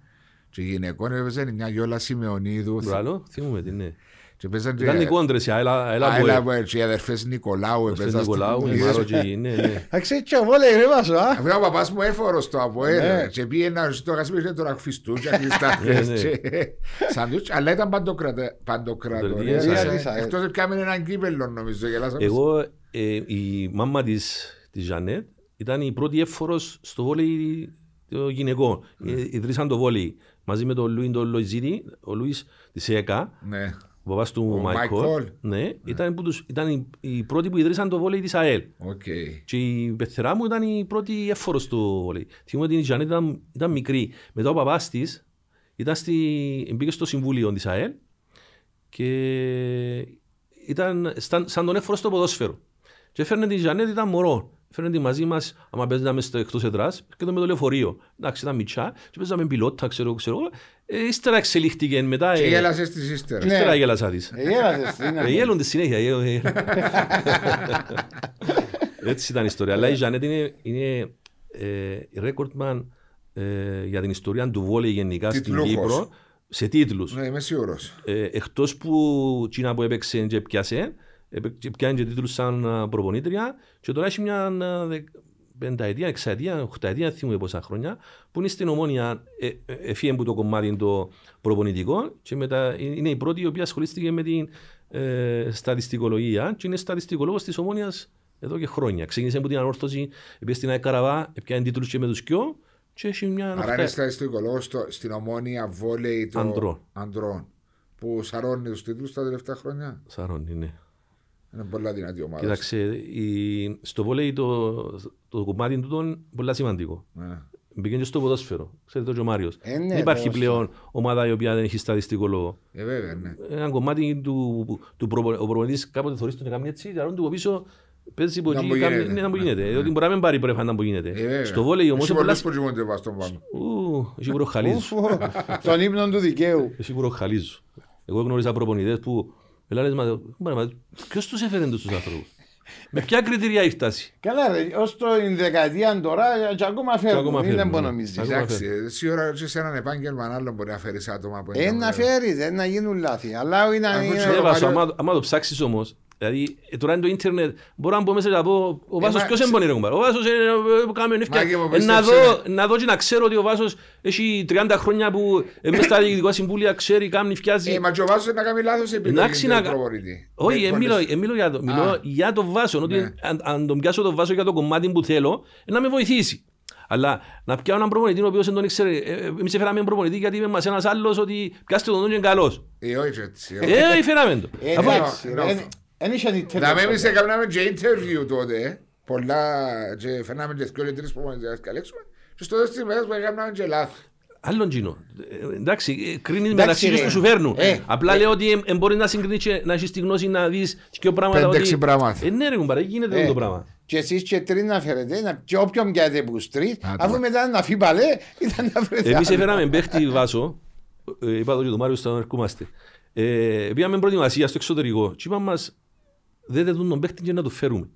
και γυναικών έπαιζαν μια Γιόλα Σιμεωνίδου. Μπράβο, θυμούμε την, ναι. Ήταν οι κόντρες, ΑΕΛ ΑΠΟΕΛ και οι αδερφές Νικολάου έπαιζαν στην Κουλίδες. Αξίζει και ο βόλεϊ ρε μας, ο παπάς μου έφορος στο ΑΠΟΕΛ και πήγε να ζητώ κασίμιζε τον Ακφιστού και αλλά ήταν παντοκρατορία. Εκτός ότι κάμενε έναν κύπελλο νομίζω. Εγώ, η μάμα της Ζανέτ ήταν η πρώτη έφορος στο βόλεϊ των γυναικών. Ιδρύσαν το βόλεϊ μαζί με τον Λουίν τον Λοϊζίνη, ο Λουίς της ΕΚΑ. Ο παπάς του Μάικολ, ναι, ήταν οι πρώτοι που ιδρύσαν το βόλεϊ της ΑΕΛ. Και η πεθερά μου ήταν η πρώτη έφορος του βόλεϊ. Θυμάμαι ότι η Τζανέτ ήταν μικρή. Μετά ο παπάς της μπήκε στο συμβούλιο της ΑΕΛ και ήταν σαν τον έφορο στο ποδόσφαιρο. Και έφερνε την Τζανέτ, ήταν μωρό. Φέρνε τη μαζί μας, άμα παίζαμε εκτός εδράς, και το με το λεωφορείο. Εντάξει, ήταν μητσά, και παίζαμε πιλότα, ξέρω. Ύστερα εξελίχθηκε μετά. Και γέλασες της ύστερα. Ύστερα γέλασα της. Γέλουν τη συνέχεια. Έτσι ήταν η ιστορία. Αλλά η Ζανέτ είναι ρέκορτμαν για την ιστορία του βόλεϊ γενικά στην Κύπρο. Σε τίτλους. Ναι, είμαι σίγουρος. Εκτός που Κίνα που έπαιξε και πιάσε, πιάνει και τίτλους σαν προπονήτρια και τώρα έχει μια πενταετία, εξαετία, οχταετία, θυμούμαι πόσα χρόνια, που είναι στην Ομόνια, έφυγε που το κομμάτι είναι το προπονητικό και μετά είναι η πρώτη η οποία ασχολήθηκε με την στατιστικολογία και είναι στατιστικολόγος της Ομόνιας εδώ και χρόνια. Ξεκίνησε από την ανόρθωση, πήγε στην ΑΕΚ Καραβά, πιάνει τίτλους και με τους κοιό και έχει μια... Άρα είναι στατιστικολόγος στην Ομόνια βόλεϊ των ανδρών που σαρώνει τους τίτλους τα τελευταία χρόνια. Σαρώνει, ναι. Είναι πολλά δυνατή ομάδα. Κοιτάξτε, στο βόλεϊ το κομμάτι του είναι πολύ σημαντικό. Μπήκε και στο ποδόσφαιρο. Ξέρετε το ο Μάριος. Δεν υπάρχει πλέον ομάδα η οποία δεν έχει στατιστικό λόγο. Βέβαια, ναι. Ένα κομμάτι του προπονητής κάποτε θωρίστον να κάνει έτσι, αλλά του από πίσω παίζει ποτή να μου γίνεται. Διότι μπορεί να μην πάρει πρέπει να μου γίνεται. Στο βόλεϊ όμως... Εσύ πολλούς που γυμούνται στον πάνω. Εσύ πουροχαλίζουν. Τον ύμνο του δικαίου. Εσύ πουροχαλίζουν. Εγώ γνώρισα προπονητές που. Ποιος τους έφερε τους άνθρωπους, με ποια κριτήρια έχει φτάσει. Καλά ρε, ως την δεκαετία τώρα και ακόμα φέρνουν, είναι εμπονομιστή. Εντάξει, σίγουρα και σε έναν επάγγελμα άλλο μπορεί να φέρεις άτομα που είναι. Να φέρεις, να γίνουν λάθη. Άμα το ψάξεις όμως, δηλαδή τώρα είναι το ίντερνετ, μπορώ να μπω μέσα και να πω ο Βάσος ποιος εμπονεί ρε κουμπάρ. Ο Βάσος κάμιον ευκαιρία. Να δω και να ξέρω ότι ο Βάσος έχει 30 χρόνια που μέσα στα διοικητικά συμβούλια ξέρει, κάνει, φτιάζει. Μα και ο Βάσος να κάνει λάθος επιλογή του προπονητή. Όχι, μιλώ για τον Βάσο, ότι αν τον πιάσω τον Βάσο για το κομμάτι που θέλω, να με βοηθήσει. Αλλά να πιάω έναν προπονητή ο οποίος δεν τον ήξερε. Εμείς έφεραμε έναν προπονητή γιατί είμαι μας ένας άλλος ότι πιάστε τον είναι καλός. Όχι έτσι. Έφεραμε το. Να μην σε κάναμε και interview τότε. Πολλά και φέρναμε και δυο και τρεις προπονητές να καλέξουμε. Και στο δεύτερο μέρος που έκαναμε και λάθη. Άλλον Τζίνο. Εντάξει, κρίνει μεταξύ τους που σου φέρνουν. Απλά λέω ότι μπορεί να συγκρίνεις και να έχεις τη γνώση να δεις ποιο πράγμα. 5-6 πράγματα. Ναι, ρε κουμπάρε, γίνεται αυτό το πράγμα. Και εσείς και τρεις να φέρετε, και όποιον πιάτε που στρεις, αφού μετά να φύπαλε, ήταν να φέρετε. Εμείς έφεραμε παίχτη Βάσο, είπα το και τον Μάριο όταν ερχόμαστε. Πήγαμε προετοιμασία στο εξωτερικό και είπαμε μας, δεν δουν τον παίχτη και να το φέρουμε.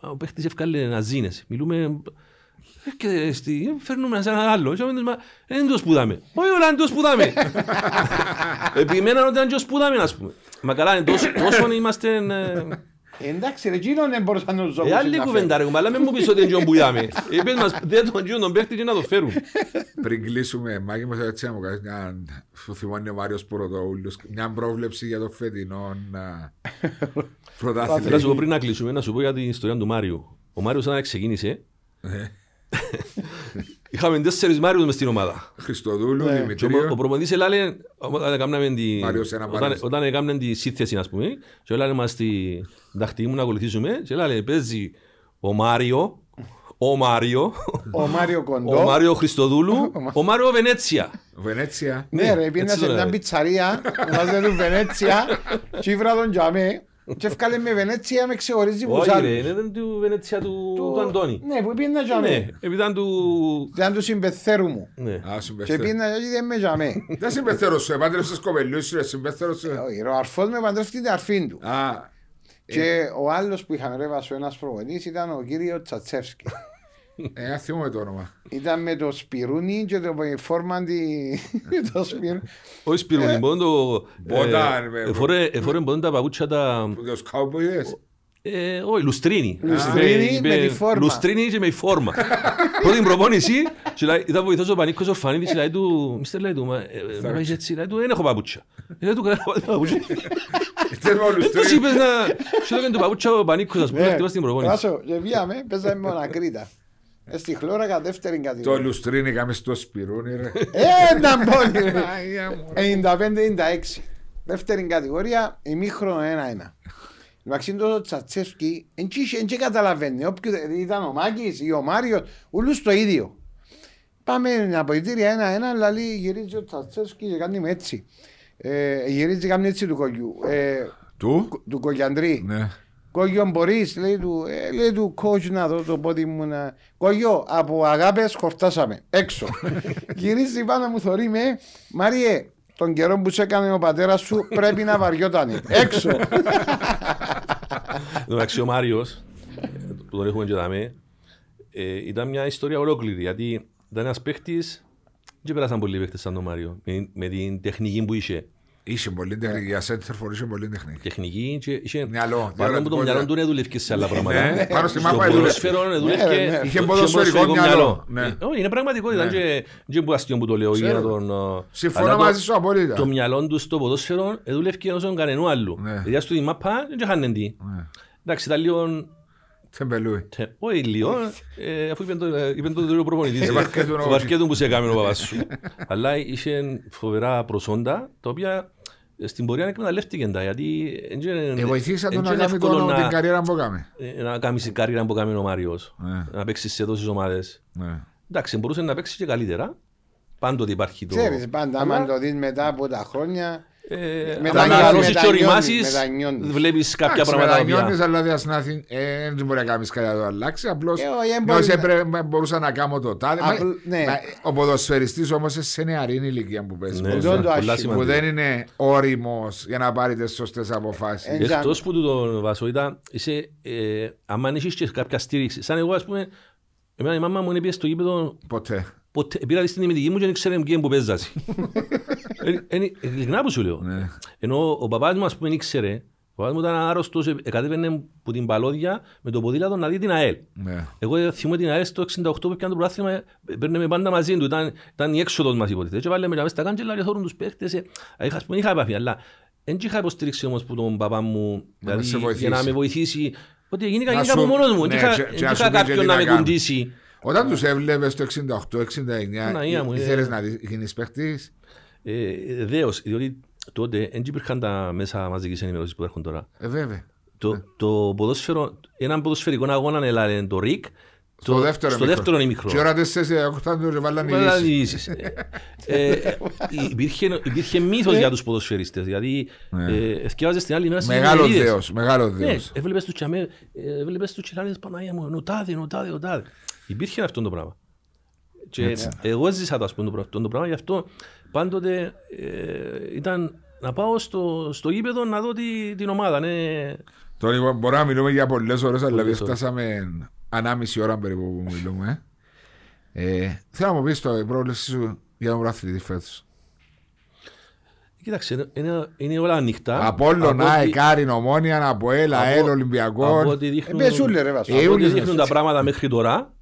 Ο παίχτης έφκαλε να ζήνες, μιλούμε... Και φέρνουμε σε έναν άλλο. Δεν το σπουδάμε. Όχι, όλα δεν το σπουδάμε. Επιμέναν ότι δεν το σπουδάμε, ας πούμε. Μα καλά, τόσο είμαστε Εντάξει ρε, εκείνον δεν μπορούσα να ζω. Άλλη κουβέντα ρε, αλλά μην μου πεις ότι είναι και μπουλιάμε. Είπες μας, δεν τον γίνον παίχτη και να το φέρουν. Πριν κλείσουμε, Μάκη μας έτσι να μου κάνεις μια πρόβλεψη για το φετινό πρωτάθλημα. Θα σου πω πριν να κλείσουμε, να σου πω για την ιστορία του Μάριου. Ο Μάριος όταν ξεκίνησε, είχαμε 4 Μάριους μες στην ομάδα. Χριστοδούλου, Δημητρίου. Ο προπονητής έλεγε, όταν έκαναν τη σύνθεση, ας πούμε, και έλεγε μας στην ταχτή μου να ακολουθήσουμε, και έλεγε, παίζει ο Μάριο Χριστοδούλου, ο Μάριο Βενέτσια. Βενέτσια. Ναι ρε, πήγαινε σε μια πιτσαρία, βάζε του Βενέτσια, τσίφρα τον Τζαμέ. Και έφκαλε με Βενέτσια με ξεχωρίζει που ζάλουν. Όχι ρε, ήταν του Βενέτσια του Αντώνη. Ναι, που πήγαινε για μέ. Ήταν του συμπεθέρου μου. Και πήγαινε για μέ. Δεν συμπεθέρω σου, επάντρεψες κοπελούς σου, συμπεθέρω σου. Ο αρφός με επάντρεψε την αρφήν του. Και ο άλλος που είχαν ρεύασε ένας προβολής ήταν ο κύριος Τσατσεύσκη. Θυμούμε το όνομα. Ήταν με το Σπιρούνι και το φόρμαντι. Όχι Σπιρούνι, μπορεί να το. Εφόρε μπορεί τα παπούτσια τα. Τους καουμπόιδες. Όχι, Λουστρίνι. Λουστρίνι και με φόρμα. Πρώτη προπόνηση, ήταν βοηθός ο Πανίκος ο Φανίδης, λέει του, μίστερ λέει του, μα είσαι έτσι, λέει του, δεν έχω παπούτσια. Δεν του κάνω παπούτσια. Τους είπες να. Σε το κάνει το παπούτσια ο Πανίκος, ας πούμε, στην προπόνηση. Άσο, και βγήκαμε, παίζαμε μονακρίτα. Στη χλώρα κατά δεύτερη κατηγορία. Το Λουστρίνι είχαμε στο Σπιρούνι ρε. Έναν πόλη 95-96. Δεύτερη κατηγορία, ημίχρονο 1-1. Μαξίν το Τσατσεύσκι, εν και καταλαβαίνει. Όποιος ήταν ο Μάκης ή ο Μάριος, ούλους το ίδιο. Πάμε να αποητήρια 1-1, αλλά γυρίζει ο Τσατσεύσκι και κάνει με έτσι. Γυρίζει κάνει έτσι του Κογιού. Του? Του Κογιαντρή. Κόγιο μπορείς, λέει του κότσου να δω το πόδι μου να... Κόγιο, από αγάπες χορτάσαμε, έξω. Γυρίζει πάνω μου θωρεί με, Μάριε, τον καιρό που σε έκανε ο πατέρας σου πρέπει να βαριότανε, έξω. Εντάξει ο Μάριος, που τον έχουμε και δάμε, ήταν μια ιστορία ολόκληρη, γιατί ήταν ένας παίχτης, δεν πέρασαν πολλοί παίχτες σαν τον Μάριο, με την τεχνική που είχε. Είχε πολύ τεχνική, για σέντερ φορ είχε πολύ τεχνική. Τεχνική είχε, παρόλο που το μυαλό του δεν δουλεύκε σε άλλα πράγματα. Πάνω στη μάπα δουλεύκε. Είχε ποδοσφαιρικό μυαλό. Είναι πραγματικό, ήταν και αστείο που το λέω. Συμφωνώ μαζί σου απόλυτα. Το μυαλό του στο ποδόσφαιρο δουλεύκε όσον κανένου άλλου. Δηλαδή στο μάπα δεν είχαν τι. Εντάξει ήταν λίγο... Τσεμπελούι. Όχι λίγο, αφού είπαν το δουλεύο προπονητής. Στο παρκέτο που σε έκαμε ο παπάς σου. Αλλά είχε φοβερά προσόντα, τα οποία στην πορεία εκμεταλλεύτηκαν τα, γιατί... Βοηθήσατε τον αγάπη την καριέρα που έκαμε. Να κάνεις την καριέρα που έκαμε ο Μάριος, να παίξεις σε τόσες ομάδες. Εντάξει, μπορούσε να παίξεις και καλύτερα. Πάντοτε υπάρχει το... Ξέρεις, πάντα, άμα το δεις μετά από τα χρόνια... Μετανιώνεις και οριμάσεις, βλέπεις κάποια πράγματα. Μετανιώνεις, αλλά δεν μπορεί να κάνεις κάτι να το αλλάξει. Απλώς μπορούσα να κάνω το τάδε. Ο ποδοσφαιριστής όμως σε νεαρή ηλικία που παίζει, που δεν είναι όριμος για να πάρει τις σωστές αποφάσεις. Εκτός που του το βάζω ήταν, άμα έχεις και κάποια στήριξη. Σαν εγώ, ας πούμε, εμένα η μάμα μου είναι στο γήπεδο. Ποτέ. Πήρα στην ημιτική μου και δεν ξέραμε ποιο είναι που παίζασαι. Ειλικρινά που σου λέω. Ενώ ο παπάς μου ας πούμε ήξερε, ο παπάς μου ήταν άρρωστος, εκατέβαινε από την Παλώδια με το ποδήλατο να δει την ΑΕΛ. Εγώ θυμώ την ΑΕΛ στο 1968 που πιάνε το πρωτάθλημα, παίρναμε πάντα μαζί του, ήταν η έξοδος μας υποτίθεται. Και βάλαμε τα μέσα στα κάγκελα και θόρουν τους παίχτες, είχα επαφή, αλλά δεν είχα υποστήριξη όμως που τον παπά μου για να με βοηθήσει. Ότι γίνηκα από μόνος μου, δεν είχα κάποιον να με κουντήσει. Όταν τους έβλεπες το 68-69, ήθελες να γίνεις παίχτης. Δέος, διότι τότε δεν υπήρχαν τα μέσα μαζικής ενημέρωσης που έρχονται τώρα. Βέβαια. Το ποδόσφαιρο, έναν ποδοσφαιρικό αγώνα έλαβε το ΡΙΚ στο δεύτερο ημίχρονο. Και ώρα 4-8 βάλανε ειδήσεις. Υπήρχε μύθος για τους ποδοσφαιριστές, γιατί ευκαιάζες την άλλη μέρα στις ειδήσεις. Μεγάλο δέος, μεγάλο δέος. Έβλεπες τους τσιλάνες Παναγία μου, νοτάδε. Υπήρχε αυτό το πράγμα. Και εγώ ζήσα το πράγμα, γι' αυτό πάντοτε ήταν να πάω στο γήπεδο να δω την ομάδα. Τώρα μπορώ να μιλούμε για πολλές ώρες, αλλά φτάσαμε 1,5 ώρα περίπου που μιλούμε. Θέλω να μου πεις το πρόβλημα σου για τον πρωταθλητή φέτος. Κοίταξε, είναι όλα ανοιχτά. Απόλλων, ΑΕΚ, Άρην, Ομόνια, ΑΠΟΕΛ, ΑΕΛ, Ολυμπιακό. Από ό,τι δείχνουν τα πράγματα μέχρι τώρα,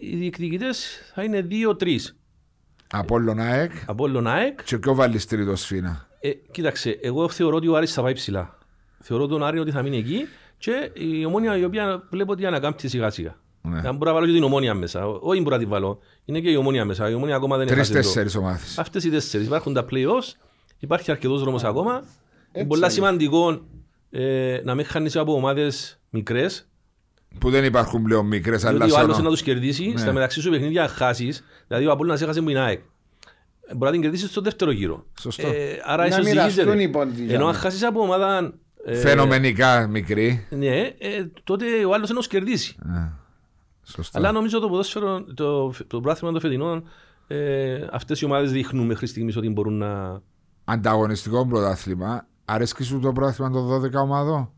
οι διεκδικητές θα είναι 2-3. Απόλλων, ΑΕΚ. Και ποιο βάλεις τρίτο σφήνα. Κοίταξε, εγώ θεωρώ ότι ο Άρης θα πάει ψηλά. Θεωρώ τον Άρη ότι θα μείνει εκεί και η Ομόνια η οποία βλέπω ότι ανακάμπτει σιγά σιγά. Ναι. Αν μπορώ να βάλω και την Ομόνια μέσα, όχι μπορώ να την βάλω, είναι και η Ομόνια μέσα. Η Ομόνια ακόμα δεν είναι χάσιτο. 3-4 ομάδες. Αυτές οι 4. Υπάρχουν τα play-offs, υπάρχει αρκετός δρόμος ακόμα. Είναι πολύ σημαντικό να μην χάνεις από ομάδες μικρές. Που δεν υπάρχουν πλέον μικρές, αλλά ο άλλος να τους κερδίσει, ναι. Στα μεταξύ σου παιχνίδια χάσεις, δηλαδή ο Απόλλωνας έχασε την ΑΕΚ. Μπορεί να την κερδίσεις στο δεύτερο γύρο. Άρα ίσως διηγίζεται. Ενώ αν χάσεις από ομάδα. Φαινομενικά μικρή. Ναι, τότε ο άλλος να τους κερδίσει. Σωστό. Αλλά νομίζω το ποδόσφαιρο, το πράθυμα των φετινών, αυτές οι ομάδες δείχνουν μέχρι στιγμής ότι μπορούν να. Ανταγωνιστικό πρωτάθλημα. Αρέσκει σου το πράθυμα των 12 ομάδων.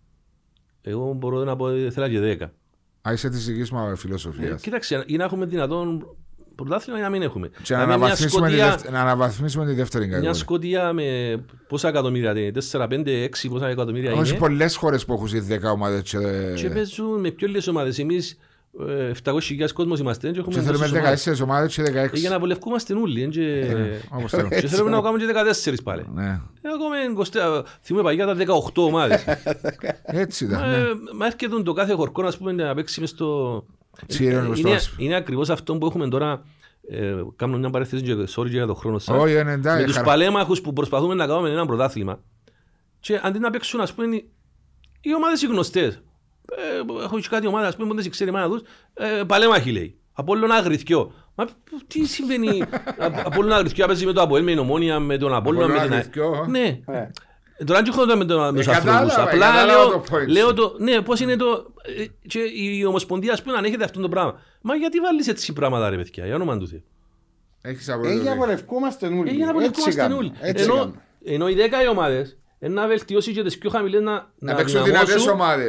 Εγώ μπορώ να πω ότι θέλω και 10. Α, είσαι τη δική μου φιλοσοφία. Κοίταξε, ή να έχουμε δυνατόν πρωτάθλημα ή να μην έχουμε. Και να αναβαθμίσουμε τη δεύτερη κατηγορία. Μια Σκωτία με πόσα εκατομμύρια είναι, 4, 5, 6 πόσα εκατομμύρια είναι. Όχι πολλές χώρες που έχουν 10 ομάδες. Και παίζουν με πιο λίγες ομάδες. Εμείς 700.000 κόσμος είμαστε και θέλουμε 14 ομάδες και 16. Για να βολευκούμαστε όλοι και θέλουμε να κάνουμε και 14 πάλι. Θυμούμε παγιά τα 18 ομάδες. Έτσι ήταν. Μα έρχεται το κάθε χορκό να παίξουμε στο. Είναι ακριβώς αυτό που έχουμε τώρα. Κάνουμε μια παρέθεση και sorry για τον χρόνο σας. Με τους παλέμαχους που προσπαθούμε να κάνουμε ένα πρωτάθλημα και αντί να παίξουν οι ομάδες οι γνωστές. Έχω και κάτι ομάδα, ας πούμε, που δεν ξέρει μάνα τους, παλέμαχοι λέει, Απόλλων Αγριθκιό. Μα τι συμβαίνει, Απόλλων Αγριθκιό, παίζει με το Αποέλ, με την Ομόνια, με τον Απόλλων, με την Αγριθκιό. Ναι, τώρα δεν έχω με τους ανθρώπους, απλά λέω το, ναι, πώς είναι το, και η Ομοσπονδία, ας πούμε, ανέχεται αυτό το πράγμα. Μα γιατί βάλεις έτσι πράγματα, ρε παιδιά, για όνομα του Θεού. Έχει απολευκούμαστε νουλοι, ενώ οι 10 οι ομάδες, να βελτιώσει και τις πιο χαμηλές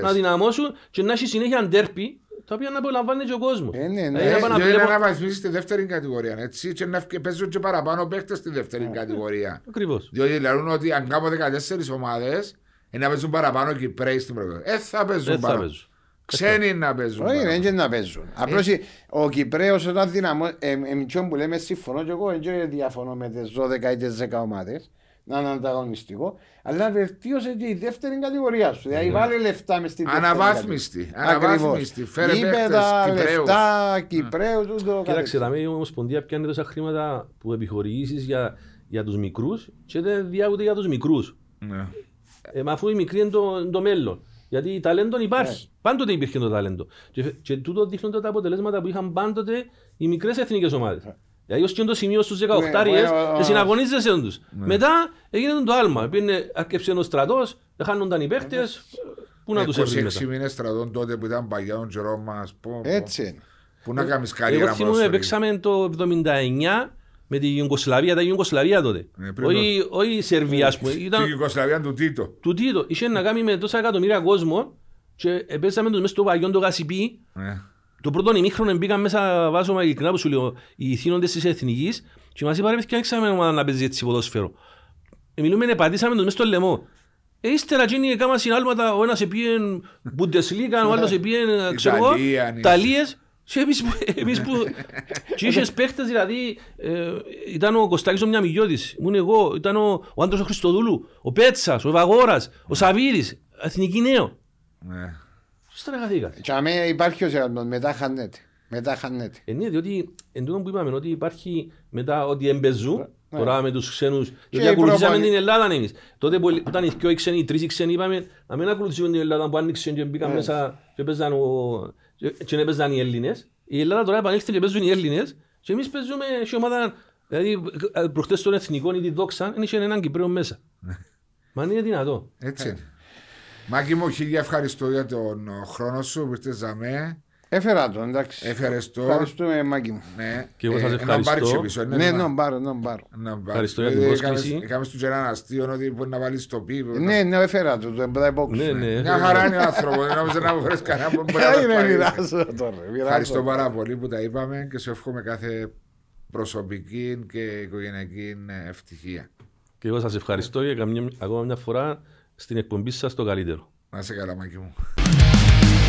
να δυναμώσουν και να έχει συνέχεια ντέρπι τα οποία να απολαμβάνει και ο κόσμος. Να βαθμίσεις στη δεύτερη κατηγορία, έτσι, και να παίζουν και παραπάνω παίκτες στη δεύτερη κατηγορία. Ακριβώς. Διότι λένε ότι αν κάνω 14 ομάδες να παίζουν παραπάνω και οι Κυπραίοι στην πρώτη. Θα παίζουν παραπάνω. Ξένοι να παίζουν. Όχι, δεν είναι να παίζουν. Απλώς ο Κυπραίος όταν δυναμώνει, που λέμε συμφωνώ και εγώ, δεν διαφωνώ με τις 12 ή τις 10 ομάδες. Να είναι ανταγωνιστικό, αλλά βελτίωσε και η δεύτερη κατηγορία σου. Δηλαδή, βάλε λεφτά μες στην δεύτερη. Αναβάθμιστη. Αναβάθμιστη. Φέρε λεφτά, Κυπραίους. Κοίταξε, τα μία Ομοσπονδία πιάνει τόσα χρήματα που επιχορηγήσεις για τους μικρούς και δεν διάγονται για τους μικρούς. Μα αφού οι μικροί είναι το μέλλον. Γιατί ταλέντο υπάρχει. Πάντοτε υπήρχε το ταλέντο. Και τούτο δείχνονται τα αποτελέσματα που είχαν πάντοτε οι μικρές εθνικές ομάδες. Γιατί ως και το σημείο στους 18 συναγωνίζεσαι τους. Μετά έγινε το άλμα. Πήγαινε αρκεψε ένας στρατός, χάνονταν οι παίχτες. Πού να τους έβρει μετά. 26 μήνες στρατών τότε που ήταν παγιά τον Τζερόμα. Έτσι. Πού να κάνεις καριέρα μας. Εγώ θυμούμαι παίξαμε το 1979 με τη Γιουγκοσλαβία. Τα Γιουγκοσλαβία τότε. Όχι η Σερβία ας πούμε. Τη Γιουγκοσλαβία του Τίτο. Του Τίτο. Είχε να κάνει με τόσα εκατομμύρια κόσμο και παίξαμε τους μέσα στο παγιόν το Γασιπί. Το πρώτο ημίχρονο μπήκαν μέσα βάζωμα ειλικρινά που σου λέω οι θύνοντες της Εθνικής και μας είπα ρε παιδιά έξαμε ομάδα να παίζει έτσι ποδόσφαιρο. Μιλούμε, πατήσαμε τους μέσα στο λαιμό. Ύστερα γίνει κάμα συνάλματα, ο ένας επίεν Bundesliga, ο άλλος επίεν Ταλίες. Εμείς που και είχες παίχτες δηλαδή, ήταν ο Κωστάκης ο Μιαμιγιώτης, ήμουν εγώ, ήταν ο Άντρος ο Χριστοδούλου, ο Πέτσας, ο Ευαγόρας, ο Σαβίδης, Εθνική Νέο. Και αμέ υπάρχει ο Σεραντών, μετά χανέται. Ναι, διότι εν τούτο που είπαμε ότι υπάρχει μετά ότι εμπεζούν τώρα με τους ξένους. Γιατί ακολουθήσαμε την Ελλάδα εμείς. Τότε που ήταν οι δυο ξένοι, οι τρεις ξένοι είπαμε να μην ακολουθήσουν την Ελλάδα που άνοιξαν και μπήκαν μέσα και έπαιζαν οι Έλληνες. Η Ελλάδα τώρα επανήλθε και παίζουν οι Έλληνες και εμείς παίζουμε σε ομάδα, δηλαδή προχτές των εθνικών ή τη δόξα, είχε έναν Κυπρέο μέσα. Μα είναι δυνατό. Μάκη μου, χίλια ευχαριστώ για τον χρόνο σου που ήρθες. Έφερα τον, εντάξει. Έφερες τον. Ευχαριστούμε, Μάκη μου. Ναι. Και εγώ σας ευχαριστώ. Ναι, να πάρω. Ευχαριστώ για την πρόσκληση. Είχαμε στον έναν αστείο ότι μπορεί να βάλεις το πι. Ναι, έφερα τον, δεν θα υπόξουμε. Μια χαρά είναι ο άνθρωπος, δεν νόμιζε να μου φέρεις κανένα που μπορεί να πάρει. Ευχαριστώ πάρα πολύ που τα είπαμε και σου εύχομαι κάθε προσωπική και οικογενειακή ευτυχία. Και εγώ σας ευχαριστώ για ακόμα μια φορά στην εκπομπή σας το καλύτερο. Να είσαι καλά, Μάκη μου.